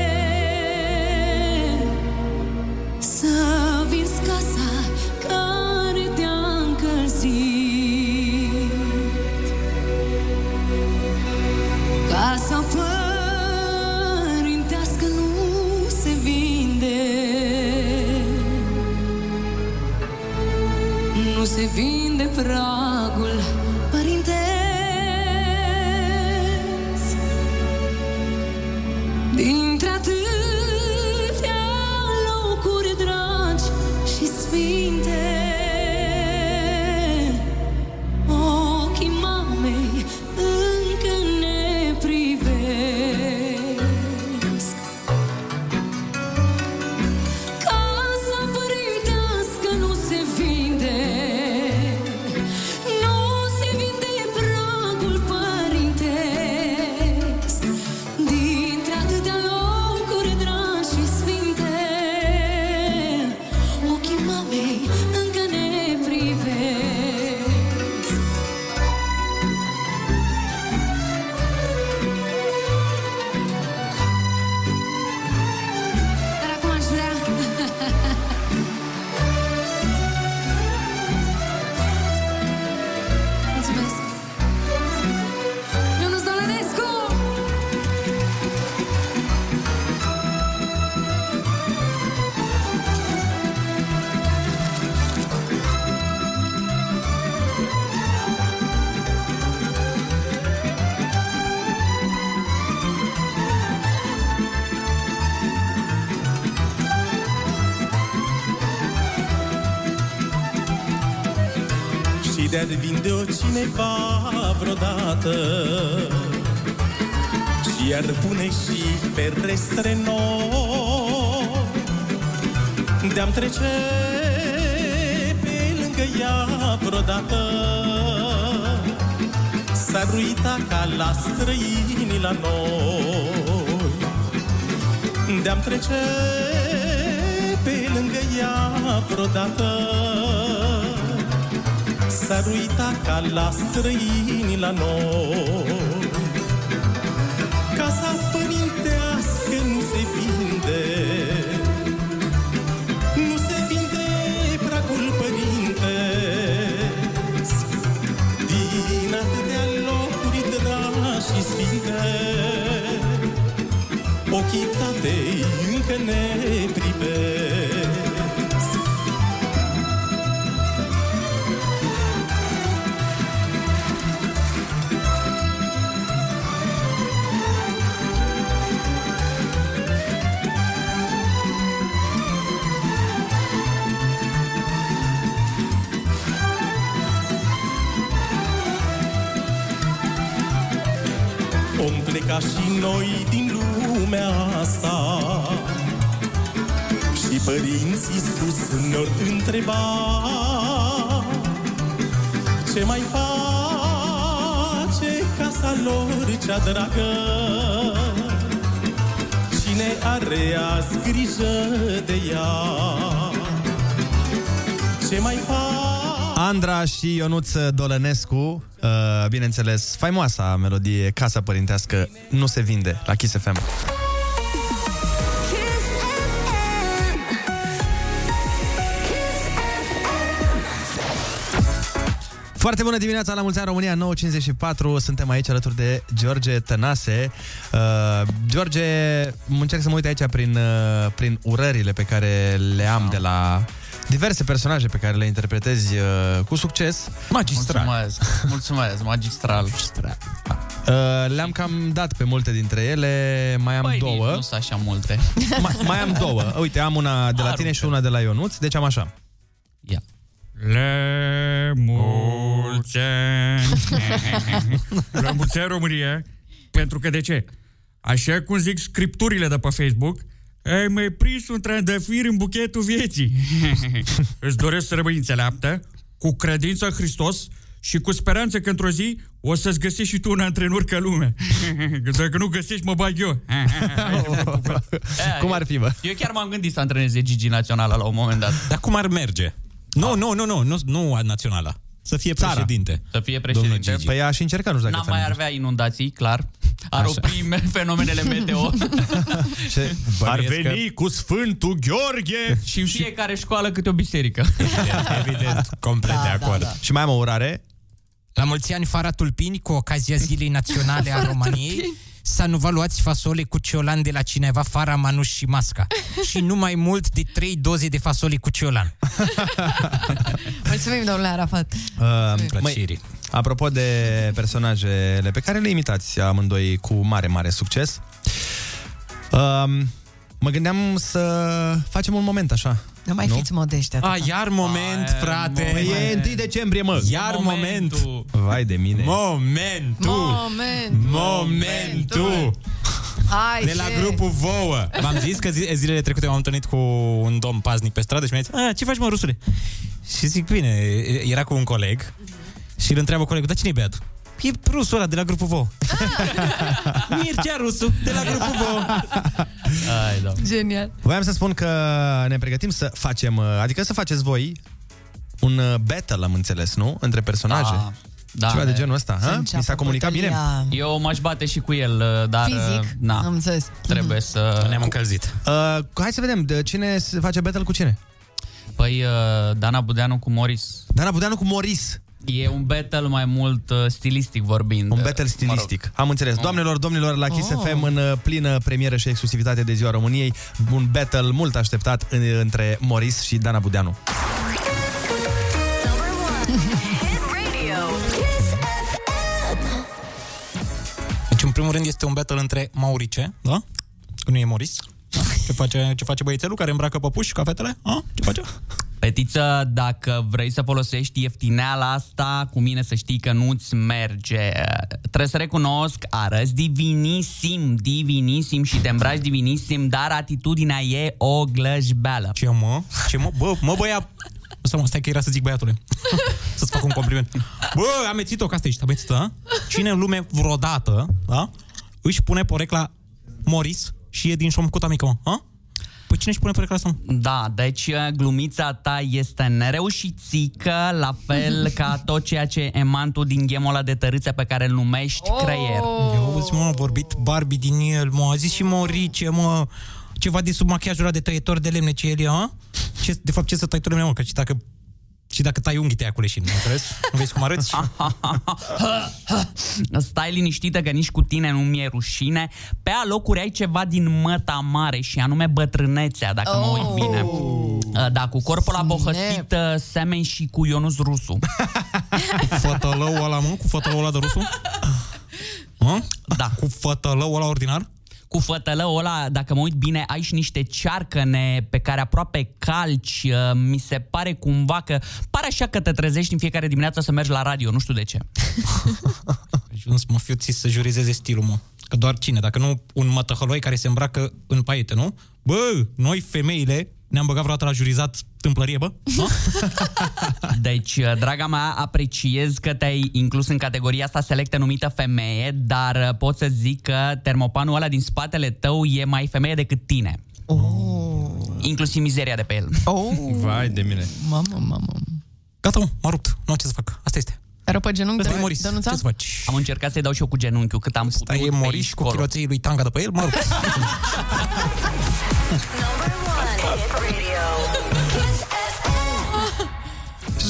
să vinzi casa care te-a încălzit. Casa părintească nu se vinde, nu se vinde pragul. Dintre atâtea locuri dragi și sfinte, ochii mamei încă ne privesc. Casa părintească nu se vinde, nu se vinde pragul părintesc. De-ar vinde-o cineva vreodată și i-ar pune și ferestre noi, de-am trece pe lângă ea vreodată, s-ar uita ca la străinii la noi, de-am trece pe lângă ea vreodată, s-ar uita ca la străinii la noi. Casa părintească nu se vinde, nu se vinde pragul părintesc. Din atâtea locuri dragi și sfinte, ochii tatei încă ne privesc. vom pleca și noi din lumea asta. Și părinții sus ne-or întreba, ce mai face casa lor cea dragă? Cine are azi grijă de ea? Ce mai face? Andra și Ionuț Dolănescu, bineînțeles, faimoasa melodie Casa Părintească nu se vinde la Kiss FM. Foarte bună dimineața, la mulți ani România, 9.54, suntem aici alături de George Tănase. George, încerc să mă uit aici prin urările pe care le am de la diverse personaje pe care le interpretezi cu succes. Magistral. Mulțumesc, magistral. Le-am cam dat pe multe dintre ele, mai am două. Nu sunt așa multe. Mai am două. Uite, am una de la tine și una de la Ionuț, deci am așa. Ia. Le mulți ani. La mulți ani România, pentru că de ce? Așa cum zic scripturile de pe Facebook, ai mai prins un trandafir în buchetul vieții. Îți doresc să rămâi înțeleaptă, cu credința în Hristos și cu speranță că într-o zi o să-ți găsești și tu un antrenor ca lume. Dacă nu găsești, mă bag eu. Cum ar fi, bă? Eu chiar m-am gândit să antreneze Gigi Naționala la un moment dat. Dar cum ar merge? Nu Naționala. Să fie președinte. Păi aș încerca, nu știu dacă n-am mai avea inundații, clar. Ar opri fenomenele meteo. Ar veni cu Sfântul Gheorghe. Și în fiecare școală câte o biserică. Evident, complet de acord. Și mai am o urare. La mulți ani, Fara Tulpini, cu ocazia Zilei Naționale a României, să nu vă luați fasole cu ciolan de la cineva fără mănuși și masca. Și nu mai mult de 3 doze de fasole cu ciolan. Mulțumim, domnule Arafat. Apropo de personajele pe care le imitați amândoi cu mare, mare succes, mă gândeam să facem un moment așa. Nu mai fiți modești atâta. Iar moment, frate. E 1 decembrie, mă. Iar momentul. Vai de mine. Momentul. De la grupul V. V-am zis că zilele trecute m-am întâlnit cu un domn paznic pe stradă și mi-a zis: ce faci, mă, rusule? Și zic, bine, era cu un coleg și îl întreabă colegul: dar cine-i beatul? E rusul ăla de la grupul V. Mircea Rusu de la grupul V. Hai, da. Genial. Voiam să spun că ne pregătim să facem, adică să faceți voi un battle, am înțeles, nu? Între personaje. Da, ceva de genul ăsta. Mi s-a comunicat bine? Eu m-aș bate și cu el, dar fizic, am înțeles. Trebuie să ne-am încălzit. Hai să vedem de cine se face battle cu cine. Păi Dana Budeanu cu Maurice. E un battle mai mult stilistic vorbind. Un battle stilistic, mă rog. Am înțeles. Doamnelor, domnilor, la Kiss FM, în plină premieră și exclusivitate de Ziua României, un battle mult așteptat între Maurice și Dana Budeanu. Deci, în primul rând, este un battle între Maurice, da? Că nu e Maurice. Ce face băiețelul care îmbracă păpuși, cafetele? Ce face? Petiță, dacă vrei să folosești ieftineala asta, cu mine să știi că nu-ți merge. Trebuie să recunosc, arăți divinisim și te îmbraci divinisim, dar atitudinea e o glăjbeală. Ce mă? Bă, băia... Stai că era să zic băiatule. Să-ți fac un compliment. Bă, amețit-o, că asta ești, amețită, a? Cine în lume vreodată, a? Își pune porecla Maurice și e din șomcuta mică, mă, a? Păi cine își pune pe clasă? Da, deci glumița ta este nereușițică, la fel ca tot ceea ce eman tu din ghemola de tărâță pe care îl numești creier. Eu m-a vorbit Barbie din el, m-a zis și Maurice, ceva de sub machiajul ăla de tăietor de lemne ce el e, a? De fapt, ce să tai tu lemne, mă, că și dacă tai unghii te ia cu leșin, mă înțelegi? Nu vezi cum arăți? Stai liniștită că nici cu tine nu mi-e rușine. Pe alocuri ai ceva din măta mare și anume bătrânețea, dacă mă uit bine. Da, cu corpul abohăsit, semeni și cu Ionuț Rusu. Fătălău ăla, mă? Cu fătălău ăla de Rusu? Da. Cu fătălău ăla ordinar? Cu fătălăul ăla, dacă mă uit bine, ai și niște cearcăne pe care aproape calci. Mi se pare cumva că... Pare așa că te trezești în fiecare dimineață să mergi la radio, nu știu de ce. Ajuns, mă, fiu, ți să jurizeze stilul, mă. Că doar cine? Dacă nu un mătăhăloi care se îmbracă în paiete, nu? Bă, noi femeile ne-am băgat vreodată la jurizat tâmplărie, bă? No? Deci, draga mea, apreciez că te-ai inclus în categoria asta selectă numită femeie, dar pot să zic că termopanul ăla din spatele tău e mai femeie decât tine. Oh. Inclusiv mizeria de pe el. Oh. Vai de mine. Mamă. Gata, m-a rupt. Nu am ce să fac. Asta este. Rău pe genunchi de Maurice. Ce să faci? Am încercat să-i dau și eu cu genunchiul cât am putut. Stai, e Maurice cu chiloței lui Tanga de pe el, mă rupt.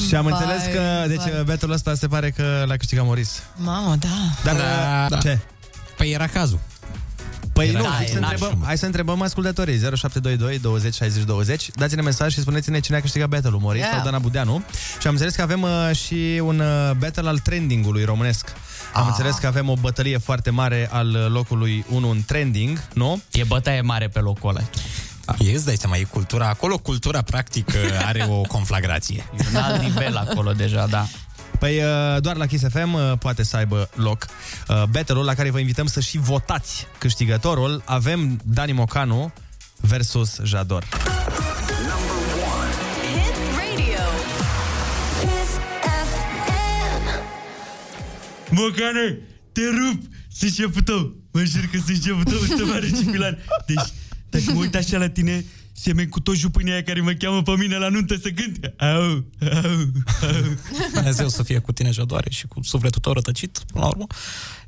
Și am înțeles că, deci, battle-ul ăsta se pare că l-a câștigat Maurice. Mamă, da. Dar ce? Păi era cazul. Păi nu, hai să întrebăm ascultătorii 0722 20 60 20. Dați-ne mesaj și spuneți-ne cine a câștigat battle-ul, Maurice sau Dana Budeanu. Și am înțeles că avem și un battle al trending-ului românesc. Am înțeles că avem o bătălie foarte mare al locului 1 în trending, nu? E bătaie mare pe locul ăla. Îți dai seama, e cultura acolo, cultura practic are o conflagrație. E un alt nivel acolo deja, da. Păi doar la Kiss FM poate să aibă loc battle-ul la care vă invităm să și votați câștigătorul. Avem Dani Mocanu versus Jador. Mocanu, te rup! Sunt șeful tău! Mă jur că sunt șeful tău, să mă arăci cu lan. Deci, dacă mă uit așa la tine, semen cu tot jupânia aia care mă cheamă pe mine la nuntă să cânt. Au. Dumnezeu să fie cu tine, Jadoare, și cu sufletul tău rătăcit, până la urmă.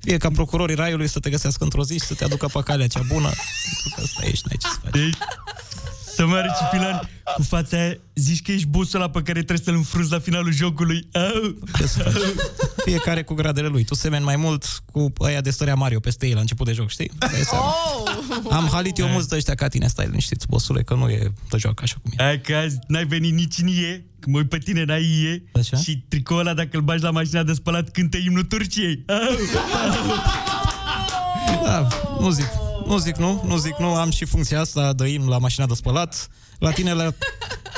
Fie ca procurorii raiului să te găsească într-o zi și să te aducă pe calea cea bună. Pentru că asta ești, n-ai ce să faci. Deci, să mă arăci, Pilan, cu fața aia, zici că ești bossul ăla pe care trebuie să-l înfrunzi la finalul jocului. Au. Fiecare cu gradele lui. Tu semeni mai mult cu aia de stărea Mario peste ei la început de joc, știi? Am halit eu mulți de ăștia ca tine, stai liniștit, bosule, că nu e de joacă așa cum e. Hai că azi n-ai venit nici în ie, că mă uit pe tine, n-ai ie. Așa? Și tricoul ăla, dacă îl bagi la mașina de spălat, cântă imnul Turciei. Da, nu zic nu, am și funcția asta, dă imn la mașina de spălat.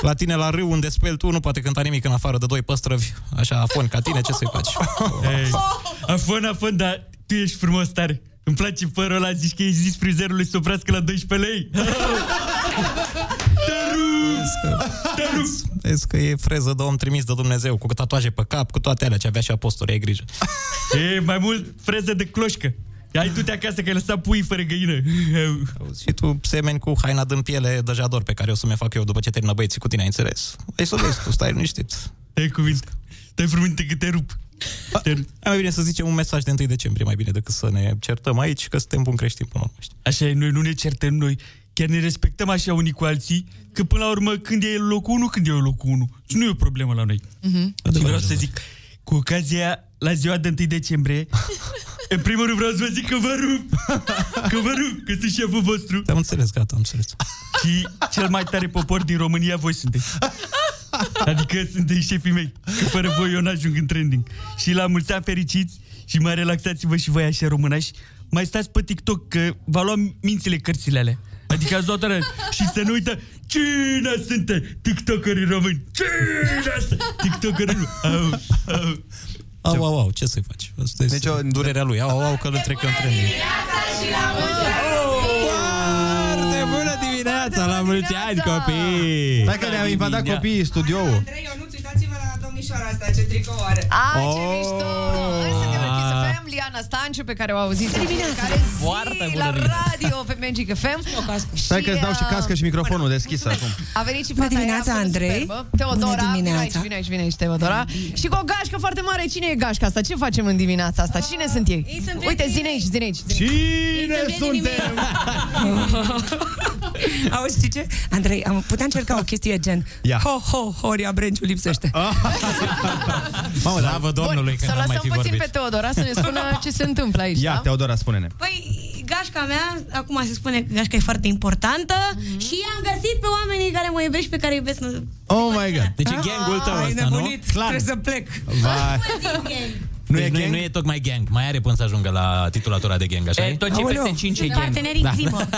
La tine la râu unde speli tu nu poate cânta nimic în afară de doi păstrăvi, așa, afon ca tine, ce să-i faci? Hey, afon, dar tu ești frumos tare. Îmi place părul ăla, zici că ești zis frizerului să oprească la 12 lei. Te rup! Vezi că e freză de om trimis de Dumnezeu, cu tatuaje pe cap, cu toate alea ce avea și apostolii, ai grijă. E mai mult freză de cloșcă. Ai du-te acasă că ai lăsat puii fără găină. Și tu semeni cu haina din piele de Jador pe care o să-mi fac eu după ce termină băieții cu tine, ai înțeles? Hai să vezi, tu stai liniștit. Hai cu minte, stai fruminte că te rup. Mai bine să zicem un mesaj de 1 decembrie, mai bine decât să ne certăm aici, că suntem buni creștini până la urmă. Așa e, noi nu ne certăm, noi chiar ne respectăm așa unii cu alții, că până la urmă când e locul 1, Și nu e o problemă la noi. Și vreau să zic, cu ocazia la ziua de 1 decembrie, în primul rând vreau să vă zic că vă rup, că sunt șeful vostru. Te-am înțeles, gata, am înțeles. Și cel mai tare popor din România voi sunteți. Adică sunteți șefii mei, că fără voi eu n-ajung în trending. Și la mulți ani fericiți și mai relaxați-vă și voi așa românași. Mai stați pe TikTok, că v-a luat mințile cărțile alea. Adică ați luat oară și să nu uită. Cine sunte tiktokerii români? Cine sunte tiktokerii români? Au, ce să-i faci? Asta deci este durerea lui. Au, că îl trec în tren. Foarte bună dimineața! La mulți ani, copii! Dacă ne-am invadat copiii studioul. Andrei, Ionuț, uitați-vă la domnișoara asta, ce tricou are. Ce mișto! Noi suntem la Kiss FM, Liana Stanciu, pe care o auziți în fiecare zi la radio pe Magic FM. Stai că îți dau și cască și microfonul deschis acum. A venit și fata aia superbă, Teodora. Vine aici, Teodora. Și cu o gașcă foarte mare. Cine e gașca asta? Ce facem în dimineața asta? Cine sunt ei? Uite, zi-ne aici. Cine suntem? Auzi, știi ce? Andrei, puteam încerca o chestie gen Horia Brenciu lipsește. Mamă, slavă Domnului că n-am mai fi vorbit. Să lăsăm puțin pe Teodora să ne spună ce se întâmplă aici. Ia, da? Teodora, spune-ne. Păi, gașca mea, acum se spune că gașca e foarte importantă și am găsit pe oamenii care mă iubesc și pe care iubesc. Oh my God! Deci e gang-ul tău ăsta, nu? Trebuie să plec. Nu e tocmai gang, mai are până să ajungă la titulatura de gang, așa e? Tot ce peste 5 e gang. Parteneri în crimă.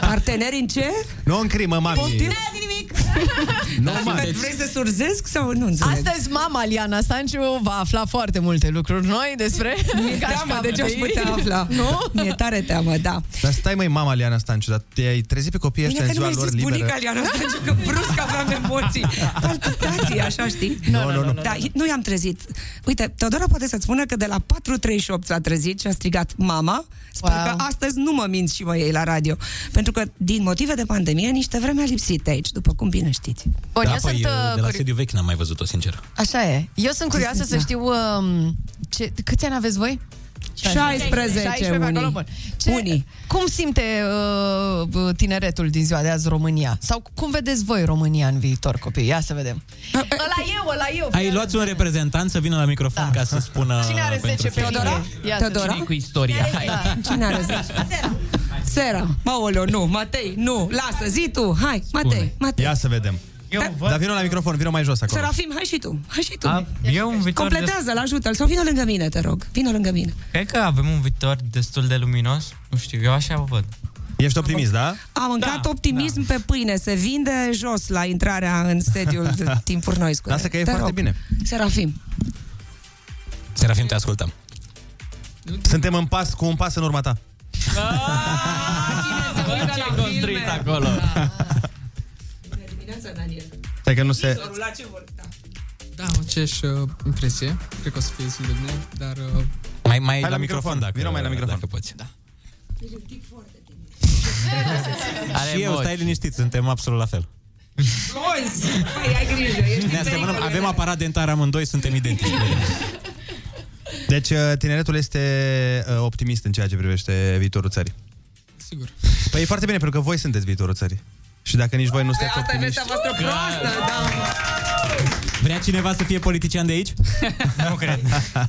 Parteneri în ce? Nu în crimă, mami. Poftim? Normal. Vrei să surzesc sau nu? Astăzi mama Liana Stanciu va afla foarte multe lucruri noi despre... Mi-e teamă de ce aș putea afla. Nu? Mi-e tare teamă, da. Dar stai, măi, mama Liana Stanciu, dar te-ai trezit pe copiii ăștia în ziua lor liberă. Bine că nu mi-ai zis bunica Liana Stanciu, că brusc aveam emoții. Palpitații, așa, știi? Nu. Da, nu i-am trezit. Uite, Teodora poate să-ți spună că de la 4.38 s-a trezit și a strigat mama. Sper că astăzi nu mă minți și mă iei la radio. Pentru că, din motive de pandemie, niște vreme a lipsit aici, după cum bine știți. Bun, da, de la sediu vechi n-am mai văzut-o, sincer. Așa e. Eu sunt curioasă să știu câți ani aveți voi? 16 unii. Cum simte tineretul din ziua de azi România? Sau cum vedeți voi România în viitor, copii? Ia să vedem. Ăla eu. Ai luat un reprezentant să vină la microfon ca să spună... Cine are 10 pe Teodora? Cine-i cu istoria? Cine are 10? Sera. Maolo, nu. Matei, nu. Lasă, zi tu. Hai, Matei. Ia să vedem. Dar vină la microfon, vină mai jos acolo. Serafim, hai și tu. Completează-l, ajută-l, sau vină lângă mine, te rog. Vină lângă mine. Cred că avem un viitor destul de luminos. Nu știu, eu așa o văd. Ești optimist, da? Am mâncat optimism pe pâine. Se vinde jos la intrarea în sediul Timpuri Noi Scure. Lasă că e foarte bine. Serafim, te ascultăm. Suntem în pas cu un pas în urma ta. Cine se acolo? Stai că nu se... Da, aceeași impresie. Cred că o să fie destul de bine, dar... Mai la microfon, dacă... Vino mai la microfon. Dacă poți. Da. Și eu, stai liniștit, suntem absolut la fel. Lozi! Păi, ai grijă, ești diferit. Avem aparat dentar amândoi, suntem identici. Deci, tineretul este optimist în ceea ce privește viitorul țării. Sigur. Păi e foarte bine, pentru că voi sunteți viitorul țării. Și dacă nici voi nu sunteți optimiști... Asta e vestea voastră proastă, da! Vrea cineva să fie politician de aici? Nu cred.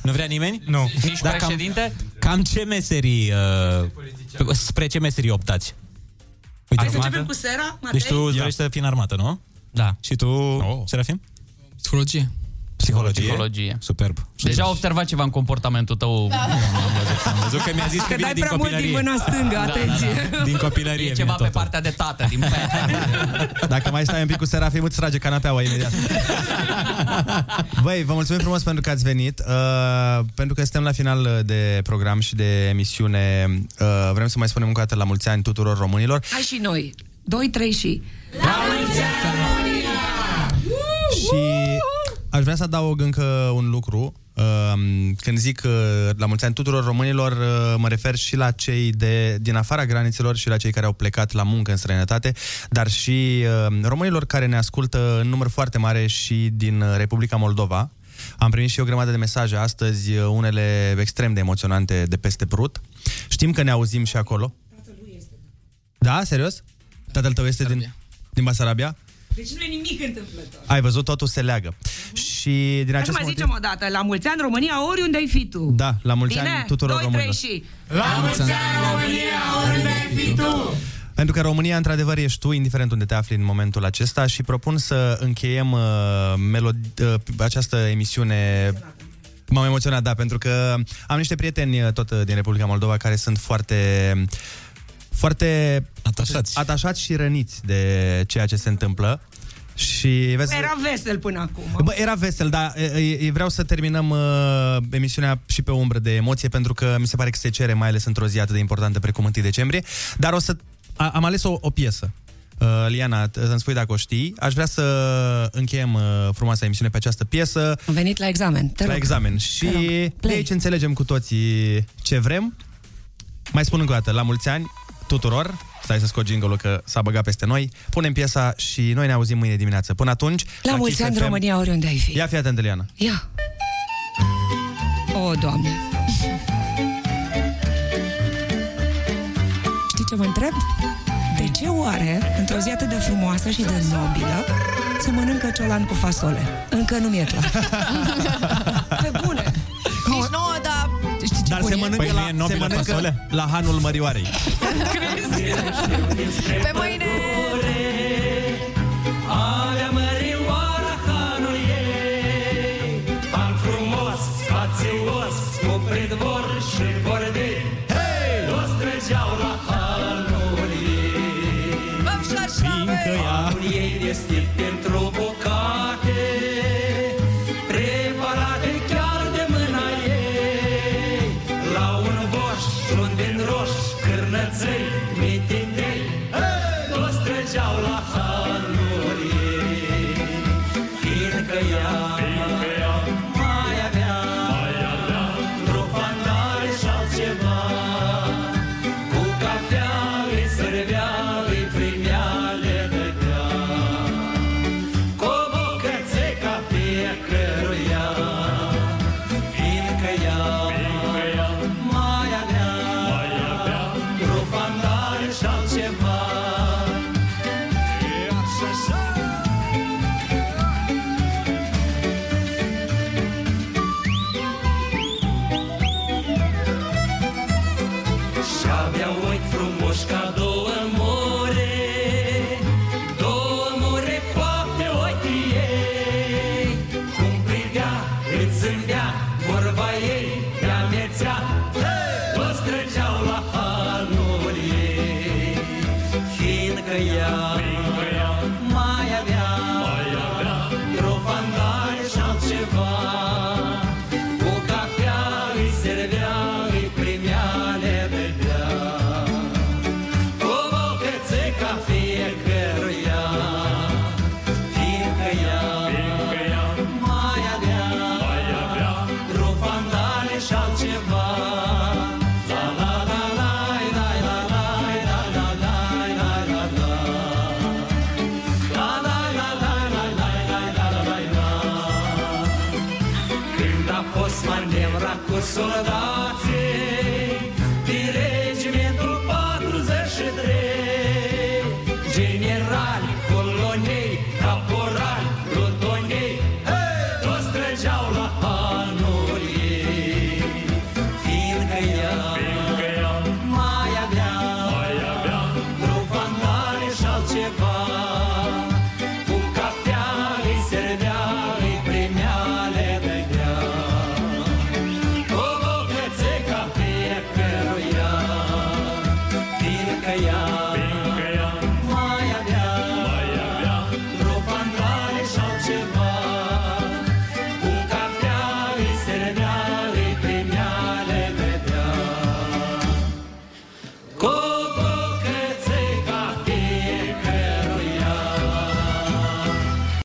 Nu vrea nimeni? Nu. Nici președinte? Cam ce meserii... spre ce meserii optați? Uite, să începem cu Sera, Matei? Deci tu îți dorești să fii în armată, nu? Da. Și tu, Serafim? Psihologie. Superb. Deja am observat ceva în comportamentul tău. Am văzut că mi-a zis că vine din copilărie. Că dai prea mult din mâna stângă, atenție. Da. Din copilărie. E ceva pe partea de tată. Dacă mai stai un pic cu Serafim, îți trage canapeaua imediat. Băi, vă mulțumim frumos pentru că ați venit. Pentru că suntem la final de program și de emisiune. Vrem să mai spunem încă o dată la mulți ani tuturor românilor. Hai și noi. 2, 3 și... La mulți ani, România! Și... Aș vrea să adaug încă un lucru. Când zic la mulți ani tuturor românilor, mă refer și la cei din afara granițelor și la cei care au plecat la muncă în străinătate, dar și românilor care ne ascultă în număr foarte mare și din Republica Moldova. Am primit și o grămadă de mesaje astăzi, unele extrem de emoționante de peste Prut. Știm că ne auzim și acolo. Tatăl lui este. Da? Serios? Tatăl tău este din Basarabia? Deci nu e nimic întâmplător. Ai văzut, totul se leagă. Și din acest motiv... zicem o dată, la mulți ani România, oriunde ai fi tu. Da, la mulți ani tuturor românilor. Și... La mulți ani România, oriunde ai fi tu. Pentru că România, într-adevăr, ești tu, indiferent unde te afli în momentul acesta. Și propun să încheiem această emisiune... M-am emoționat, da, pentru că am niște prieteni tot din Republica Moldova care sunt foarte... foarte atașați și răniți de ceea ce se întâmplă. Și era vesel până acum. Bă, era vesel, dar vreau să terminăm emisiunea și pe umbră de emoție, pentru că mi se pare că se cere, mai ales într-o zi atât de importantă precum 1 decembrie. Dar am ales o piesă. Liana, să-mi spui dacă o știi. Aș vrea să încheiem frumoasa emisiune pe această piesă. Am venit la examen. Te rog. Și de aici înțelegem cu toții ce vrem. Mai spun încă o dată, la mulți ani tuturor, stai să scot jingle-ul că s-a băgat peste noi, punem piesa și noi ne auzim mâine dimineață. Până atunci... La mulți ani, România, oriunde ai fi. Ia fii atentă, Liana. Ia. O, Doamne. Știi ce mă întreb? De ce oare, într-o zi atât de frumoasă și de nobilă, se mănâncă ciolan cu fasole? Încă nu mi-e clar. Pe bune. Nici nouă, dar... Dar se mănâncă, la hanul Mărioarei. Pe mâine! Alea Mărioara, hanul ei, pan frumos, spațios, cu pridvor și bordei. Toți trăgeau la hanul ei, fiindcă hanul ei este roșu din roșu, cârnăței, mititei, toți trăgeau la haluri ei, fiindcă ea mai avea vreo fandare și altceva. Cu cafea îi servea, îi primea, le dădea, cu o bucățe ca fiecăruia, fiindcă ea sola da.